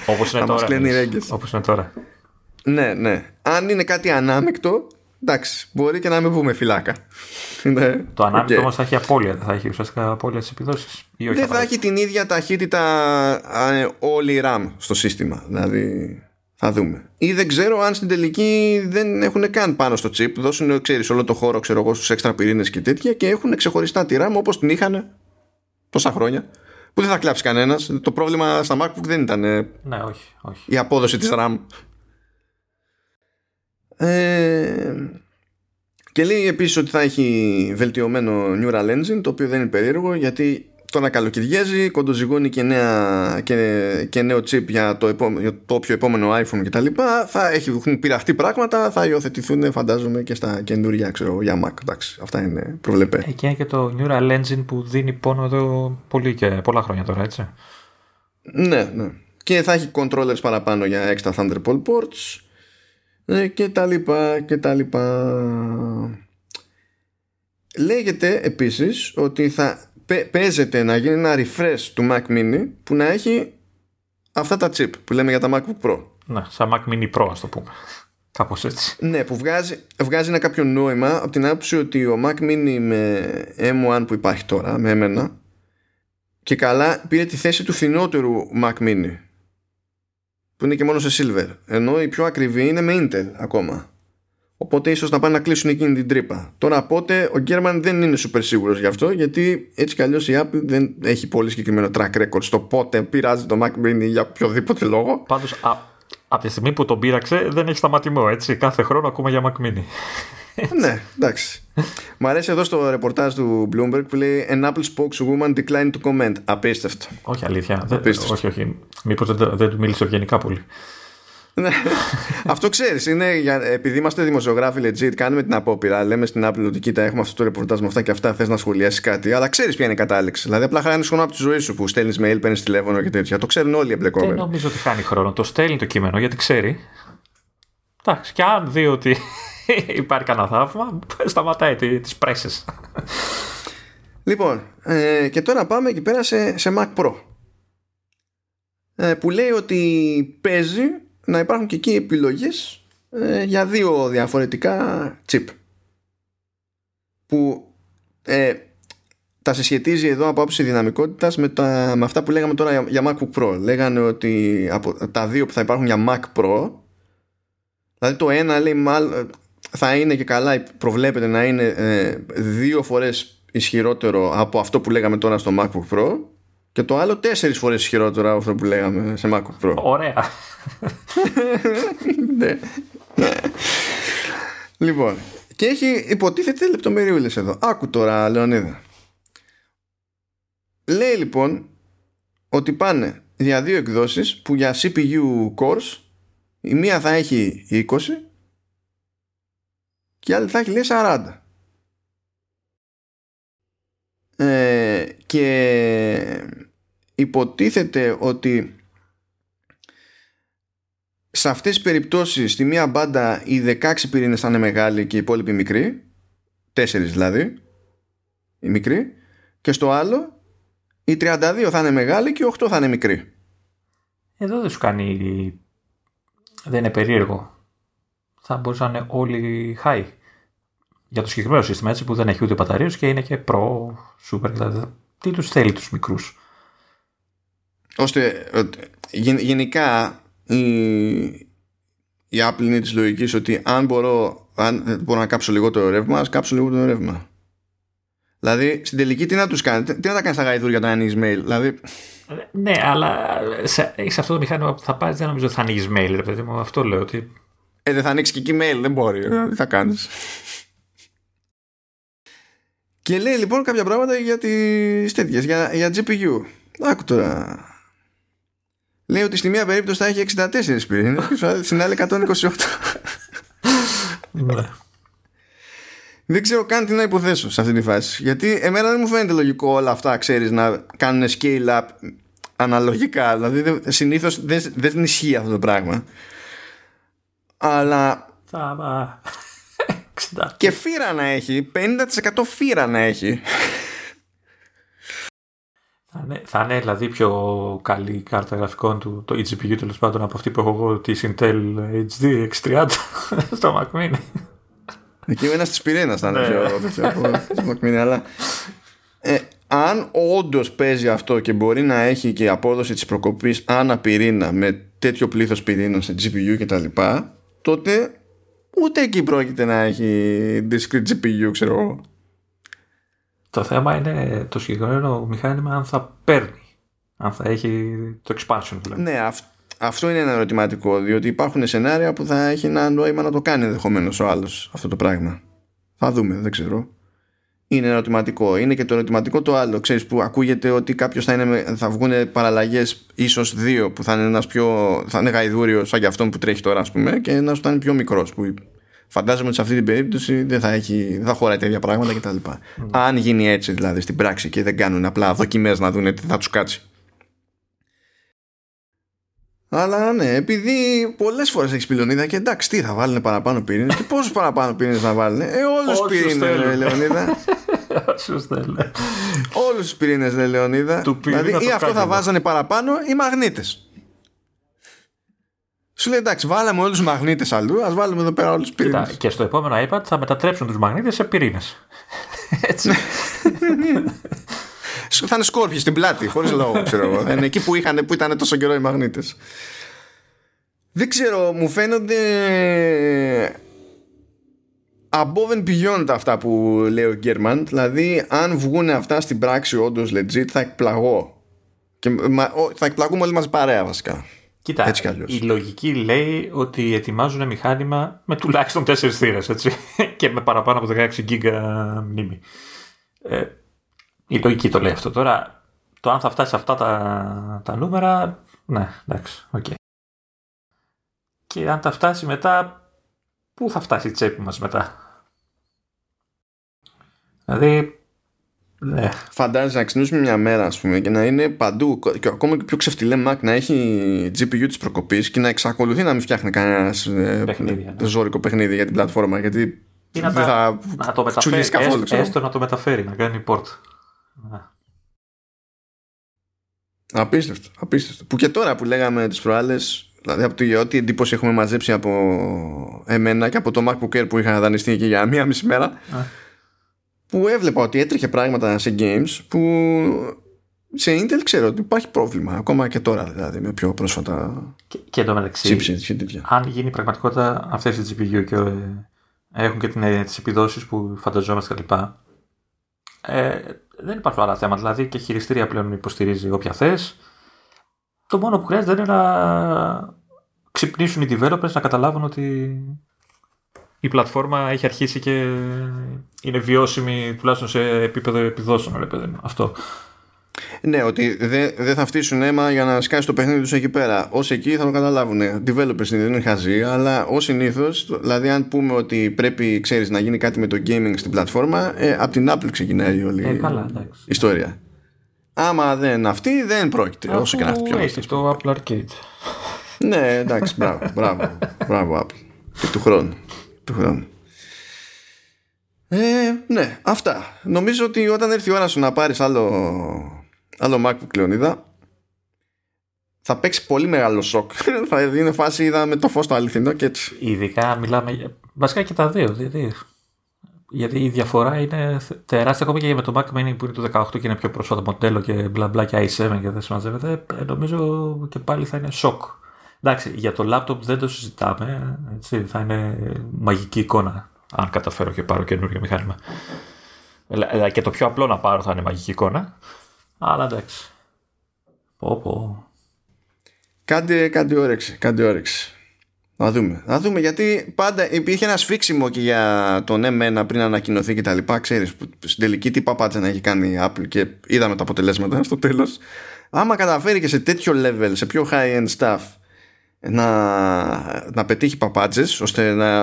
Όπως είναι τώρα. Όπως είναι τώρα. Ναι, ναι. Αν είναι κάτι ανάμεκτο. Εντάξει, μπορεί και να μην πούμε φυλάκα. Το ανάμεικο όμως θα έχει απώλεια, θα έχει ουσιαστικά απώλεια στις επιδόσεις. Δεν θα έχει την ίδια ταχύτητα όλη η RAM στο σύστημα. Δηλαδή θα δούμε. Ή δεν ξέρω αν στην τελική δεν έχουν καν πάνω στο chip. Δώσουν, ξέρεις, όλο το χώρο, ξέρω εγώ, στους έξτρα πυρήνες και τέτοια και έχουν ξεχωριστά τη RAM όπως την είχαν τόσα χρόνια. Που δεν θα κλάψει κανένας. Το πρόβλημα στα MacBook δεν ήταν ναι, όχι. Η απόδοση της RAM. Και λέει επίσης ότι θα έχει βελτιωμένο Neural Engine, το οποίο δεν είναι περίεργο γιατί τώρα καλοκαιριάζει, κοντοζυγώνει και νέο chip για το όποιο επόμενο iPhone κτλ. Θα έχουν πειραχτεί πράγματα, θα υιοθετηθούν φαντάζομαι και στα καινούργια, ξέρω, για Mac. Εντάξει, αυτά είναι προβλεπέ. Εκεί είναι και το Neural Engine που δίνει πόνο εδώ πολύ και πολλά χρόνια τώρα, έτσι. Ναι, ναι. Και θα έχει controllers παραπάνω για έξτρα Thunderbolt ports και τα λοιπά και τα λοιπά. Λέγεται επίσης ότι θα παίζεται να γίνει ένα refresh του Mac Mini που να έχει αυτά τα chip που λέμε για τα MacBook Pro. Ναι, σαν Mac Mini Pro, ας το πούμε. Κάπως έτσι. Ναι, που βγάζει ένα κάποιο νόημα από την άποψη ότι ο Mac Mini με M1 που υπάρχει τώρα, με M1 και καλά πήρε τη θέση του φθηνότερου Mac Mini που είναι και μόνο σε Silver, ενώ η πιο ακριβή είναι με Intel ακόμα. Οπότε ίσως να πάνε να κλείσουν εκείνη την τρύπα. Τώρα πότε, ο Gurman δεν είναι super σίγουρος γι' αυτό, γιατί έτσι κι αλλιώς η Apple δεν έχει πολύ συγκεκριμένο track record στο πότε πειράζει το Mac Mini για οποιοδήποτε λόγο. Πάντως, από τη στιγμή που τον πήραξε, δεν έχει σταματημό, έτσι. Κάθε χρόνο ακόμα για Mac Mini. Ναι, εντάξει. Μ' αρέσει εδώ στο ρεπορτάζ του Bloomberg που λέει An Apple spokeswoman declined to comment. Απίστευτο. Όχι, αλήθεια. Απίστευτο. Όχι. Μήπως δεν του μίλησε ευγενικά πολύ. Αυτό ξέρεις. Επειδή είμαστε δημοσιογράφοι, legit, κάνουμε την απόπειρα. Λέμε στην Apple ότι κοίτα, έχουμε αυτό το ρεπορτάζ με αυτά και αυτά. Θες να σχολιάσεις κάτι, αλλά ξέρεις ποια είναι η κατάληξη. Δηλαδή, απλά χάνεις χρόνο από τη ζωή σου που στέλνεις mail, παίρνεις τηλέφωνο και τέτοια. Το ξέρουν όλοι οι εμπλεκόμενοι. Δεν νομίζω ότι χάνει χρόνο. Το στέλνει το κείμενο γιατί ξέρει. Εντάξει, και αν δει ότι. Υπάρχει κανένα θαύμα, σταματάει τις πρέσες. Λοιπόν, και τώρα πάμε εκεί πέρα σε Mac Pro, που λέει ότι παίζει να υπάρχουν και εκεί επιλογές για δύο διαφορετικά chip που τα συσχετίζει εδώ από άποψη δυναμικότητας με αυτά που λέγαμε τώρα για MacBook Pro. Λέγανε ότι από τα δύο που θα υπάρχουν για Mac Pro, δηλαδή το ένα λέει μάλλον θα είναι και καλά, προβλέπεται να είναι δύο φορές ισχυρότερο από αυτό που λέγαμε τώρα στο MacBook Pro και το άλλο 4 φορές ισχυρότερο από αυτό που λέγαμε σε MacBook Pro. Ωραία. Ναι. Λοιπόν, και έχει υποτίθεται λεπτομεριούλες εδώ. Άκου τώρα, Λεωνίδα. Λέει λοιπόν ότι πάνε για δύο εκδόσεις που για CPU cores η μία θα έχει 20 και η άλλη θα έχει λέει 40. Και υποτίθεται ότι σε αυτές τις περιπτώσεις στη μία μπάντα οι 16 πυρήνες θα είναι μεγάλοι και οι υπόλοιποι μικροί, 4 δηλαδή οι μικροί, και στο άλλο οι 32 θα είναι μεγάλοι και οι 8 θα είναι μικροί. Εδώ δεν σου κάνει, δεν είναι περίεργο. Θα μπορούσαν να είναι όλοι high για το συγκεκριμένο σύστημα, έτσι, που δεν έχει ούτε μπαταρίες και είναι και pro, super, δηλαδή. Τι τους θέλει τους μικρούς, ώστε γενικά η Apple είναι της λογικής ότι αν μπορώ να κάψω λιγότερο ρεύμα, ας κάψω λιγότερο ρεύμα. Δηλαδή στην τελική τι να τους κάνει, τι να τα κάνει στα γαϊδούρια όταν ανοίγεις mail, δηλαδή. Ναι, αλλά σε αυτό το μηχάνημα που θα πάρεις δεν νομίζω ότι θα ανοίγεις mail, ρε παιδί μου, αυτό λέω ότι... δεν θα ανοίξει και εκεί mail, δεν μπορεί, τι θα κάνεις. Και λέει λοιπόν κάποια πράγματα για τις τέτοιες, για GPU. Άκου τώρα. Λέει ότι στη μία περίπτωση θα έχει 64 πυρήνες, στην άλλη 128. Ναι. Δεν ξέρω καν τι να υποθέσω σε αυτή τη φάση. Γιατί εμένα δεν μου φαίνεται λογικό όλα αυτά, ξέρεις, να κάνουν scale-up αναλογικά. Δηλαδή συνήθως δεν ισχύει αυτό το πράγμα. Αλλά... και φύρα να έχει, 50% φύρα να έχει. Θα είναι δηλαδή πιο καλή η κάρτα γραφικών του, το GPU τέλος πάντων, από αυτή που έχω εγώ, τη Intel HD X30 στο Mac Mini. Εκεί ο ένας της πυρήνας θα είναι πιο Mac Mini, αλλά αν όντως παίζει αυτό και μπορεί να έχει και η απόδοση της προκοπής ανά πυρήνα με τέτοιο πλήθος πυρήνων σε GPU και τα λοιπά, τότε ούτε εκεί πρόκειται να έχει discrete GPU, ξέρω εγώ. Το θέμα είναι το συγκεκριμένο μηχάνημα αν θα παίρνει, αν θα έχει το expansion δηλαδή. Ναι, αυτό είναι ένα ερωτηματικό, διότι υπάρχουν σενάρια που θα έχει ένα νόημα να το κάνει ενδεχομένως ο άλλος αυτό το πράγμα. Θα δούμε, δεν ξέρω. Είναι ερωτηματικό. Είναι και το ερωτηματικό το άλλο, ξέρεις, που ακούγεται ότι κάποιος θα βγουν παραλλαγές, ίσως δύο, που θα είναι γαϊδούριος σαν και αυτόν που τρέχει τώρα, ας πούμε, και ένας που θα είναι πιο μικρός, που φαντάζομαι ότι σε αυτή την περίπτωση δεν θα χωράει τέτοια πράγματα κτλ. Αν γίνει έτσι δηλαδή στην πράξη και δεν κάνουν απλά δοκιμές να δουν τι θα τους κάτσει. Αλλά ναι, επειδή πολλές φορές έχεις πει, Λεωνίδα, και εντάξει, τι θα βάλουν παραπάνω πυρήνες και πόσους παραπάνω πυρήνες θα βάλουν. Όλους τους πυρήνες, λέει Λεωνίδα. Όλους τους πυρήνες, λέει Λεωνίδα. Δηλαδή ή αυτό θα βάζανε παραπάνω ή μαγνήτες. Σου λέει εντάξει, βάλαμε όλους τους μαγνήτες αλλού, ας βάλουμε εδώ πέρα όλους τους πυρήνες. Και στο επόμενο iPad θα μετατρέψουν τους μαγνήτες σε πυρήνες. Έτσι. Θα είναι σκόρπιοι στην πλάτη, χωρίς λόγο, ξέρω εγώ. Είναι εκεί που ήταν τόσο καιρό οι μαγνήτες. Δεν ξέρω, μου φαίνονται above and beyond αυτά που λέει ο Γκέρμαν. Δηλαδή, αν βγουν αυτά στην πράξη όντως legit, θα εκπλαγώ. Και θα εκπλαγούμε όλοι μας παρέα, βασικά. Κοίτα, η λογική λέει ότι ετοιμάζουν μηχάνημα με τουλάχιστον 4 θύρες, έτσι, και με παραπάνω από 16 γίγκα μνήμη. Η λογική το λέει αυτό. Τώρα, το αν θα φτάσει σε αυτά τα νούμερα, ναι, εντάξει, οκ. Okay. Και αν τα φτάσει μετά, πού θα φτάσει η τσέπη μας μετά. Δηλαδή, ναι. Φαντάζεσαι να ξυνούσουμε μια μέρα, ας πούμε, και να είναι παντού, και ακόμα και πιο ξεφτιλέ Mac να έχει GPU της προκοπής και να εξακολουθεί να μην φτιάχνει κανένας ζώρικο παιχνίδι για την πλατφόρμα, γιατί δεν θα τσουλήσει καθόλου. Έστω να το μεταφέρει, να κάνει port. Απίστευτο, απίστευτο. Που και τώρα που λέγαμε τις προάλλες, δηλαδή από το ό,τι εντύπωση έχουμε μαζέψει από εμένα και από το MacBook Air που είχα δανειστεί εκεί για μία μισή μέρα, που έβλεπα ότι έτρεχε πράγματα σε games που σε Intel ξέρω ότι υπάρχει πρόβλημα ακόμα και τώρα, δηλαδή με πιο πρόσφατα. Και εντωμεταξύ, αν γίνει πραγματικότητα αυτές οι GPU και έχουν και τις επιδόσεις που φανταζόμαστε κλπ. Δεν υπάρχουν άλλα θέματα, δηλαδή και χειριστήρια πλέον υποστηρίζει όποια θες. Το μόνο που χρειάζεται είναι να ξυπνήσουν οι developers να καταλάβουν ότι η πλατφόρμα έχει αρχίσει και είναι βιώσιμη τουλάχιστον σε επίπεδο επιδόσεων. Αυτό. Ναι, ότι δεν θα φτύσουν αίμα για να σκάσει το παιχνίδι τους εκεί πέρα. Όσοι εκεί θα το καταλάβουν. Developers δεν είναι χαζοί, αλλά ως συνήθως, δηλαδή, αν πούμε ότι πρέπει, ξέρεις, να γίνει κάτι με το gaming στην πλατφόρμα, από την Apple ξεκινάει όλη η ιστορία. Άμα δεν αυτή, δεν πρόκειται. Όσο και να αυτή πιο έχει το Apple Arcade. Ναι, εντάξει, μπράβο Apple. Και του χρόνου. Ναι, αυτά. Νομίζω ότι όταν έρθει η ώρα σου να πάρεις άλλο MacBook, Λεωνίδα, θα παίξει πολύ μεγάλο σοκ. Θα είναι φάση, είδαμε το φως το αληθινό και έτσι. Ειδικά μιλάμε, βασικά και τα δύο, δηλαδή. Γιατί η διαφορά είναι τεράστια, ακόμα και με το Mac Mini που είναι το 18 και είναι πιο πρόσφατο μοντέλο και μπλα μπλα και i7 και δεν συμμαζεύεται, νομίζω και πάλι θα είναι σοκ. Εντάξει, για το λάπτοπ δεν το συζητάμε, έτσι, θα είναι μαγική εικόνα αν καταφέρω και πάρω καινούργιο μηχάνημα. Και το πιο απλό να πάρω θα είναι μαγική εικόνα, αλλά εντάξει. Κάντε όρεξη, Να δούμε, γιατί πάντα υπήρχε ένα σφίξιμο και για τον M1 πριν ανακοινωθεί και τα λοιπά, ξέρεις, στην τελική τι παπάτσα να έχει κάνει η Apple και είδαμε τα αποτελέσματα στο τέλος. Άμα καταφέρει και σε τέτοιο level, σε πιο high-end stuff, να πετύχει παπάτσες, ώστε να,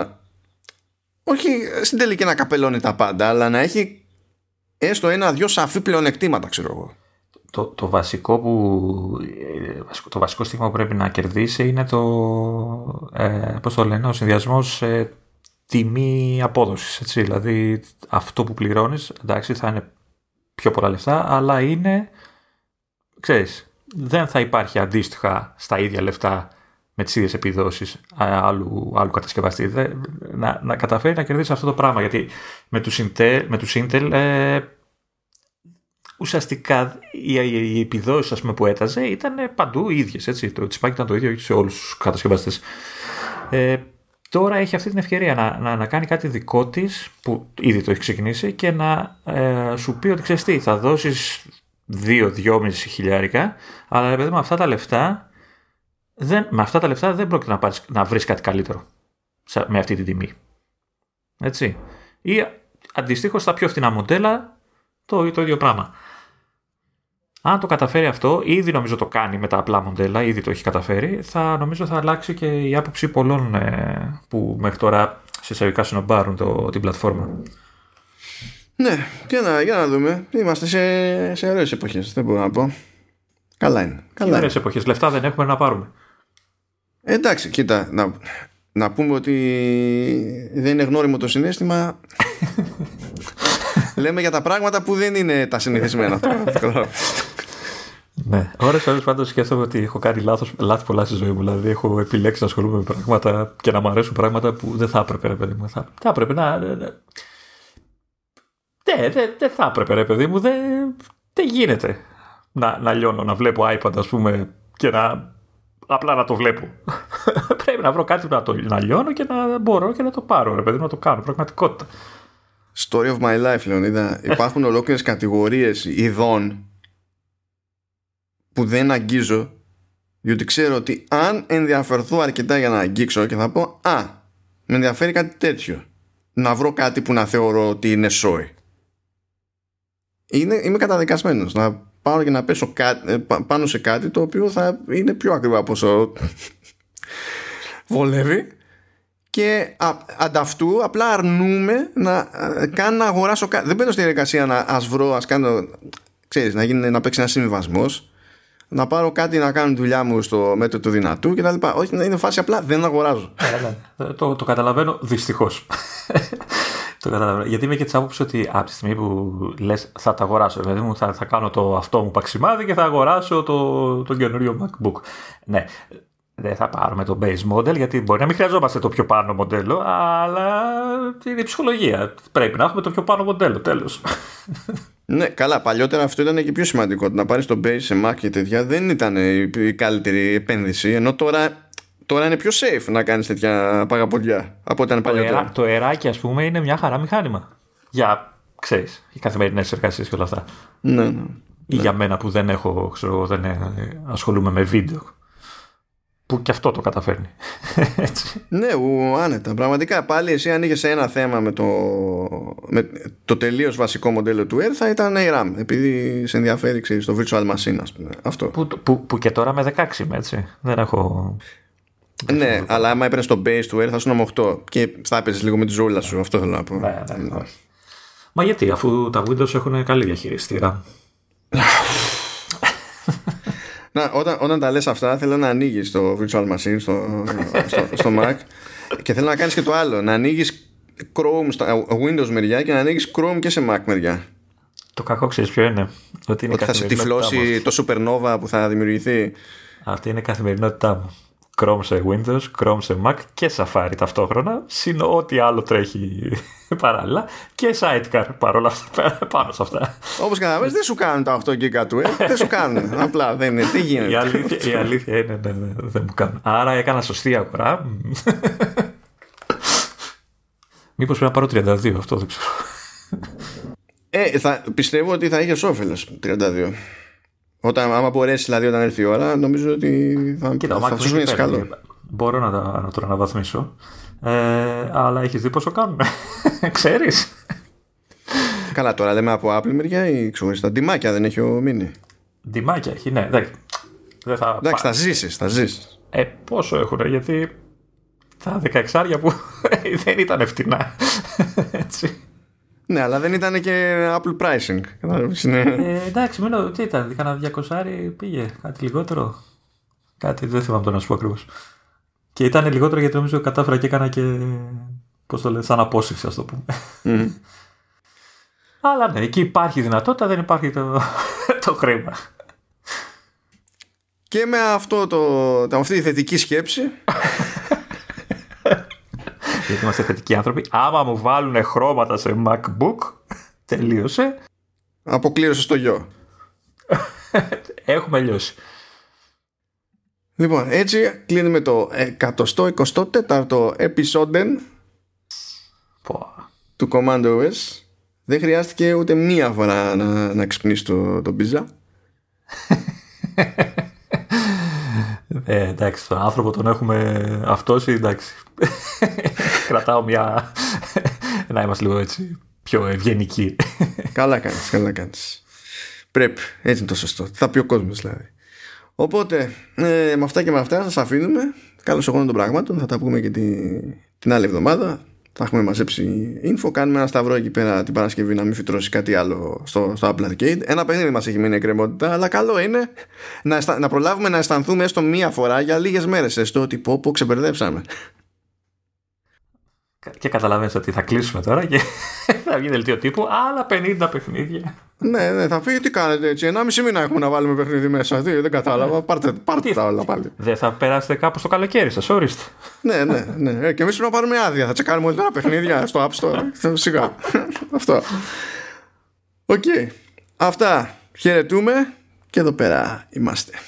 όχι στην τελική να καπελώνει τα πάντα, αλλά να έχει έστω ένα-δυο σαφή πλεονεκτήματα, ξέρω εγώ. Το βασικό στίγμα που πρέπει να κερδίσει είναι ο συνδυασμός τιμή-απόδοσης, έτσι. Δηλαδή αυτό που πληρώνεις, εντάξει, θα είναι πιο πολλά λεφτά, αλλά είναι, ξέρεις, δεν θα υπάρχει αντίστοιχα στα ίδια λεφτά με τις ίδιες επιδόσεις άλλου κατασκευαστή. Να καταφέρει να κερδίσει αυτό το πράγμα, γιατί με τους Intel ουσιαστικά οι επιδόσεις, ας πούμε, που έταζε ήταν παντού οι ίδιες, έτσι. Το τσιπάκι ήταν το ίδιο σε όλους τους κατασκευαστές. Τώρα έχει αυτή την ευκαιρία να κάνει κάτι δικό της, που ήδη το έχει ξεκινήσει, και να σου πει ότι, ξέρεις τι, θα δώσεις 2-2,5 χιλιάρικα, αλλά επειδή με αυτά τα λεφτά δεν πρόκειται να βρεις κάτι καλύτερο με αυτή την τιμή. Έτσι. Ή αντιστοίχως στα πιο φθηνά μοντέλα το ίδιο πράγμα. Αν το καταφέρει αυτό, ήδη νομίζω το κάνει με τα απλά μοντέλα, ήδη το έχει καταφέρει, νομίζω θα αλλάξει και η άποψη πολλών που μέχρι τώρα σε εισαγωγικά συνομπάρουν την πλατφόρμα. Ναι, για να δούμε. Είμαστε σε ωραίες εποχές, δεν μπορώ να πω. Καλά είναι. Ωραίες εποχές. Λεφτά δεν έχουμε να πάρουμε. Εντάξει, κοίτα, να πούμε ότι δεν είναι γνώριμο το συναίσθημα. Λέμε για τα πράγματα που δεν είναι τα συνηθισμένα. Ναι, ώρες πάντως σκέφτομαι ότι έχω κάνει λάθη πολλά στη ζωή μου. Δηλαδή έχω επιλέξει να ασχολούμαι με πράγματα και να μου αρέσουν πράγματα που δεν θα έπρεπε, ρε παιδί μου. Θα έπρεπε να... Δεν θα έπρεπε, ρε παιδί μου. Δεν γίνεται να λιώνω, να βλέπω iPad, ας πούμε, και απλά να το βλέπω. Πρέπει να βρω κάτι να λιώνω και να μπορώ και να το πάρω, ρε παιδί μου, να το κάνω. Πραγματικότητα. Story of my life, Λεωνίδα. Υπάρχουν ολόκληρες κατηγορίες ειδών που δεν αγγίζω, διότι ξέρω ότι αν ενδιαφερθώ αρκετά για να αγγίξω και θα πω «Α, με ενδιαφέρει κάτι τέτοιο», να βρω κάτι που να θεωρώ ότι είναι σόι. Είμαι καταδικασμένος να πάω και να πέσω πάνω σε κάτι το οποίο θα είναι πιο ακριβό από όσο βολεύει, και ανταυτού απλά αρνούμε να αγοράσω κάτι. Δεν μπαίνω στην εργασία να κάνω, ξέρεις, να παίξει ένα συμβιβασμός, να πάρω κάτι να κάνω τη δουλειά μου στο μέτρο του δυνατού και τα λοιπά. Όχι, είναι φάση απλά δεν αγοράζω. Το καταλαβαίνω, δυστυχώς. Το καταλαβαίνω. Γιατί είμαι και της άποψης ότι από τη στιγμή που λες θα τα αγοράσω, δηλαδή μου θα κάνω το αυτό μου παξιμάδι και θα αγοράσω το καινούριο MacBook. Ναι, δεν θα πάρουμε το base model, γιατί μπορεί να μην χρειαζόμαστε το πιο πάνω μοντέλο, αλλά είναι η ψυχολογία. Πρέπει να έχουμε το πιο πάνω μοντέλο, τέλος. Ναι, καλά, παλιότερα αυτό ήταν και πιο σημαντικό. Να πάρεις το base σε Mac και τέτοια δεν ήταν η καλύτερη επένδυση, ενώ τώρα Τώρα είναι πιο safe να κάνεις τέτοια παγαπολιά από όταν παλιότερα. Το αεράκι, ας πούμε, είναι μια χαρά μηχάνημα. Για, ξέρεις, οι καθημερινές εργασίες και όλα αυτά. Ναι, ναι. Ή για μένα που δεν έχω, ξέρω, δεν ασχολούμαι με βίντεο. Που και αυτό το καταφέρνει. Έτσι. Ναι, άνετα. Πραγματικά πάλι εσύ αν είχες ένα θέμα με το τελείως βασικό μοντέλο του Air θα ήταν η RAM. Επειδή σε ενδιαφέρει, ξέρεις, το virtual machine, ας πούμε. Αυτό. Που και τώρα με 16 είμαι, έτσι. Δεν έχω... Ναι, αλλά άμα έπαιρνες το base του Air θα σου με 8 και θα έπαιζες λίγο με τη ζούλα σου. Αυτό θέλω να πω. Ναι. Μα γιατί, αφού τα Windows έχουν καλή διαχειριστήρα. Να, όταν τα λες αυτά θέλω να ανοίγεις το virtual machine στο Mac και θέλω να κάνεις και το άλλο, να ανοίγεις Chrome στα Windows μεριά και να ανοίγεις Chrome και σε Mac μεριά. Το κακό ξέρεις ποιο είναι? Ότι θα σε τυφλώσει το supernova που θα δημιουργηθεί. Αυτή είναι η καθημερινότητά μου. Chrome σε Windows, Chrome σε Mac και Safari ταυτόχρονα, συν ό,τι άλλο τρέχει παράλληλα και sidecar παρόλα αυτά, πάνω σε αυτά. Όπως καταλαβαίνεις, δεν σου κάνουν τα 8 GB του, δεν σου κάνουν. Απλά δεν γίνεται. Η αλήθεια είναι, δεν μου κάνουν. Άρα έκανα σωστή αγορά. Μήπως πρέπει να πάρω 32, αυτό δεν ξέρω. Πιστεύω ότι θα είχες όφελος 32. Άμα μπορέσει, δηλαδή, όταν έρθει η ώρα, νομίζω ότι θα σου βγει καλό. Μπορώ να το αναβαθμίσω. Αλλά έχεις δει πόσο κάνουμε. Ξέρεις. Καλά, τώρα λέμε από Apple μεριά ή ξέρεις τα ντυμάκια δεν έχει ο Mini. Ντυμάκια έχει, ναι. Εντάξει, θα ζήσεις. Πόσο έχουν, γιατί τα 16άρια που δεν ήταν φτηνά. Έτσι. Ναι, αλλά δεν ήταν και Apple pricing. Εντάξει, μείνω, τι ήταν, κάνα 200 πήγε, κάτι λιγότερο. Κάτι δεν θυμάμαι το να σου πω ακριβώς. Και ήταν λιγότερο γιατί νομίζω κατάφερα και έκανα και, πώς το λένε, σαν απόσυξη, ας το πούμε. Mm. Αλλά ναι, εκεί υπάρχει δυνατότητα, δεν υπάρχει το χρήμα. Και με αυτή τη θετική σκέψη... Γιατί είμαστε θετικοί άνθρωποι. Άμα μου βάλουν χρώματα σε MacBook, τελείωσε. Αποκλήρωσε το γιο. Έχουμε λιώσει. Λοιπόν, έτσι κλείνουμε το 124ο επεισόδιο του Command OS. Δεν χρειάστηκε ούτε μία φορά να ξυπνήσει τον πίζα. Εντάξει, τον άνθρωπο τον έχουμε αυτός, εντάξει. Κρατάω να είμαστε λίγο έτσι πιο ευγενικοί. Καλά κάνεις. Πρέπει, έτσι είναι το σωστό. Θα πει ο κόσμος δηλαδή. Οπότε με αυτά και με αυτά σας αφήνουμε. Καλώς εγώ των πραγμάτων. Θα τα πούμε και την άλλη εβδομάδα. Θα έχουμε μαζέψει info. Κάνουμε ένα σταυρό εκεί πέρα την Παρασκευή να μην φυτρώσει κάτι άλλο στο Apple Arcade. Ένα παιχνίδι μας έχει μείνει εκκρεμότητα, αλλά καλό είναι να προλάβουμε να αισθανθούμε έστω μία φορά για λίγες μέρες. Έστω ότι πω ξεμπερδέψαμε. Και καταλαβαίνεις ότι θα κλείσουμε τώρα και θα βγει δελτίο τύπου άλλα 50 παιχνίδια. Ναι, θα φύγει, τι κάνετε έτσι. 1,5 μήνα έχουμε να βάλουμε παιχνίδι μέσα. Δεν κατάλαβα. Πάρτε τα όλα πάλι. Δεν θα περάσετε κάπου στο καλοκαίρι σας, ορίστε. Ναι. Και εμείς πρέπει να πάρουμε άδεια. Θα τσεκάρουμε όλα τα παιχνίδια στο App Store. Σιγά. Αυτό. Οκ. Αυτά. Χαιρετούμε και εδώ πέρα είμαστε.